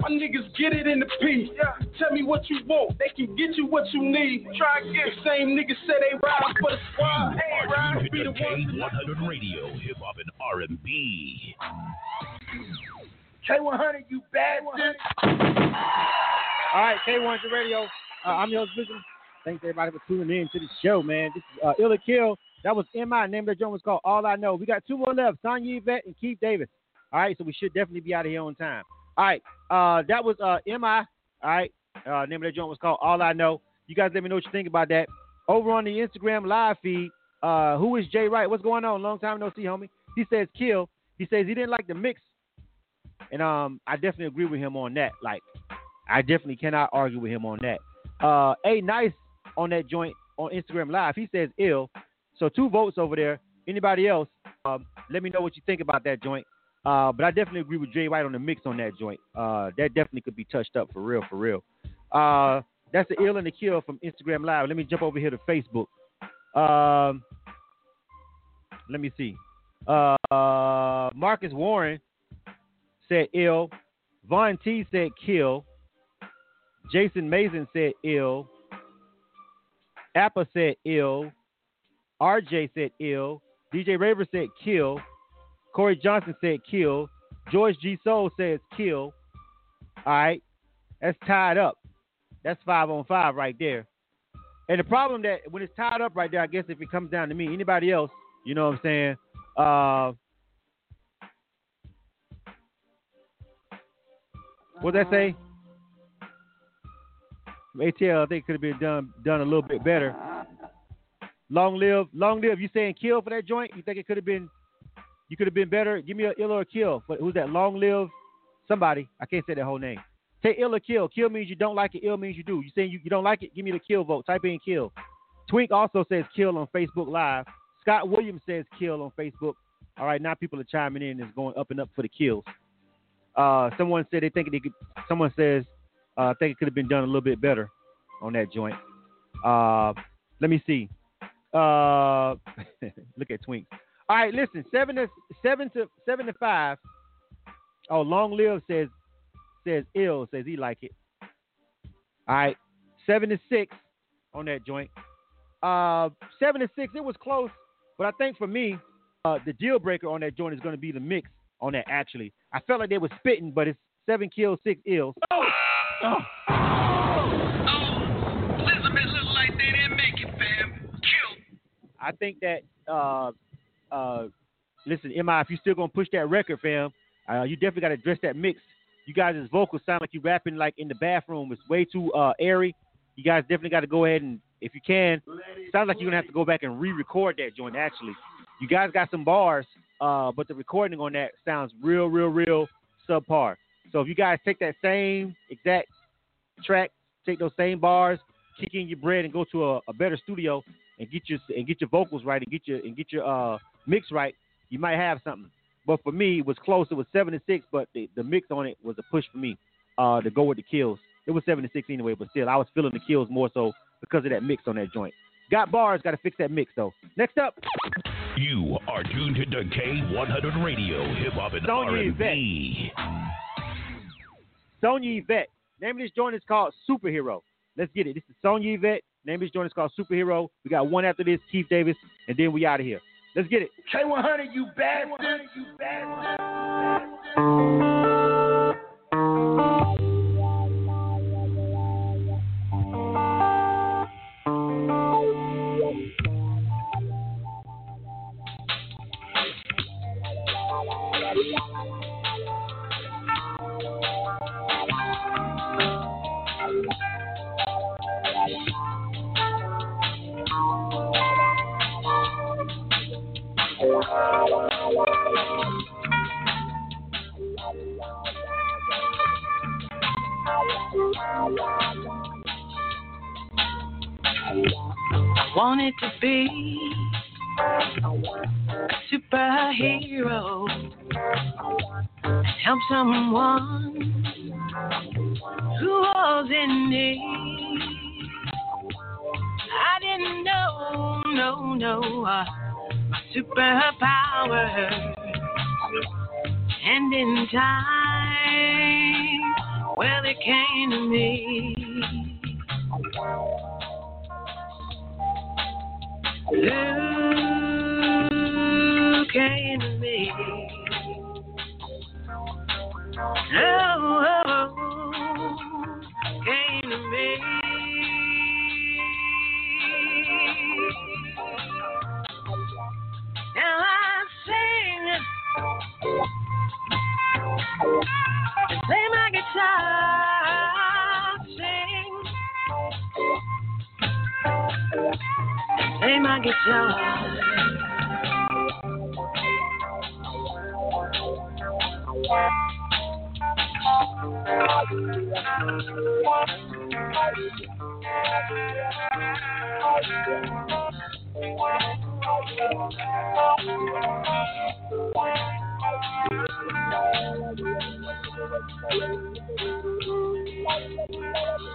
My niggas get it in the P. Tell me what you want. They can get you what you need. Try and get the same niggas say they ride for the squad. Hey, ride be the K100 Radio, hip hop and R&B. K100, you bad one. All right, K100 Radio. I'm your host, Vision. Thanks everybody for tuning in to the show, man. This is Ill or KILL. That was M.I. Name of that joint was called All I Know. We got two more left, Sonya Yvette and Keith Davis. All right, so we should definitely be out of here on time. All right, that was M.I. All right, name of that joint was called All I Know. You guys let me know what you think about that. Over on the Instagram live feed, who is Jay Wright? What's going on? Long time no see, homie. He says kill. He says he didn't like the mix. And I definitely agree with him on that. Like, I definitely cannot argue with him on that. A-Nice on that joint on Instagram live. He says ill. So 2 votes over there. Anybody else, let me know what you think about that joint. But I definitely agree with Jay Wright on the mix on that joint. That definitely could be touched up for real, for real. That's the ill and the kill from Instagram live. Let me jump over here to Facebook. Let me see. Marcus Warren said ill. Von T said kill. Jason Mason said ill. Appa said ill. RJ said ill. DJ Raver said kill. Corey Johnson said kill. George G. Soul says kill. All right. That's tied up. That's 5-on-5 right there. And the problem that when it's tied up right there, I guess if it comes down to me, anybody else, you know what I'm saying? What did I say? ATL, I think could have been done a little bit better. Long live. You saying kill for that joint? You think it could have been? You could have been better. Give me an ill or a kill. But who's that? Long live somebody. I can't say that whole name. Say ill or kill. Kill means you don't like it. Ill means you do. You saying you don't like it? Give me the kill vote. Type in kill. Twink also says kill on Facebook Live. Scott Williams says kill on Facebook. All right, now people are chiming in. It's going up and up for the kills. Someone said they think they could. Someone says. I think it could have been done a little bit better on that joint. Let me see. Look at Twink. All right, listen. 7 to 5. Oh, Long Live says ill, says he like it. All right, 7 to 6 on that joint. 7 to 6. It was close, but I think for me, the deal breaker on that joint is going to be the mix on that. Actually, I felt like they were spitting, but it's 7 kills, 6 ills. Oh! Elizabeth looked like they didn't make it, fam. Kill. I think that, listen, M.I., if you're still going to push that record, fam, you definitely got to address that mix. You guys' vocals sound like you're rapping like in the bathroom. It's way too airy. You guys definitely got to go ahead and, if you can, sounds like you're going to have to go back and re-record that joint, actually. You guys got some bars, but the recording on that sounds real subpar. So if you guys take that same exact track, take those same bars, kick in your bread, and go to a better studio and get your vocals right and get your mix right, you might have something. But for me, it was close. It was 7 to 6, but the mix on it was a push for me to go with the kills. It was 7 to 6 anyway, but still, I was feeling the kills more so because of that mix on that joint. Got bars, got to fix that mix though. Next up. You are tuned to K100 Radio, Hip Hop and R&B. Sonya Yvette. Name of this joint is called Superhero. Let's get it. This is Sonya Yvette. Name of this joint is called Superhero. We got one after this, Keith Davis, and then we out of here. Let's get it. K100, you bad. I wanted to be superhero, help someone who was in need. I didn't know, my superpower, and in time, well, it came to me. You came to me. Oh, came to me. Now I sing, play my guitar, play my guitar. Now I sing, play my guitar, sing. I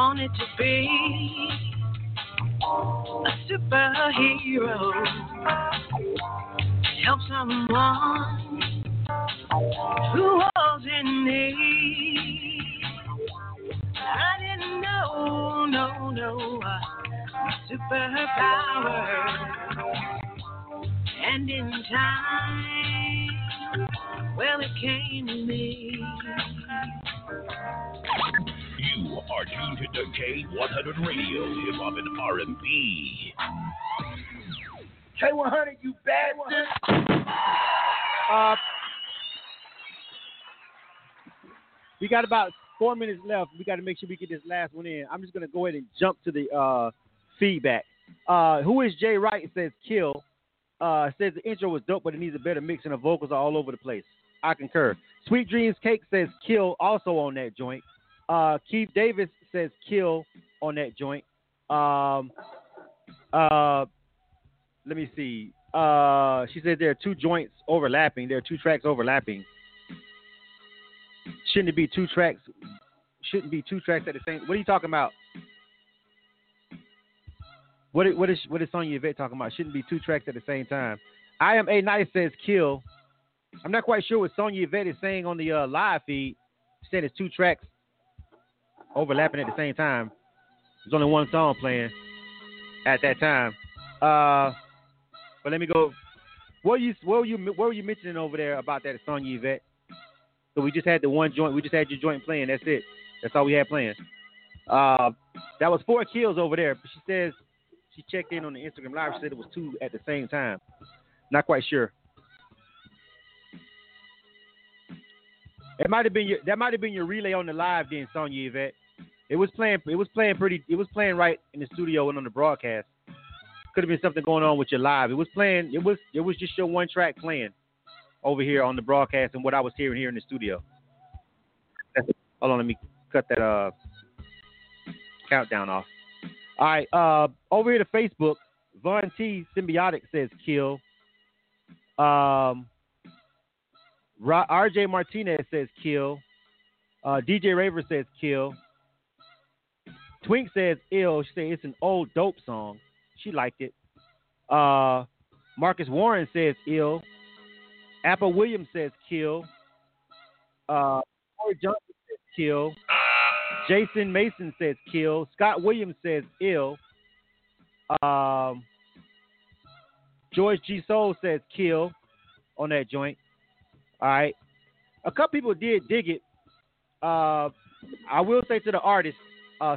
wanted to be a superhero, help someone who was in need. I didn't know, superpower, and in time, well, it came to me. You are tuned to K100 Radio, hip hop and R&B. K100, you bastard! We got about 4 minutes left. We got to make sure we get this last one in. I'm just going to go ahead and jump to the feedback. Who is Jay Wright says kill. Says the intro was dope, but it needs a better mix, and the vocals are all over the place. I concur. Sweet Dreams Cake says kill also on that joint. Keith Davis says kill on that joint. Let me see. She said there are two joints overlapping. There are two tracks overlapping. Shouldn't be two tracks at the same. What are you talking about? What is Sonya Yvette talking about? Shouldn't be two tracks at the same time. I Am A-Nice says kill. I'm not quite sure what Sonya Yvette is saying on the live feed. She said it's two tracks overlapping at the same time. There's only one song playing at that time. But let me go. What were you mentioning over there about that Sonya Yvette? So we just had the one joint. We just had your joint playing. That's it. That's all we had playing. That was 4 kills over there. But she says she checked in on the Instagram live. She said it was 2 at the same time. Not quite sure. That might have been your relay on the live then, Sonya Yvette. It was playing right in the studio and on the broadcast. Could have been something going on with your live. It was just your one track playing over here on the broadcast and what I was hearing here in the studio. Hold on, let me cut that countdown off. All right, over here to Facebook, Von T Symbiotic says kill. RJ Martinez says kill. DJ Raver says kill. Twink says ill. She said it's an old dope song. She liked it. Marcus Warren says ill. Apple Williams says kill. Corey Johnson says kill. Jason Mason says kill. Scott Williams says ill. George G. Soul says kill on that joint. All right. A couple people did dig it. I will say to the artist,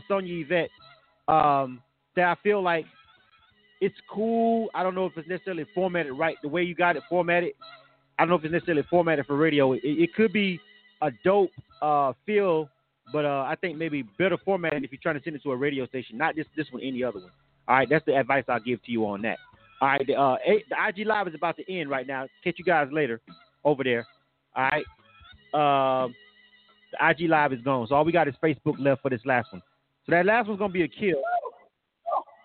Sonya Yvette, that I feel like it's cool. I don't know if it's necessarily formatted right. The way you got it formatted, I don't know if it's necessarily formatted for radio. It could be a dope feel, but I think maybe better formatted if you're trying to send it to a radio station, not just this one, any other one. All right, that's the advice I'll give to you on that. All right, the IG Live is about to end right now. Catch you guys later over there. All right. The IG Live is gone, so all we got is Facebook left for this last one. So that last one's going to be a kill.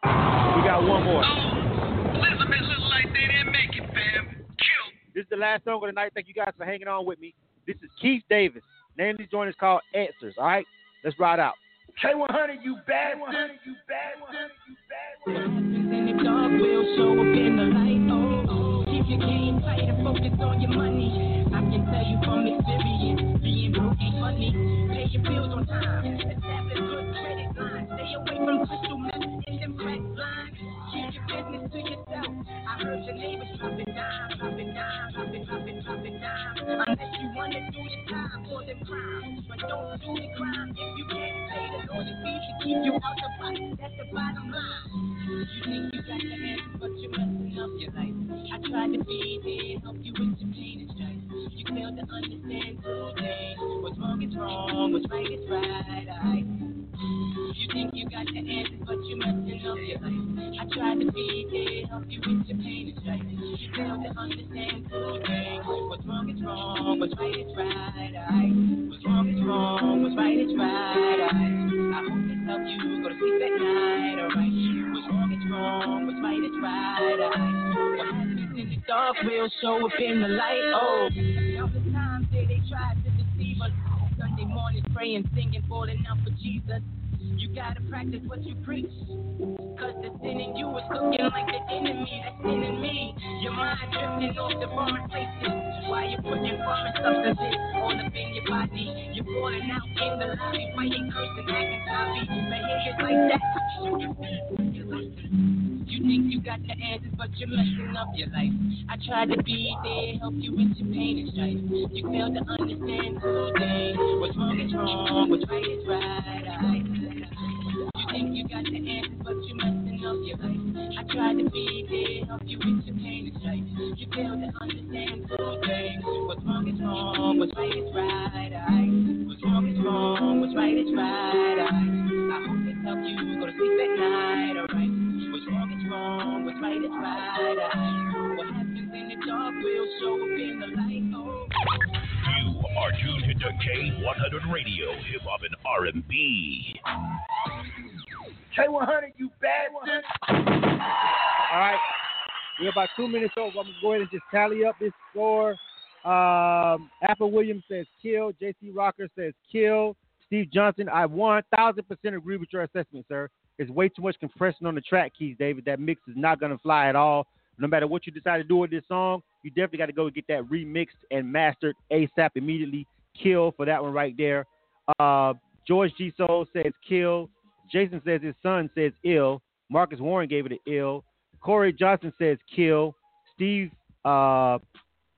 We got one more. Elizabeth looks like they didn't make it, fam. Kill. This is the last song of the night. Thank you guys for hanging on with me. This is Keith Davis. Name of this joint is called Answers, all right? Let's ride out. K100, you bad one. You bad one. You bad one. In the dark will show up in the light. Oh, keep your game tight and focus on your money. I can tell you from experience, being broke ain't money. Pay your bills on time. Establish good credit lines. Stay away from crystal meth and them red lines. Keep your business to yourself. I heard your neighbors dropping dimes, dropping dimes, dropping dimes. Unless you wanna do your time or them crimes, but don't do the crime if you can't pay the Lord. Your fees to keep you out the fight. That's the bottom line. You think you got the answer, but you messing up your life. I tried to be there, help you with your pain and strife. You fail to understand today. What's wrong is wrong, what's right is right. I, you think you got the answers, but you messing up your life. I tried to be there, help you with your pain and strife. You fail to understand today. What's wrong is wrong, what's right is right. I, what's wrong is wrong, what's right is right. I hope this helps you go to sleep at night. Alright, what's wrong is wrong, what's right is right. I, in the dark, we'll show up in the light. Oh, countless times they tried to deceive us. Sunday morning praying, singing, falling out for Jesus. You gotta practice what you preach, cause the sin in you is looking like the enemy that's sinning me. Your mind drifting off the wrong places. Why you putting foreign substances all up in your body? You're falling out in the lobby. Why you cursing, acting sloppy? Behaviors like that. You think you got the answers, but you're messing up your life. I tried to be there, help you with your pain and strife. You failed to understand today. What's wrong is wrong, what's right is right. You got the answers, but you messing up your life. I tried to be there, help you with your pain and strife. You failed to understand today. What's wrong is wrong, what's right is right. I, what's wrong is wrong, what's right is right. I hope this helps you go to sleep at night. Alright, what's wrong is wrong, what's right is right. I, what happens in the dark will show up in the light. Oh. You are tuned to K100 Radio, Hip Hop and R&B. K100, you bad one. All right. We're about 2 minutes over. I'm going to go ahead and just tally up this score. Apple Williams says kill. JC Rocker says kill. Steve Johnson, I 1,000% agree with your assessment, sir. There's way too much compression on the track, Keith David. That mix is not going to fly at all. No matter what you decide to do with this song, you definitely got to go get that remixed and mastered ASAP immediately. Kill for that one right there. George G. Soul says kill. Jason says his son says ill. Marcus Warren gave it an ill. Corey Johnson says kill. Steve, yeah,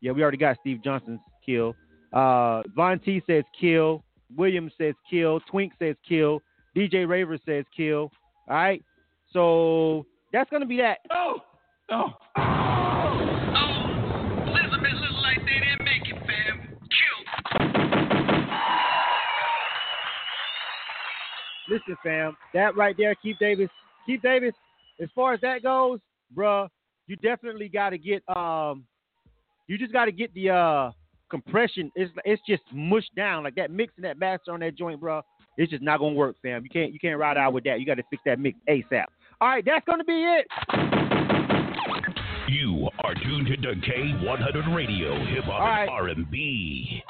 we already got Steve Johnson's kill. Von T says kill. Williams says kill. Twink says kill. DJ Raver says kill. All right, so that's going to be that. Oh, Elizabeth looks like they didn't make it, fam. Listen, fam, that right there, Keith Davis, as far as that goes, bruh, you definitely got to get, you just got to get the compression. It's just mushed down. Like that mix and that master on that joint, bruh, it's just not going to work, fam. You can't ride out with that. You got to fix that mix ASAP. All right, that's going to be it. You are tuned to K100 Radio, Hip Hop and R&B.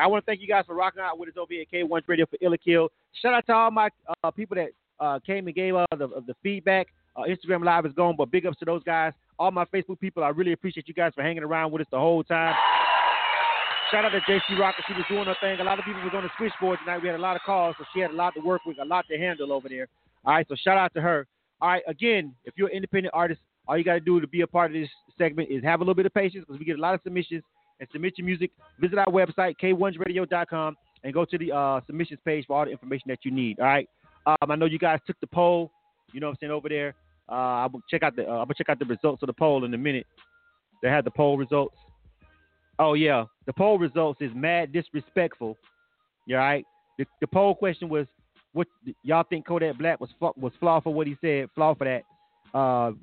I want to thank you guys for rocking out with us over here at K100 Radio for Ill or Kill. Shout out to all my people that came and gave the feedback. Instagram Live is gone, but big ups to those guys. All my Facebook people, I really appreciate you guys for hanging around with us the whole time. Shout out to JC Rocker. She was doing her thing. A lot of people was on the switchboard tonight. We had a lot of calls, so she had a lot to work with, a lot to handle over there. All right, so shout out to her. All right, again, if you're an independent artist, all you got to do to be a part of this segment is have a little bit of patience because we get a lot of submissions. And submit your music, visit our website, K100Radio.com, and go to the submissions page for all the information that you need, all right? I know you guys took the poll You know what I'm saying, over there. I'm gonna check out the results of the poll in a minute. They had the poll results. Oh yeah, the poll results is mad disrespectful. You all right? The poll question was, what y'all think Kodak Black was flawed for what he said? Flawed for that.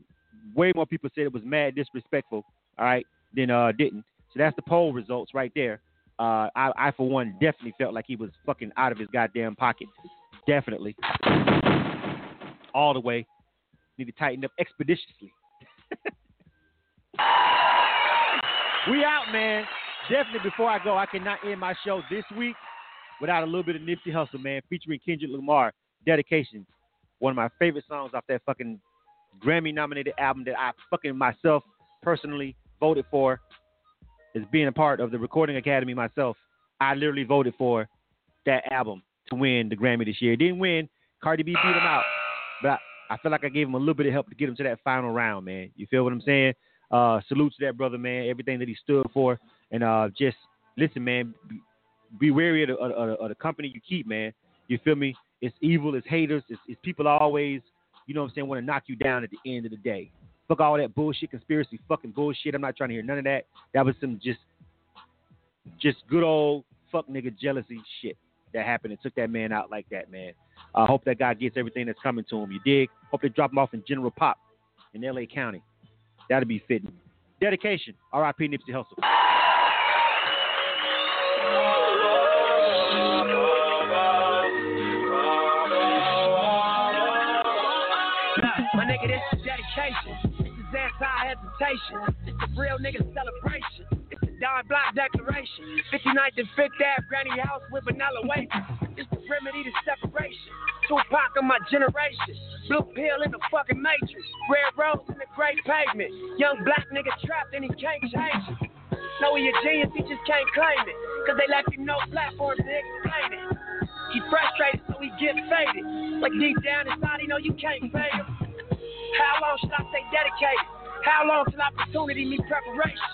Way more people said it was mad disrespectful. All right, than didn't. So that's the poll results right there. I for one definitely felt like he was fucking out of his goddamn pocket. Definitely, all the way. Need to tighten up expeditiously. We out, man. Definitely, before I go, I cannot end my show this week without a little bit of Nipsey Hussle, man, featuring Kendrick Lamar, Dedication. One of my favorite songs off that fucking Grammy-nominated album that I fucking myself personally voted for. As being a part of the Recording Academy myself, I literally voted for that album to win the Grammy this year. It didn't win. Cardi B beat him out. But I feel like I gave him a little bit of help to get him to that final round, man. You feel what I'm saying? Salute to that brother, man. Everything that he stood for. And just, listen, man, be wary of the company you keep, man. You feel me? It's evil. It's haters. It's people always, you know what I'm saying, want to knock you down at the end of the day. Fuck all that bullshit, conspiracy fucking bullshit. I'm not trying to hear none of that. That was some just good old fuck nigga jealousy shit that happened and took that man out like that, man. I hope that guy gets everything that's coming to him. You dig? Hope they drop him off in General Pop in L.A. County. That'll be fitting. Dedication. R.I.P. Nipsey Hussle. My nigga, this is dedication. This is anti-hesitation. It's a real nigga celebration. It's a Don Block declaration. 59th and 5th Ave, granny house with vanilla wafers. It's the remedy to separation. Tupac of my generation. Blue pill in the fucking matrix. Red rose in the gray pavement. Young black nigga trapped and he can't change it. Know he a genius, he just can't claim it. Cause they left him no platform to explain it. He frustrated so he get faded. Like deep down inside he know you can't pay him. How long should I stay dedicated? How long till opportunity meet preparation?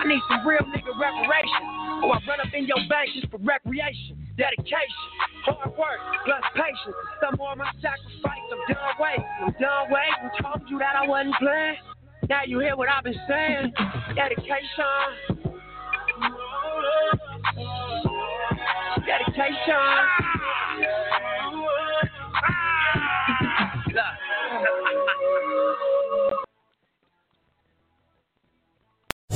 I need some real nigga reparation. Or I run up in your bank just for recreation. Dedication, hard work, plus patience. Some more of my sacrifice. I'm done waiting. Told you that I wasn't playing. Now you hear what I've been saying. Dedication. Dedication.